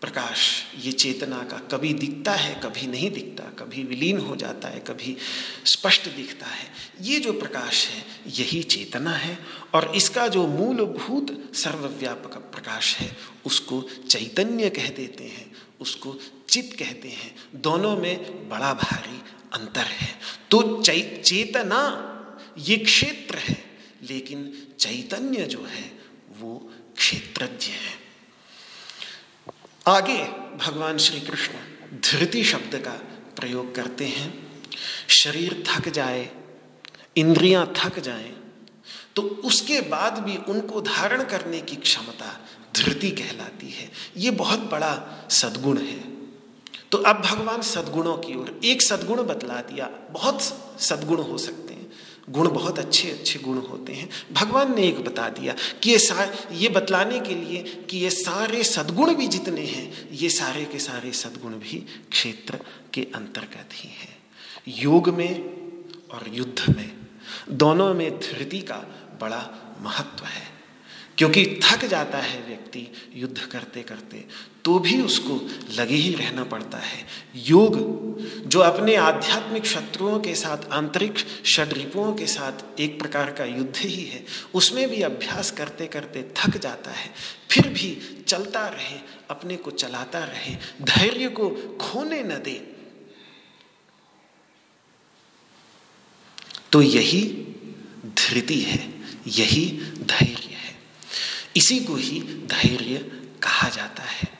प्रकाश, ये चेतना का कभी दिखता है, कभी नहीं दिखता, कभी विलीन हो जाता है, कभी स्पष्ट दिखता है। ये जो प्रकाश है यही चेतना है, और इसका जो मूलभूत सर्वव्यापक प्रकाश है उसको चैतन्य कह देते हैं, उसको चित्त कहते हैं। दोनों में बड़ा भारी अंतर है। तो चै चेतना ये क्षेत्र है, लेकिन चैतन्य जो है वो क्षेत्रज्ञ है। आगे भगवान श्री कृष्ण धृति शब्द का प्रयोग करते हैं। शरीर थक जाए, इंद्रियां थक जाएं, तो उसके बाद भी उनको धारण करने की क्षमता धृति कहलाती है। ये बहुत बड़ा सद्गुण है। तो अब भगवान सद्गुणों की ओर, एक सद्गुण बतला दिया, बहुत सद्गुण हो सकते हैं, गुण बहुत अच्छे अच्छे गुण होते हैं। भगवान ने एक बता दिया कि ये सा ये बतलाने के लिए कि ये सारे सद्गुण भी जितने हैं, ये सारे के सारे सद्गुण भी क्षेत्र के अंतर्गत ही हैं। योग में और युद्ध में दोनों में धृति का बड़ा महत्व है, क्योंकि थक जाता है व्यक्ति युद्ध करते करते, तो भी उसको लगे ही रहना पड़ता है। योग जो अपने आध्यात्मिक शत्रुओं के साथ, आंतरिक षड्रिपुओं के साथ एक प्रकार का युद्ध ही है, उसमें भी अभ्यास करते करते थक जाता है, फिर भी चलता रहे, अपने को चलाता रहे, धैर्य को खोने न दे। तो यही धृति है, यही धैर्य है, इसी को ही धैर्य कहा जाता है।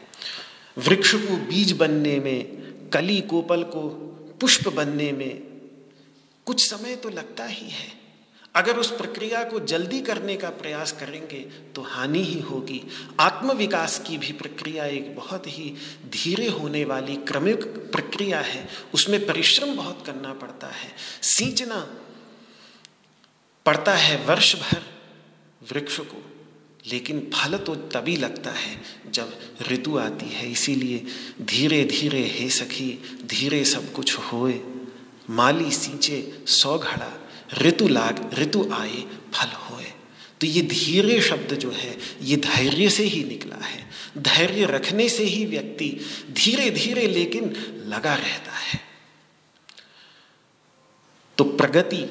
वृक्ष को बीज बनने में, कली कोपल को पुष्प बनने में कुछ समय तो लगता ही है। अगर उस प्रक्रिया को जल्दी करने का प्रयास करेंगे तो हानि ही होगी। आत्मविकास की भी प्रक्रिया एक बहुत ही धीरे होने वाली क्रमिक प्रक्रिया है, उसमें परिश्रम बहुत करना पड़ता है, सींचना पड़ता है वर्ष भर वृक्ष को, लेकिन फल तो तभी लगता है जब ऋतु आती है। इसीलिए धीरे धीरे हे सखी, धीरे सब कुछ होए, माली सींचे सौ घड़ा, ऋतु लाग ऋतु आए फल होए। तो ये धीरे शब्द जो है ये धैर्य से ही निकला है। धैर्य रखने से ही व्यक्ति धीरे धीरे लेकिन लगा रहता है। तो प्रगति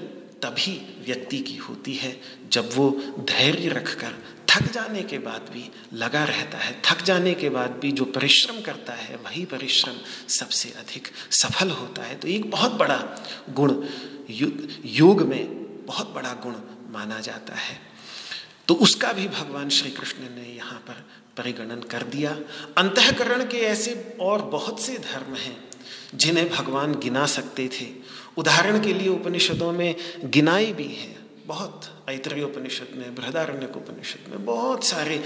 तभी व्यक्ति की होती है जब वो धैर्य रखकर थक जाने के बाद भी लगा रहता है। थक जाने के बाद भी जो परिश्रम करता है वही परिश्रम सबसे अधिक सफल होता है। तो एक बहुत बड़ा गुण यो, योग में बहुत बड़ा गुण माना जाता है। तो उसका भी भगवान श्री कृष्ण ने यहाँ पर परिगणन कर दिया। अंतःकरण के ऐसे और बहुत से धर्म हैं जिन्हें भगवान गिना सकते थे। उदाहरण के लिए उपनिषदों में गिनाई भी है, बहुत ऐतरेय उपनिषद में, बृहदारण्यक उपनिषद में बहुत सारे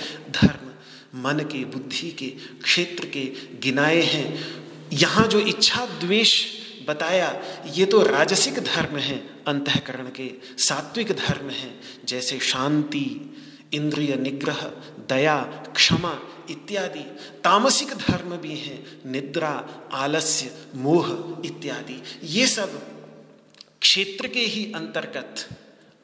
धर्म मन के, बुद्धि के क्षेत्र के गिनाए हैं। यहाँ जो इच्छा द्वेष बताया ये तो राजसिक धर्म हैं, अंतःकरण के सात्विक धर्म हैं, जैसे शांति, इंद्रिय निग्रह, दया, क्षमा इत्यादि। तामसिक धर्म भी हैं, निद्रा, आलस्य, मोह इत्यादि। ये सब क्षेत्र के ही अंतर्गत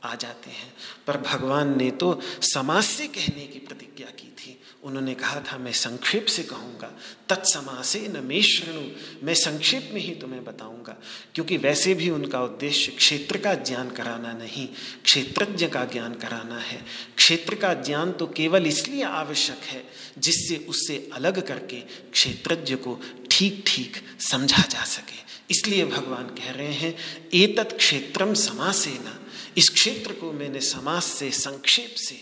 आ जाते हैं। पर भगवान ने तो समाज से कहने की प्रतिज्ञा की थी। उन्होंने कहा था मैं संक्षेप से कहूँगा, तत्समासे न मे शृणु, मैं संक्षेप में ही तुम्हें बताऊँगा। क्योंकि वैसे भी उनका उद्देश्य क्षेत्र का ज्ञान कराना नहीं, क्षेत्रज्ञ का ज्ञान कराना है। क्षेत्र का ज्ञान तो केवल इसलिए आवश्यक है जिससे उससे अलग करके क्षेत्रज्ञ को ठीक ठीक समझा जा सके। इसलिए भगवान कह रहे हैं एतत् क्षेत्रम समासेन, इस क्षेत्र को मैंने समाज से, संक्षेप से,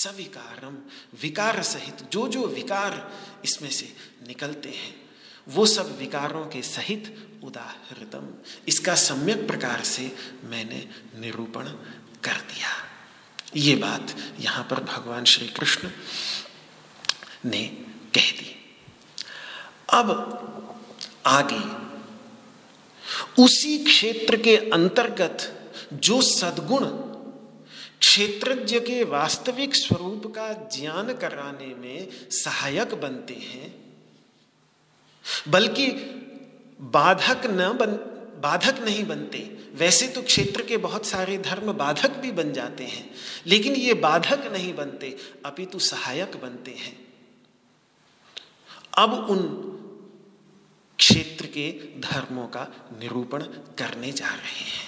सविकारम, विकार सहित, जो जो विकार इसमें से निकलते हैं वो सब विकारों के सहित उदाहृतम, इसका सम्यक प्रकार से मैंने निरूपण कर दिया। ये बात यहाँ पर भगवान श्री कृष्ण ने कह दी। अब आगे उसी क्षेत्र के अंतर्गत जो सद्गुण क्षेत्रज्ञ के वास्तविक स्वरूप का ज्ञान कराने में सहायक बनते हैं, बल्कि बाधक न बन बाधक नहीं बनते। वैसे तो क्षेत्र के बहुत सारे धर्म बाधक भी बन जाते हैं, लेकिन ये बाधक नहीं बनते, अपितु सहायक बनते हैं। अब उन क्षेत्र के धर्मों का निरूपण करने जा रहे हैं।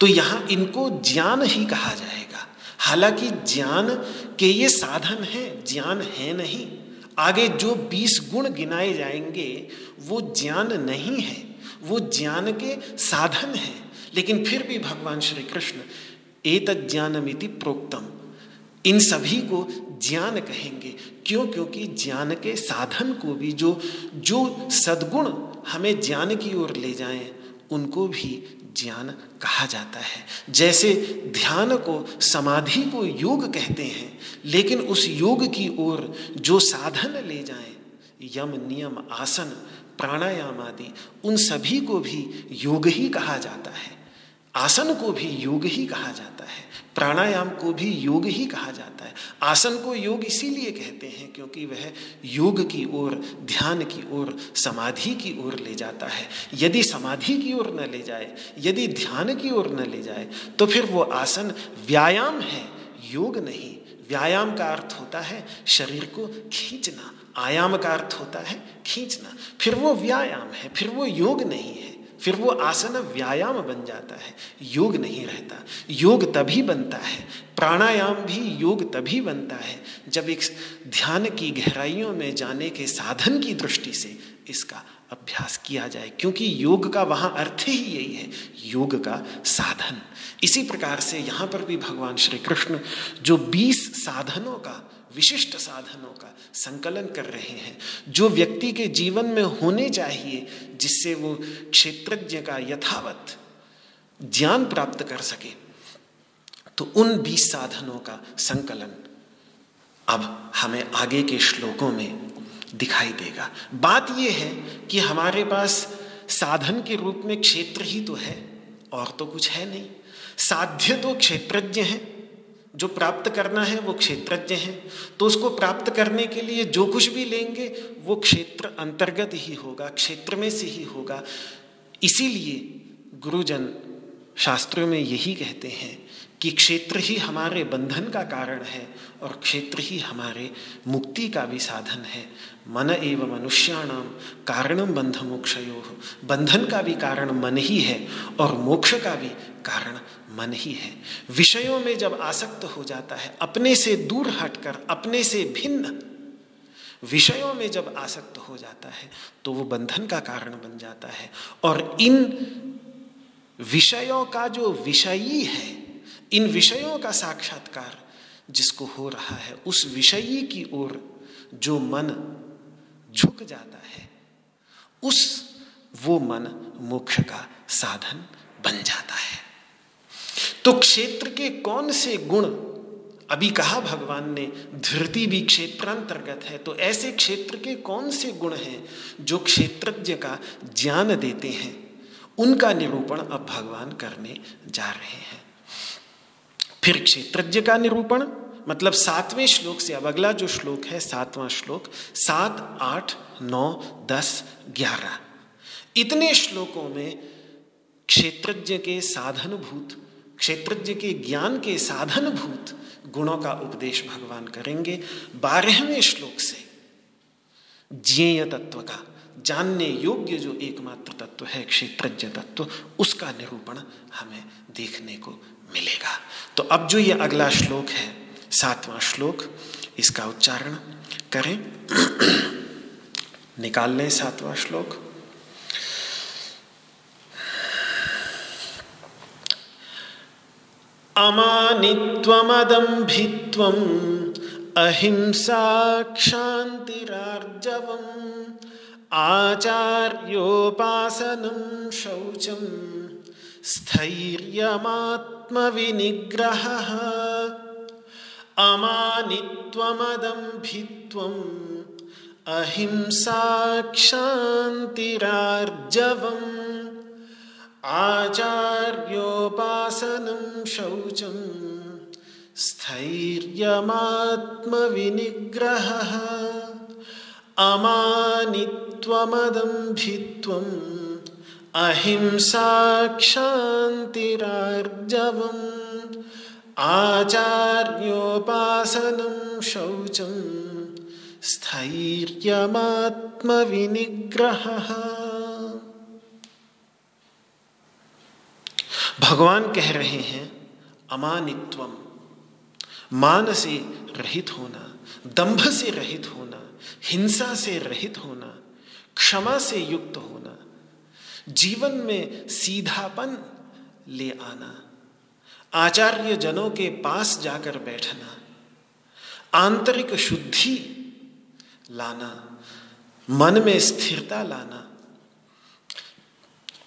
तो यहाँ इनको ज्ञान ही कहा जाएगा, हालांकि ज्ञान के ये साधन हैं, ज्ञान है नहीं। आगे जो बीस गुण गिनाए जाएंगे वो ज्ञान नहीं है, वो ज्ञान के साधन हैं। लेकिन फिर भी भगवान श्री कृष्ण एतज्ज्ञानमिति प्रोक्तम, इन सभी को ज्ञान कहेंगे। क्यों? क्योंकि ज्ञान के साधन को भी, जो जो सद्गुण हमें ज्ञान की ओर ले जाएं, उनको भी ज्ञान कहा जाता है। जैसे ध्यान को, समाधि को योग कहते हैं, लेकिन उस योग की ओर जो साधन ले जाएं, यम, नियम, आसन, प्राणायाम आदि, उन सभी को भी योग ही कहा जाता है। आसन को भी योग ही कहा जाता है, प्राणायाम को भी योग ही कहा जाता है। आसन को योग इसीलिए कहते हैं क्योंकि वह योग की ओर, ध्यान की ओर, समाधि की ओर ले जाता है। यदि समाधि की ओर न ले जाए, यदि ध्यान की ओर न ले जाए, तो फिर वो आसन व्यायाम है, योग नहीं। व्यायाम का अर्थ होता है शरीर को खींचना, आयाम का अर्थ होता है खींचना। फिर वो व्यायाम है, फिर वो योग नहीं है, फिर वो आसन व्यायाम बन जाता है, योग नहीं रहता। योग तभी बनता है, प्राणायाम भी योग तभी बनता है जब एक ध्यान की गहराइयों में जाने के साधन की दृष्टि से इसका अभ्यास किया जाए, क्योंकि योग का वहाँ अर्थ ही यही है, योग का साधन। इसी प्रकार से यहाँ पर भी भगवान श्री कृष्ण जो बीस साधनों का, विशिष्ट साधनों का संकलन कर रहे हैं, जो व्यक्ति के जीवन में होने चाहिए, जिससे वो क्षेत्रज्ञ का यथावत ज्ञान प्राप्त कर सके, तो उन बीस साधनों का संकलन अब हमें आगे के श्लोकों में दिखाई देगा। बात यह है कि हमारे पास साधन के रूप में क्षेत्र ही तो है, और तो कुछ है नहीं। साध्य तो क्षेत्रज्ञ हैं, जो प्राप्त करना है वो क्षेत्रज्ञ हैं, तो उसको प्राप्त करने के लिए जो कुछ भी लेंगे वो क्षेत्र अंतर्गत ही होगा, क्षेत्र में से ही होगा। इसीलिए गुरुजन शास्त्रों में यही कहते हैं कि क्षेत्र ही हमारे बंधन का कारण है और क्षेत्र ही हमारे मुक्ति का भी साधन है। मन एव मनुष्याणाम कारणम बंध मोक्षयोः, बंधन का भी कारण मन ही है और मोक्ष का भी कारण मन ही है। विषयों में जब आसक्त हो जाता है, अपने से दूर हटकर, अपने से भिन्न विषयों में जब आसक्त हो जाता है, तो वो बंधन का कारण बन जाता है। और इन विषयों का जो विषयी है, इन विषयों का साक्षात्कार जिसको हो रहा है, उस विषयी की ओर जो मन झुक जाता है, उस वो मन मोक्ष का साधन बन जाता है। तो क्षेत्र के कौन से गुण, अभी कहा भगवान ने धृति भी क्षेत्रांतर्गत है, तो ऐसे क्षेत्र के कौन से गुण हैं जो क्षेत्रज्ञ का ज्ञान देते हैं, उनका निरूपण अब भगवान करने जा रहे हैं। फिर क्षेत्रज्ञ का निरूपण, मतलब सातवें श्लोक से, अब अगला जो श्लोक है सातवां श्लोक, सात, आठ, नौ, दस, ग्यारह, इतने श्लोकों में क्षेत्रज्ञ के साधनभूत, क्षेत्रज्ञ के ज्ञान के साधनभूत गुणों का उपदेश भगवान करेंगे। बारहवें श्लोक से ज्ञेय तत्व का, जानने योग्य जो एकमात्र तत्व है, क्षेत्रज्ञ तत्व, उसका निरूपण हमें देखने को मिलेगा। तो अब जो ये अगला श्लोक है, सातवां श्लोक, इसका उच्चारण करें, निकाल लें सातवां श्लोक। अमानित्वमदम्भित्वम् अहिंसा क्षान्तिरार्जवम् आचार्योपासनं शौचं स्थैर्यमात्मविनिग्रहः अमानित्वमदम्भित्वम् अहिंसा क्षान्तिरार्जवम् आचार्योपासनं शौचं स्थैर्यमात्मविनिग्रहः अमानित्वमदम्भित्वम् अहिंसा क्षान्तिरार्जवम् आचार्योपासनं शौचं स्थैर्यमात्मविनिग्रहः। भगवान कह रहे हैं अमानित्वम, मान से रहित होना, दंभ से रहित होना, हिंसा से रहित होना, क्षमा से युक्त होना, जीवन में सीधापन ले आना, आचार्य जनों के पास जाकर बैठना, आंतरिक शुद्धि लाना, मन में स्थिरता लाना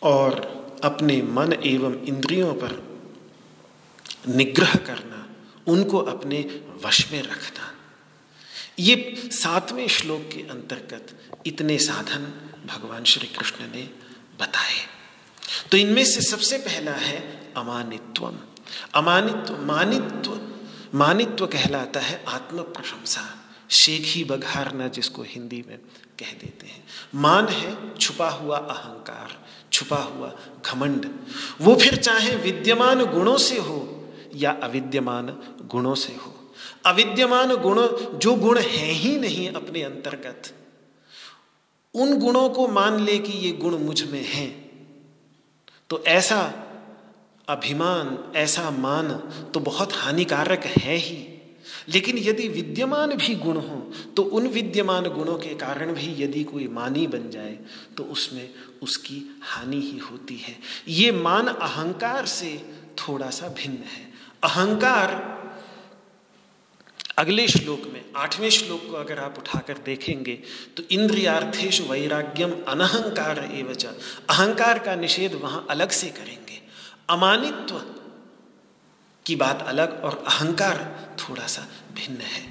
और अपने मन एवं इंद्रियों पर निग्रह करना, उनको अपने वश में रखना। ये सातवें श्लोक के अंतर्गत इतने साधन भगवान श्री कृष्ण ने बताए। तो इनमें से सबसे पहला है अमानित्वम। अमानित्व मानित्व मानित्व कहलाता है आत्म प्रशंसा, शेखी बघारना जिसको हिंदी में कह देते हैं। मान है छुपा हुआ अहंकार, छुपा हुआ घमंड, वो फिर चाहे विद्यमान गुणों से हो या अविद्यमान गुणों से हो। अविद्यमान गुणों, जो गुण हैं ही नहीं अपने अंतर्गत, उन गुणों को मान ले कि ये गुण मुझ में हैं, तो ऐसा अभिमान, ऐसा मान तो बहुत हानिकारक है ही। लेकिन यदि विद्यमान भी गुण हो तो उन विद्यमान गुणों के कारण भी यदि कोई मानी बन जाए तो उसमें उसकी हानि ही होती है। ये मान अहंकार से थोड़ा सा भिन्न है। अहंकार अगले श्लोक में, आठवें श्लोक को अगर आप उठाकर देखेंगे तो इंद्रियार्थेषु वैराग्यम अनहंकार एवच, अहंकार का निषेध वहां अलग से करेंगे। अमानित्व की बात अलग और अहंकार थोड़ा सा भिन्न है।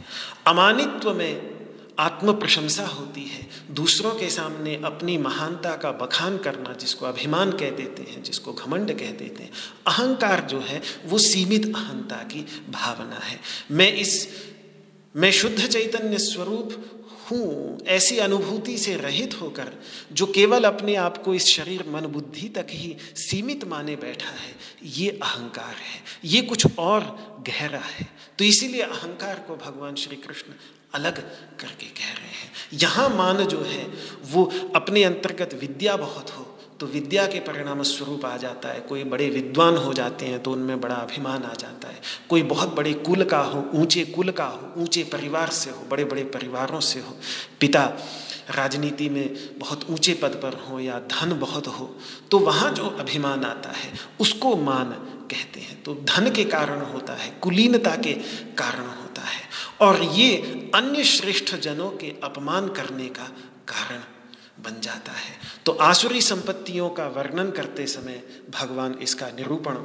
अमानित्व में आत्म प्रशंसा होती है, दूसरों के सामने अपनी महानता का बखान करना, जिसको अभिमान कह देते हैं, जिसको घमंड कह देते हैं। अहंकार जो है वो सीमित अहंता की भावना है। मैं इस मैं शुद्ध चैतन्य स्वरूप हूँ, ऐसी अनुभूति से रहित होकर जो केवल अपने आप को इस शरीर मन बुद्धि तक ही सीमित माने बैठा है, ये अहंकार है। ये कुछ और गहरा है। तो इसीलिए अहंकार को भगवान श्री कृष्ण अलग करके कह रहे हैं। यहाँ मान जो है वो अपने अंतर्गत विद्या बहुत हो तो विद्या के परिणाम स्वरूप आ जाता है। कोई बड़े विद्वान हो जाते हैं तो उनमें बड़ा अभिमान आ जाता है। कोई बहुत बड़े कुल का हो, ऊंचे कुल का हो, ऊंचे परिवार से हो, बड़े बड़े परिवारों से हो, पिता राजनीति में बहुत ऊंचे पद पर हो या धन बहुत हो, तो वहाँ जो अभिमान आता है उसको मान कहते हैं। तो धन के कारण होता है, कुलीनता के कारण होता है और ये अन्य श्रेष्ठ जनों के अपमान करने का कारण बन जाता है। तो आसुरी संपत्तियों का वर्णन करते समय भगवान इसका निरूपण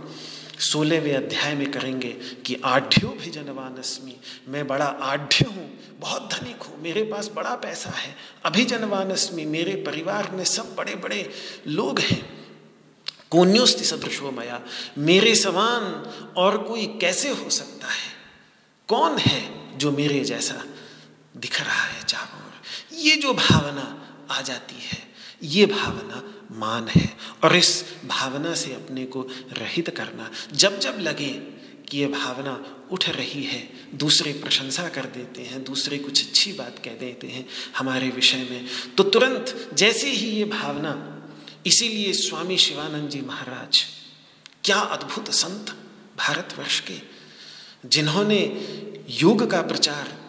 सोलहवें अध्याय में करेंगे कि आढ़्यो भी जनवानस्मी, मैं बड़ा आढ़्य हूँ, बहुत धनिक हूँ, मेरे पास बड़ा पैसा है। अभी जनवानस्मी, मेरे परिवार में सब बड़े बड़े लोग हैं। कोन्योस्ति सदृशो मया, मेरे समान और कोई कैसे हो सकता है, कौन है जो मेरे जैसा दिख रहा है चारों ओर। ये जो भावना आ जाती है, ये भावना मान है और इस भावना से अपने को रहित करना। जब जब लगे कि ये भावना उठ रही है, दूसरे प्रशंसा कर देते हैं, दूसरे कुछ अच्छी बात कह देते हैं हमारे विषय में, तो तुरंत जैसे ही ये भावना, इसीलिए स्वामी शिवानंद जी महाराज, क्या अद्भुत संत भारतवर्ष के, जिन्होंने योग का प्रचार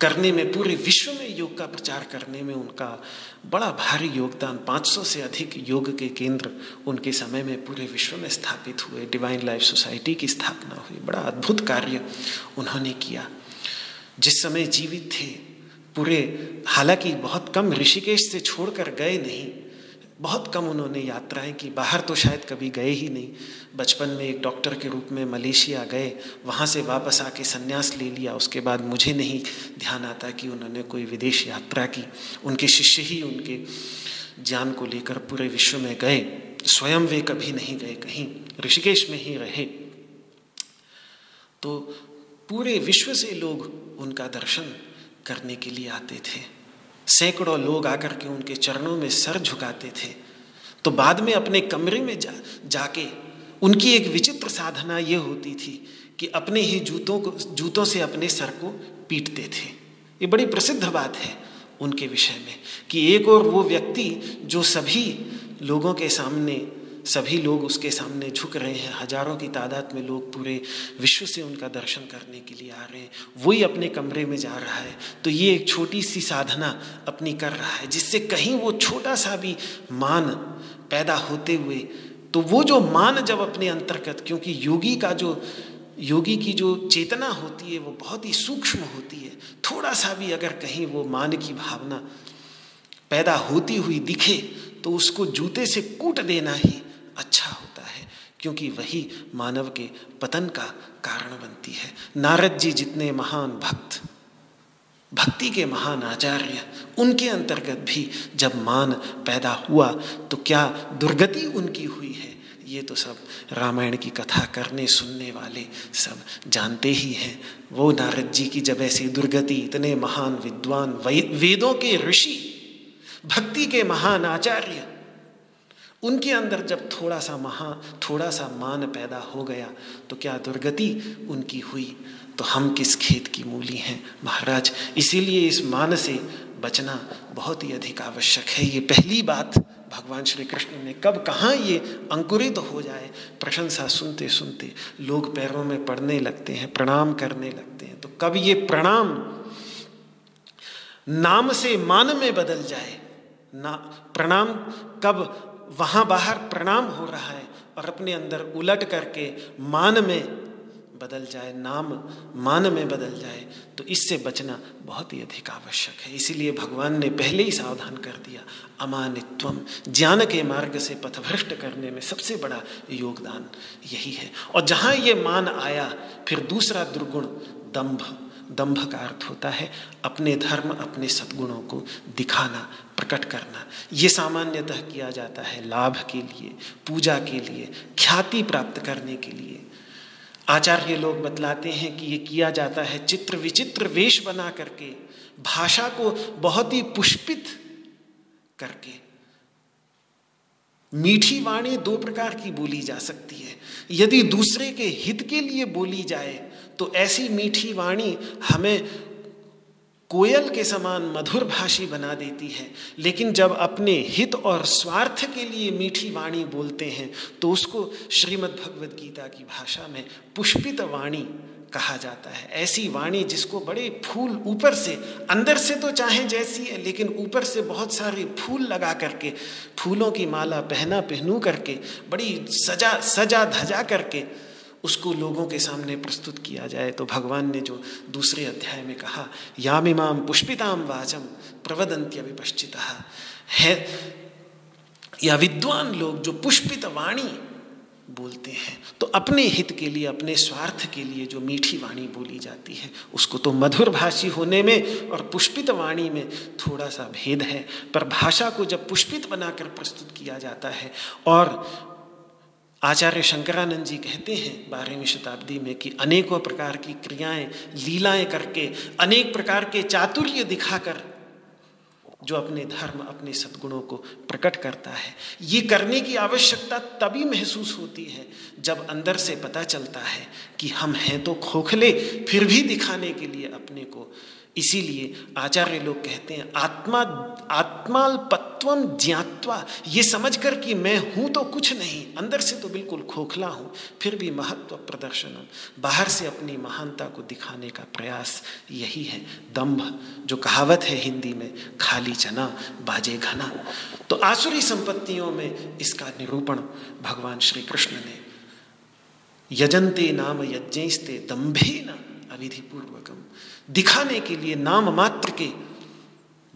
करने में, पूरे विश्व में योग का प्रचार करने में उनका बड़ा भारी योगदान, पाँच सौ से अधिक योग के केंद्र उनके समय में पूरे विश्व में स्थापित हुए, डिवाइन लाइफ सोसाइटी की स्थापना हुई, बड़ा अद्भुत कार्य उन्होंने किया। जिस समय जीवित थे पूरे, हालांकि बहुत कम, ऋषिकेश से छोड़कर गए नहीं, बहुत कम उन्होंने यात्राएं की, बाहर तो शायद कभी गए ही नहीं। बचपन में एक डॉक्टर के रूप में मलेशिया गए, वहाँ से वापस आके सन्यास ले लिया। उसके बाद मुझे नहीं ध्यान आता कि उन्होंने कोई विदेश यात्रा की। उनके शिष्य ही उनके ज्ञान को लेकर पूरे विश्व में गए, स्वयं वे कभी नहीं गए कहीं, ऋषिकेश में ही रहे। तो पूरे विश्व से लोग उनका दर्शन करने के लिए आते थे, सैकड़ों लोग आकर के उनके चरणों में सर झुकाते थे। तो बाद में अपने कमरे में जा जाके उनकी एक विचित्र साधना ये होती थी कि अपने ही जूतों को जूतों से अपने सर को पीटते थे। ये बड़ी प्रसिद्ध बात है उनके विषय में कि एक और वो व्यक्ति जो सभी लोगों के सामने, सभी लोग उसके सामने झुक रहे हैं, हजारों की तादाद में लोग पूरे विश्व से उनका दर्शन करने के लिए आ रहे हैं, वही अपने कमरे में जा रहा है, तो ये एक छोटी सी साधना अपनी कर रहा है जिससे कहीं वो छोटा सा भी मान पैदा होते हुए, तो वो जो मान जब अपने अंतर्गत, क्योंकि योगी का जो योगी की जो चेतना होती है वो बहुत ही सूक्ष्म होती है, थोड़ा सा भी अगर कहीं वो मान की भावना पैदा होती हुई दिखे तो उसको जूते से कूट देना ही अच्छा होता है, क्योंकि वही मानव के पतन का कारण बनती है। नारद जी जितने महान भक्त, भक्ति के महान आचार्य, उनके अंतर्गत भी जब मान पैदा हुआ तो क्या दुर्गति उनकी हुई है, ये तो सब रामायण की कथा करने सुनने वाले सब जानते ही हैं। वो नारद जी की जब ऐसी दुर्गति, इतने महान विद्वान, वेदों के ऋषि, भक्ति के महान आचार्य, उनके अंदर जब थोड़ा सा महा थोड़ा सा मान पैदा हो गया तो क्या दुर्गति उनकी हुई। तो हम किस खेत की मूली हैं महाराज, इसीलिए इस मान से बचना बहुत ही अधिक आवश्यक है। ये पहली बात भगवान श्री कृष्ण ने कब कहाँ ये अंकुरित तो हो जाए। प्रशंसा सुनते सुनते लोग पैरों में पड़ने लगते हैं, प्रणाम करने लगते हैं, तो कब ये प्रणाम नाम से मान में बदल जाए। ना प्रणाम कब वहाँ बाहर प्रणाम हो रहा है और अपने अंदर उलट करके मान में बदल जाए, नाम मान में बदल जाए, तो इससे बचना बहुत ही अधिक आवश्यक है। इसीलिए भगवान ने पहले ही सावधान कर दिया। अमानित्वम, ज्ञान के मार्ग से पथभ्रष्ट करने में सबसे बड़ा योगदान यही है। और जहाँ ये मान आया, फिर दूसरा दुर्गुण दंभ। दंभ का अर्थ होता है अपने धर्म, अपने सद्गुणों को दिखाना, प्रकट करना। ये सामान्यतः किया जाता है लाभ के लिए, पूजा के लिए, ख्याति प्राप्त करने के लिए। आचार्य लोग बतलाते हैं कि ये किया जाता है चित्र विचित्र वेश बना करके, भाषा को बहुत ही पुष्पित करके। मीठी वाणी दो प्रकार की बोली जा सकती है। यदि दूसरे के हित के लिए बोली जाए तो ऐसी मीठी वाणी हमें कोयल के समान मधुर भाषी बना देती है, लेकिन जब अपने हित और स्वार्थ के लिए मीठी वाणी बोलते हैं तो उसको श्रीमद्भगवद्गीता की भाषा में पुष्पित वाणी कहा जाता है। ऐसी वाणी जिसको बड़े फूल ऊपर से, अंदर से तो चाहे जैसी है लेकिन ऊपर से बहुत सारे फूल लगा करके, फूलों की माला पहना पहनू करके, बड़ी सजा सजा धजा करके उसको लोगों के सामने प्रस्तुत किया जाए। तो भगवान ने जो दूसरे अध्याय में कहा, यामिमाम पुष्पिताम वाचम प्रवदंत्य विपश्चितः, है या विद्वान लोग जो पुष्पित वाणी बोलते हैं, तो अपने हित के लिए, अपने स्वार्थ के लिए जो मीठी वाणी बोली जाती है उसको, तो मधुर भाषी होने में और पुष्पित वाणी में थोड़ा सा भेद है, पर भाषा को जब पुष्पित बनाकर प्रस्तुत किया जाता है। और आचार्य शंकरानंद जी कहते हैं बारहवीं शताब्दी में कि अनेकों प्रकार की क्रियाएं, लीलाएं करके, अनेक प्रकार के चातुर्य दिखाकर जो अपने धर्म, अपने सद्गुणों को प्रकट करता है, ये करने की आवश्यकता तभी महसूस होती है जब अंदर से पता चलता है कि हम हैं तो खोखले, फिर भी दिखाने के लिए अपने को। इसीलिए आचार्य लोग कहते हैं आत्मा आत्माल्पत्वम ज्ञात्वा, ये समझकर कि मैं हूँ तो कुछ नहीं, अंदर से तो बिल्कुल खोखला हूँ, फिर भी महत्व प्रदर्शनम, बाहर से अपनी महानता को दिखाने का प्रयास, यही है दंभ। जो कहावत है हिंदी में, खाली चना बाजे घना। तो आसुरी संपत्तियों में इसका निरूपण भगवान श्री कृष्ण ने यजन्ते नाम यज्ञैस्ते दंभेन अविधिपूर्वकम, दिखाने के लिए नाम मात्र के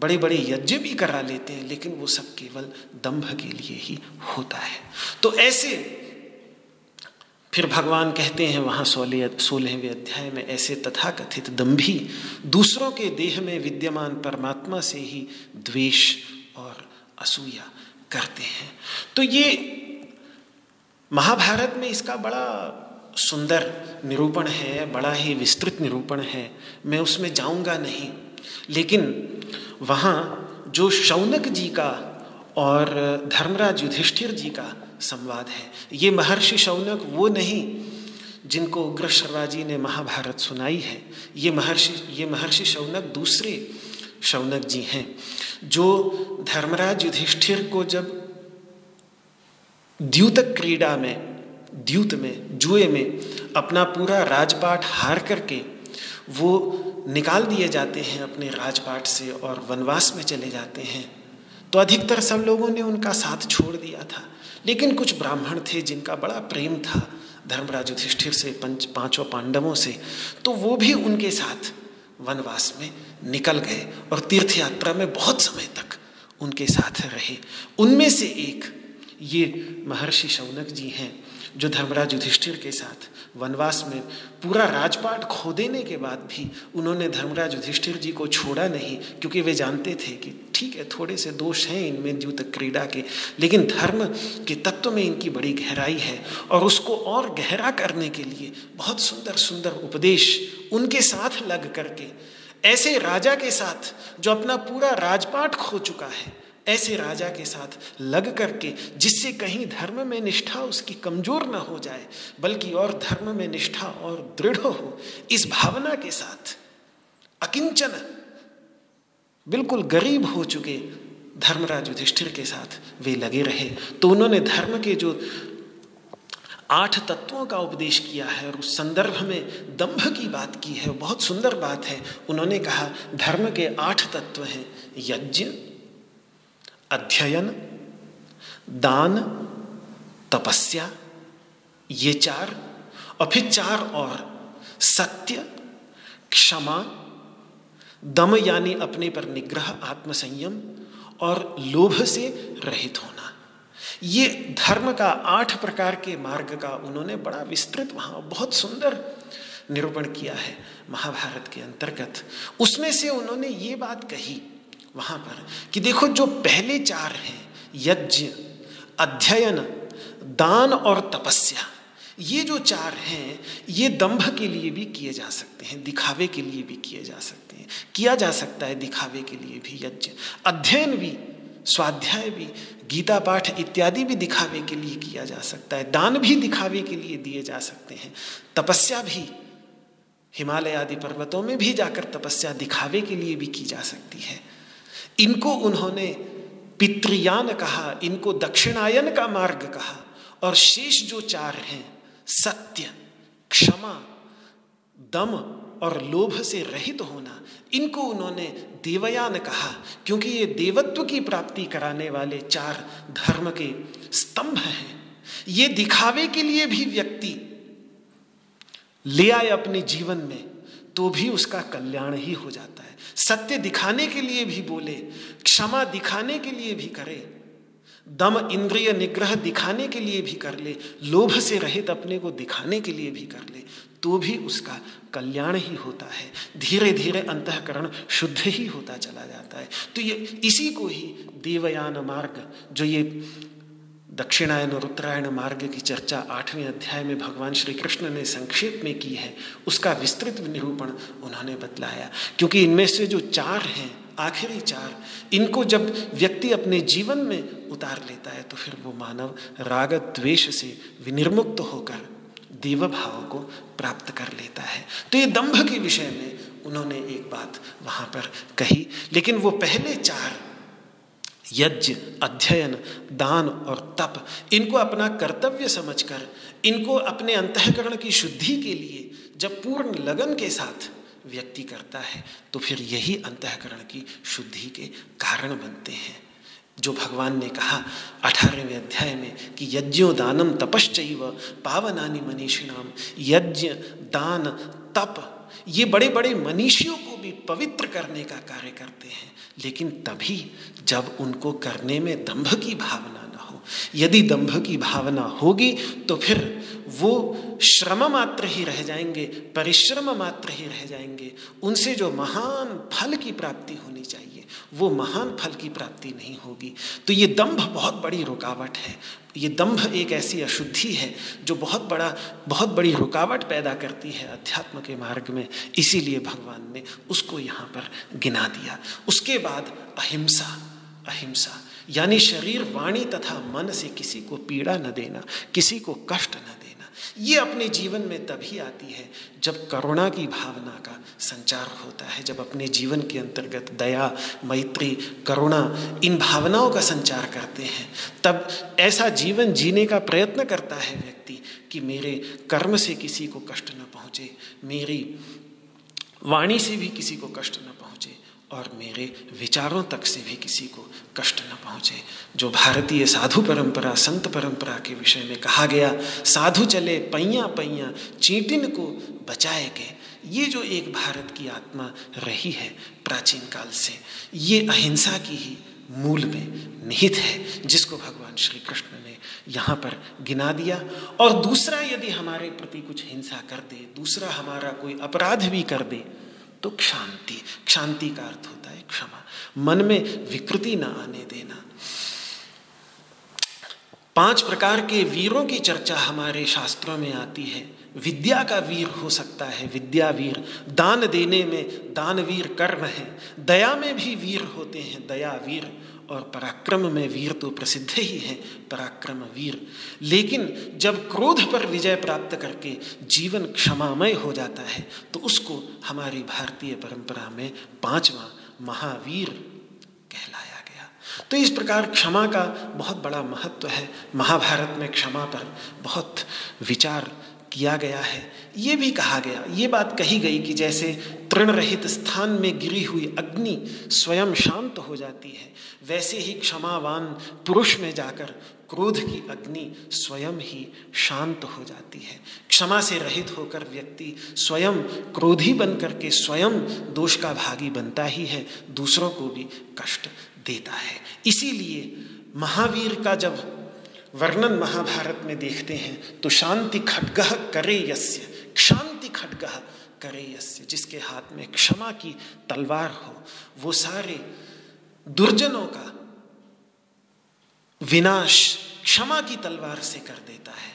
बड़े बड़े यज्ञ भी करा लेते हैं, लेकिन वो सब केवल दंभ के लिए ही होता है। तो ऐसे फिर भगवान कहते हैं वहाँ सोलह सोलहवें अध्याय में, ऐसे तथाकथित दंभी दूसरों के देह में विद्यमान परमात्मा से ही द्वेष और असूया करते हैं। तो ये महाभारत में इसका बड़ा सुंदर निरूपण है, बड़ा ही विस्तृत निरूपण है, मैं उसमें जाऊंगा नहीं। लेकिन वहाँ जो शौनक जी का और धर्मराज युधिष्ठिर जी का संवाद है, ये महर्षि शौनक वो नहीं जिनको उग्र शर्मा जी ने महाभारत सुनाई है, ये महर्षि ये महर्षि शौनक दूसरे शौनक जी हैं, जो धर्मराज युधिष्ठिर को जब द्यूतक क्रीड़ा में द्यूत में जुए में अपना पूरा राजपाट हार करके वो निकाल दिए जाते हैं अपने राजपाट से और वनवास में चले जाते हैं, तो अधिकतर सब लोगों ने उनका साथ छोड़ दिया था। लेकिन कुछ ब्राह्मण थे जिनका बड़ा प्रेम था धर्मराज युधिष्ठिर से, पंच पांचों पांडवों से, तो वो भी उनके साथ वनवास में निकल गए और तीर्थ यात्रा में बहुत समय तक उनके साथ रहे। उनमें से एक ये महर्षि शौनक जी हैं, जो धर्मराज युधिष्ठिर के साथ वनवास में पूरा राजपाट खो देने के बाद भी उन्होंने धर्मराज युधिष्ठिर जी को छोड़ा नहीं, क्योंकि वे जानते थे कि ठीक है थोड़े से दोष हैं इनमें द्यूत क्रीड़ा के, लेकिन धर्म के तत्व में इनकी बड़ी गहराई है और उसको और गहरा करने के लिए बहुत सुंदर सुंदर उपदेश उनके साथ लग करके, ऐसे राजा के साथ जो अपना पूरा राजपाट खो चुका है, ऐसे राजा के साथ लग करके, जिससे कहीं धर्म में निष्ठा उसकी कमजोर ना हो जाए बल्कि और धर्म में निष्ठा और दृढ़ हो, इस भावना के साथ अकिंचन बिल्कुल गरीब हो चुके धर्मराज युधिष्ठिर के साथ वे लगे रहे। तो उन्होंने धर्म के जो आठ तत्वों का उपदेश किया है और उस संदर्भ में दंभ की बात की है, बहुत सुंदर बात है। उन्होंने कहा धर्म के आठ तत्व हैं, यज्ञ, अध्ययन, दान, तपस्या, ये चार, और फिर चार और, सत्य, क्षमा, दम यानी अपने पर निग्रह, आत्मसंयम, और लोभ से रहित होना। ये धर्म का आठ प्रकार के मार्ग का उन्होंने बड़ा विस्तृत वहाँ बहुत सुंदर निरूपण किया है महाभारत के अंतर्गत। उसमें से उन्होंने ये बात कही वहाँ पर कि देखो जो पहले चार हैं, यज्ञ, अध्ययन, दान और तपस्या, ये जो चार हैं ये दंभ के लिए भी किए जा सकते हैं, दिखावे के लिए भी किए जा सकते हैं, किया जा सकता है दिखावे के लिए भी यज्ञ, अध्ययन भी, स्वाध्याय भी, गीता पाठ इत्यादि भी दिखावे के लिए किया जा सकता है, दान भी दिखावे के लिए दिए जा सकते हैं, तपस्या भी, हिमालय आदि पर्वतों में भी जाकर तपस्या दिखावे के लिए भी की जा सकती है। इनको उन्होंने पितृयान कहा, इनको दक्षिणायन का मार्ग कहा, और शेष जो चार हैं, सत्य, क्षमा, दम और लोभ से रहित होना, इनको उन्होंने देवयान कहा, क्योंकि ये देवत्व की प्राप्ति कराने वाले चार धर्म के स्तंभ हैं। ये दिखावे के लिए भी व्यक्ति ले आए अपने जीवन में तो भी उसका कल्याण ही हो जाता है, सत्य दिखाने के लिए भी बोले, क्षमा दिखाने के लिए भी करे, दम इंद्रिय निग्रह दिखाने के लिए भी कर ले, लोभ से रहित अपने को दिखाने के लिए भी कर ले, तो भी उसका कल्याण ही होता है। धीरे धीरे अंतःकरण शुद्ध ही होता चला जाता है। तो ये इसी को ही देवयान मार्ग, जो ये दक्षिणायन और उत्तरायण मार्ग की चर्चा आठवें अध्याय में भगवान श्री कृष्ण ने संक्षेप में की है, उसका विस्तृत निरूपण उन्होंने बतलाया। क्योंकि इनमें से जो चार हैं, आखिरी चार, इनको जब व्यक्ति अपने जीवन में उतार लेता है तो फिर वो मानव राग द्वेष से विनिर्मुक्त होकर देव भाव को प्राप्त कर लेता है। तो ये दंभ के विषय में उन्होंने एक बात वहाँ पर कही। लेकिन वो पहले चार, यज्ञ, अध्ययन, दान और तप, इनको अपना कर्तव्य समझकर, इनको अपने अंतःकरण की शुद्धि के लिए जब पूर्ण लगन के साथ व्यक्ति करता है तो फिर यही अंतःकरण की शुद्धि के कारण बनते हैं, जो भगवान ने कहा अठारहवें अध्याय में कि यज्ञो दानम तपश्चैव पावनानि मनीषिणाम। यज्ञ, दान, तप, ये बड़े बड़े मनीषियों को भी पवित्र करने का कार्य करते हैं, लेकिन तभी जब उनको करने में दंभ की भावना ना हो। यदि दंभ की भावना होगी तो फिर वो श्रम मात्र ही रह जाएंगे, परिश्रम मात्र ही रह जाएंगे। उनसे जो महान फल की प्राप्ति होनी चाहिए वो महान फल की प्राप्ति नहीं होगी। तो ये दंभ बहुत बड़ी रुकावट है। ये दंभ एक ऐसी अशुद्धि है जो बहुत बड़ा बहुत बड़ी रुकावट पैदा करती है अध्यात्म के मार्ग में, इसीलिए भगवान ने उसको यहाँ पर गिना दिया। उसके बाद अहिंसा, अहिंसा यानी शरीर, वाणी तथा मन से किसी को पीड़ा न देना, किसी को कष्ट न देना, ये अपने जीवन में तभी आती है जब करुणा की भावना का संचार होता है, जब अपने जीवन के अंतर्गत दया, मैत्री, करुणा, इन भावनाओं का संचार करते हैं, तब ऐसा जीवन जीने का प्रयत्न करता है व्यक्ति कि मेरे कर्म से किसी को कष्ट न पहुँचे, मेरी वाणी से भी किसी को कष्ट न पहुँचे और मेरे विचारों तक से भी किसी को कष्ट न पहुँचे। जो भारतीय साधु परंपरा, संत परंपरा के विषय में कहा गया, साधु चले पैया पैया चींटिन को बचाए के, ये जो एक भारत की आत्मा रही है प्राचीन काल से, ये अहिंसा की ही मूल में निहित है, जिसको भगवान श्री कृष्ण ने यहाँ पर गिना दिया। और दूसरा, यदि हमारे प्रति कुछ हिंसा कर दे, दूसरा हमारा कोई अपराध भी कर दे, तो क्षांति, क्षांति का अर्थ होता है क्षमा, मन में विकृति ना आने देना। पांच प्रकार के वीरों की चर्चा हमारे शास्त्रों में आती है। विद्या का वीर हो सकता है विद्यावीर, दान देने में दानवीर कर्म है, दया में भी वीर होते हैं दयावीर, और पराक्रम में वीर तो प्रसिद्ध ही है पराक्रम वीर। लेकिन जब क्रोध पर विजय प्राप्त करके जीवन क्षमामय हो जाता है तो उसको हमारी भारतीय परंपरा में पांचवा महावीर कहलाया गया। तो इस प्रकार क्षमा का बहुत बड़ा महत्व है। महाभारत में क्षमा पर बहुत विचार किया गया है। ये भी कहा गया, ये बात कही गई कि जैसे तृण रहित स्थान में गिरी हुई अग्नि स्वयं शांत हो जाती है, वैसे ही क्षमावान पुरुष में जाकर क्रोध की अग्नि स्वयं ही शांत हो जाती है। क्षमा से रहित होकर व्यक्ति स्वयं क्रोधी बन करके स्वयं दोष का भागी बनता ही है, दूसरों को भी कष्ट देता है। इसीलिए महावीर का जब वर्णन महाभारत में देखते हैं तो शांति खड्गः करे यस्य, क्षांति खड्गः करे यस्य, जिसके हाथ में क्षमा की तलवार हो वो सारे दुर्जनों का विनाश क्षमा की तलवार से कर देता है,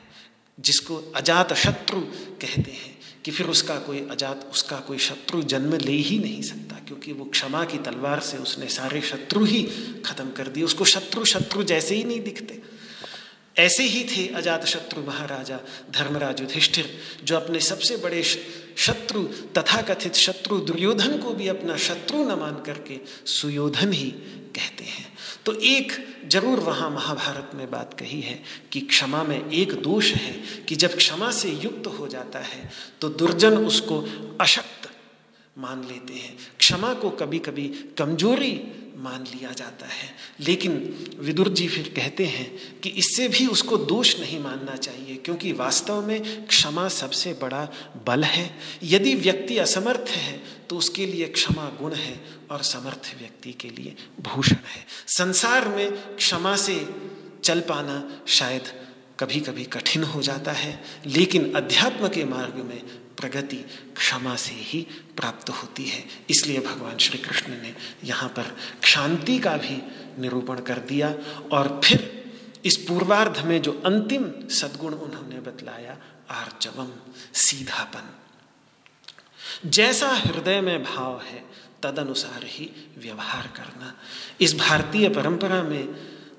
जिसको अजात शत्रु कहते हैं कि फिर उसका कोई अजात, उसका कोई शत्रु जन्म ले ही नहीं सकता, क्योंकि वो क्षमा की तलवार से उसने सारे शत्रु ही खत्म कर दिए, उसको शत्रु शत्रु जैसे ही नहीं दिखते। ऐसे ही थे अजात शत्रु महाराजा धर्मराज युधिष्ठिर, जो अपने सबसे बड़े शत्रु तथाकथित शत्रु दुर्योधन को भी अपना शत्रु न मान करके सुयोधन ही कहते हैं। तो एक जरूर वहाँ महाभारत में बात कही है कि क्षमा में एक दोष है कि जब क्षमा से युक्त हो जाता है तो दुर्जन उसको अशक्त मान लेते हैं, क्षमा को कभी कभी कमजोरी मान लिया जाता है। लेकिन विदुर जी फिर कहते हैं कि इससे भी उसको दोष नहीं मानना चाहिए, क्योंकि वास्तव में क्षमा सबसे बड़ा बल है। यदि व्यक्ति असमर्थ है तो उसके लिए क्षमा गुण है और समर्थ व्यक्ति के लिए भूषण है। संसार में क्षमा से चल पाना शायद कभी कभी कठिन हो जाता है, लेकिन अध्यात्म के मार्ग में प्रगति क्षमा से ही प्राप्त होती है। इसलिए भगवान श्री कृष्ण ने यहाँ पर क्षांति का भी निरूपण कर दिया। और फिर इस पूर्वार्ध में जो अंतिम सद्गुण उन्होंने बतलाया, आर्जवम, सीधापन, जैसा हृदय में भाव है तदनुसार ही व्यवहार करना। इस भारतीय परंपरा में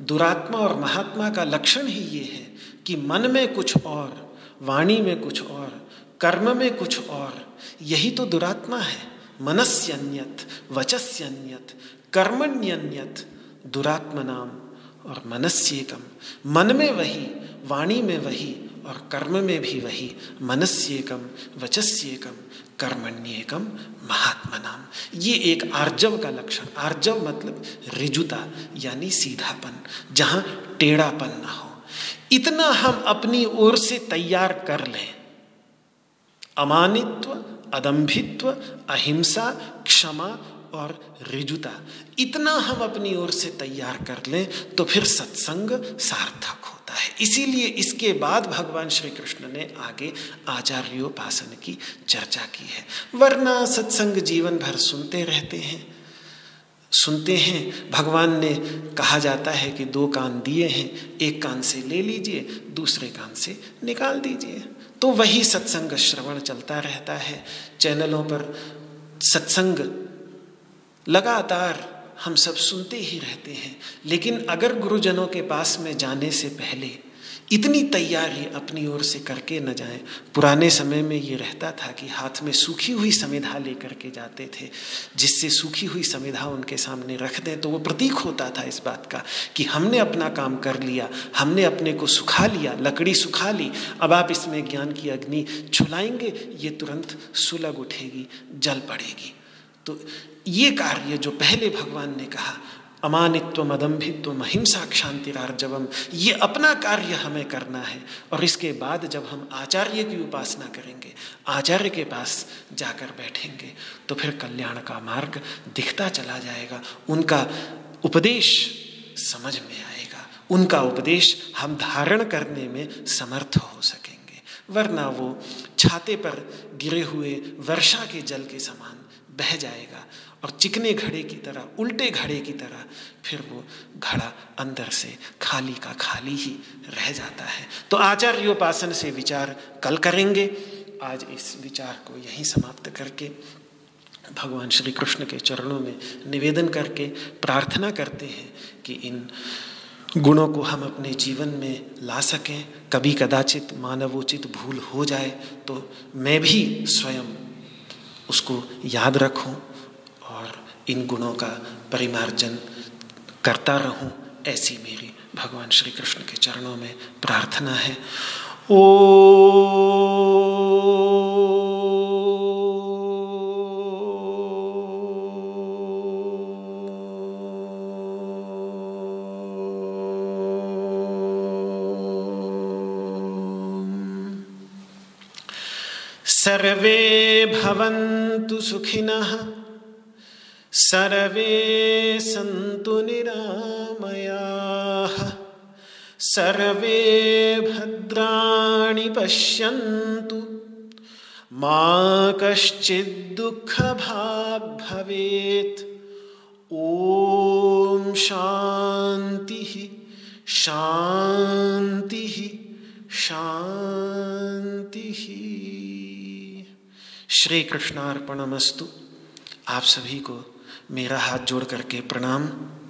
दुरात्मा और महात्मा का लक्षण ही ये है कि मन में कुछ और, वाणी में कुछ और, कर्म में कुछ और। यही तो दुरात्मा है, मनस्यन्यत वचस्यन्यत कर्मण्यन्यत दुरात्मनाम और मनस्येकम। मन में वही, वाणी में वही और कर्म में भी वही, मनस्येकम वचस्येकम कर्मण्येकम महात्मनाम। ये एक आर्जव का लक्षण। आर्जव मतलब ऋजुता यानी सीधापन, जहाँ टेढ़ापन ना हो। इतना हम अपनी ओर से तैयार कर लें, अमानित्व, अदम्भित्व, अहिंसा, क्षमा और ऋजुता, इतना हम अपनी ओर से तैयार कर लें तो फिर सत्संग सार्थक होता है। इसीलिए इसके बाद भगवान श्री कृष्ण ने आगे आचार्योपासन की चर्चा की है। वरना सत्संग जीवन भर सुनते रहते हैं, सुनते हैं। भगवान ने कहा जाता है कि दो कान दिए हैं, एक कान से ले लीजिए, दूसरे कान से निकाल दीजिए। तो वही सत्संग श्रवण चलता रहता है। चैनलों पर सत्संग लगातार हम सब सुनते ही रहते हैं, लेकिन अगर गुरुजनों के पास में जाने से पहले इतनी तैयारी अपनी ओर से करके न जाएं। पुराने समय में ये रहता था कि हाथ में सूखी हुई समिधा लेकर के जाते थे, जिससे सूखी हुई समिधा उनके सामने रख दें तो वो प्रतीक होता था इस बात का कि हमने अपना काम कर लिया, हमने अपने को सुखा लिया, लकड़ी सुखा ली, अब आप इसमें ज्ञान की अग्नि छुलाएंगे ये तुरंत सुलग उठेगी, जल पड़ेगी। तो ये कार्य जो पहले भगवान ने कहा अमानित्वम अदम्भित्वम अहिंसा क्षांतिरार्जवम, ये अपना कार्य हमें करना है। और इसके बाद जब हम आचार्य की उपासना करेंगे, आचार्य के पास जाकर बैठेंगे, तो फिर कल्याण का मार्ग दिखता चला जाएगा, उनका उपदेश समझ में आएगा, उनका उपदेश हम धारण करने में समर्थ हो सकेंगे, वरना वो छाते पर गिरे हुए वर्षा के जल के समान बह जाएगा और चिकने घड़े की तरह, उल्टे घड़े की तरह फिर वो घड़ा अंदर से खाली का खाली ही रह जाता है। तो आचार्योपासन से विचार कल करेंगे। आज इस विचार को यहीं समाप्त करके भगवान श्री कृष्ण के चरणों में निवेदन करके प्रार्थना करते हैं कि इन गुणों को हम अपने जीवन में ला सकें। कभी कदाचित मानवोचित भूल हो जाए तो मैं भी स्वयं उसको याद रखूं और इन गुणों का परिमार्जन करता रहूं, ऐसी मेरी भगवान श्री कृष्ण के चरणों में प्रार्थना है। ओ सर्वे भवन्तु सुखिनः सर्वे सन्तु निरामयाः सर्वे भद्राणि पश्यन्तु मा कश्चित् दुःखभाग् भवेत्। ॐ शान्तिः शान्तिः शान्तिः। श्री कृष्णार्पणमस्तु। आप सभी को मेरा हाथ जोड़ करके प्रणाम।